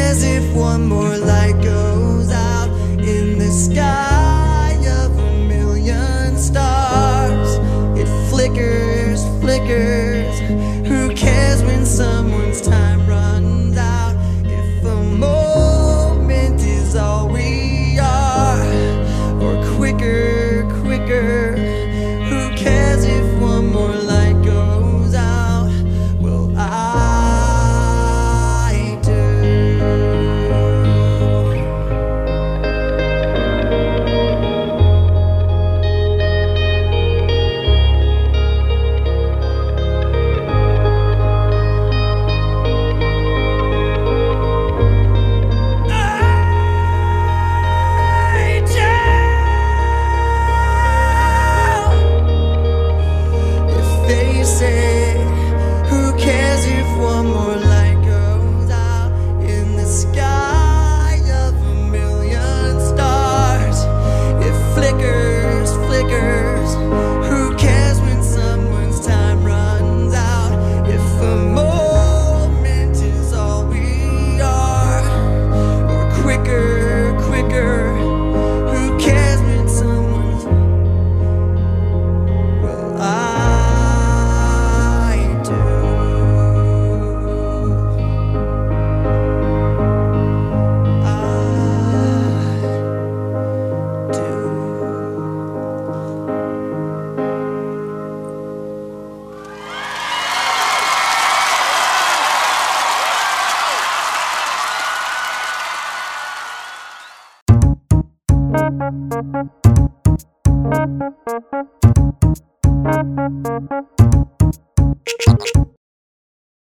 as if one more light goes out in the sky of a million stars. It flickers, flickers. Who cares when someone's time runs out? If a moment is all we are, or quicker, quicker. Who cares if one more light goes out? Well, I do. If they say, who cares if one more light goes out in the sky of a million stars? It flickers, flickers. Who cares when someone's time runs out? If a moment is all we are, or quicker, quicker. Who cares when someone's... Well, I do. I do.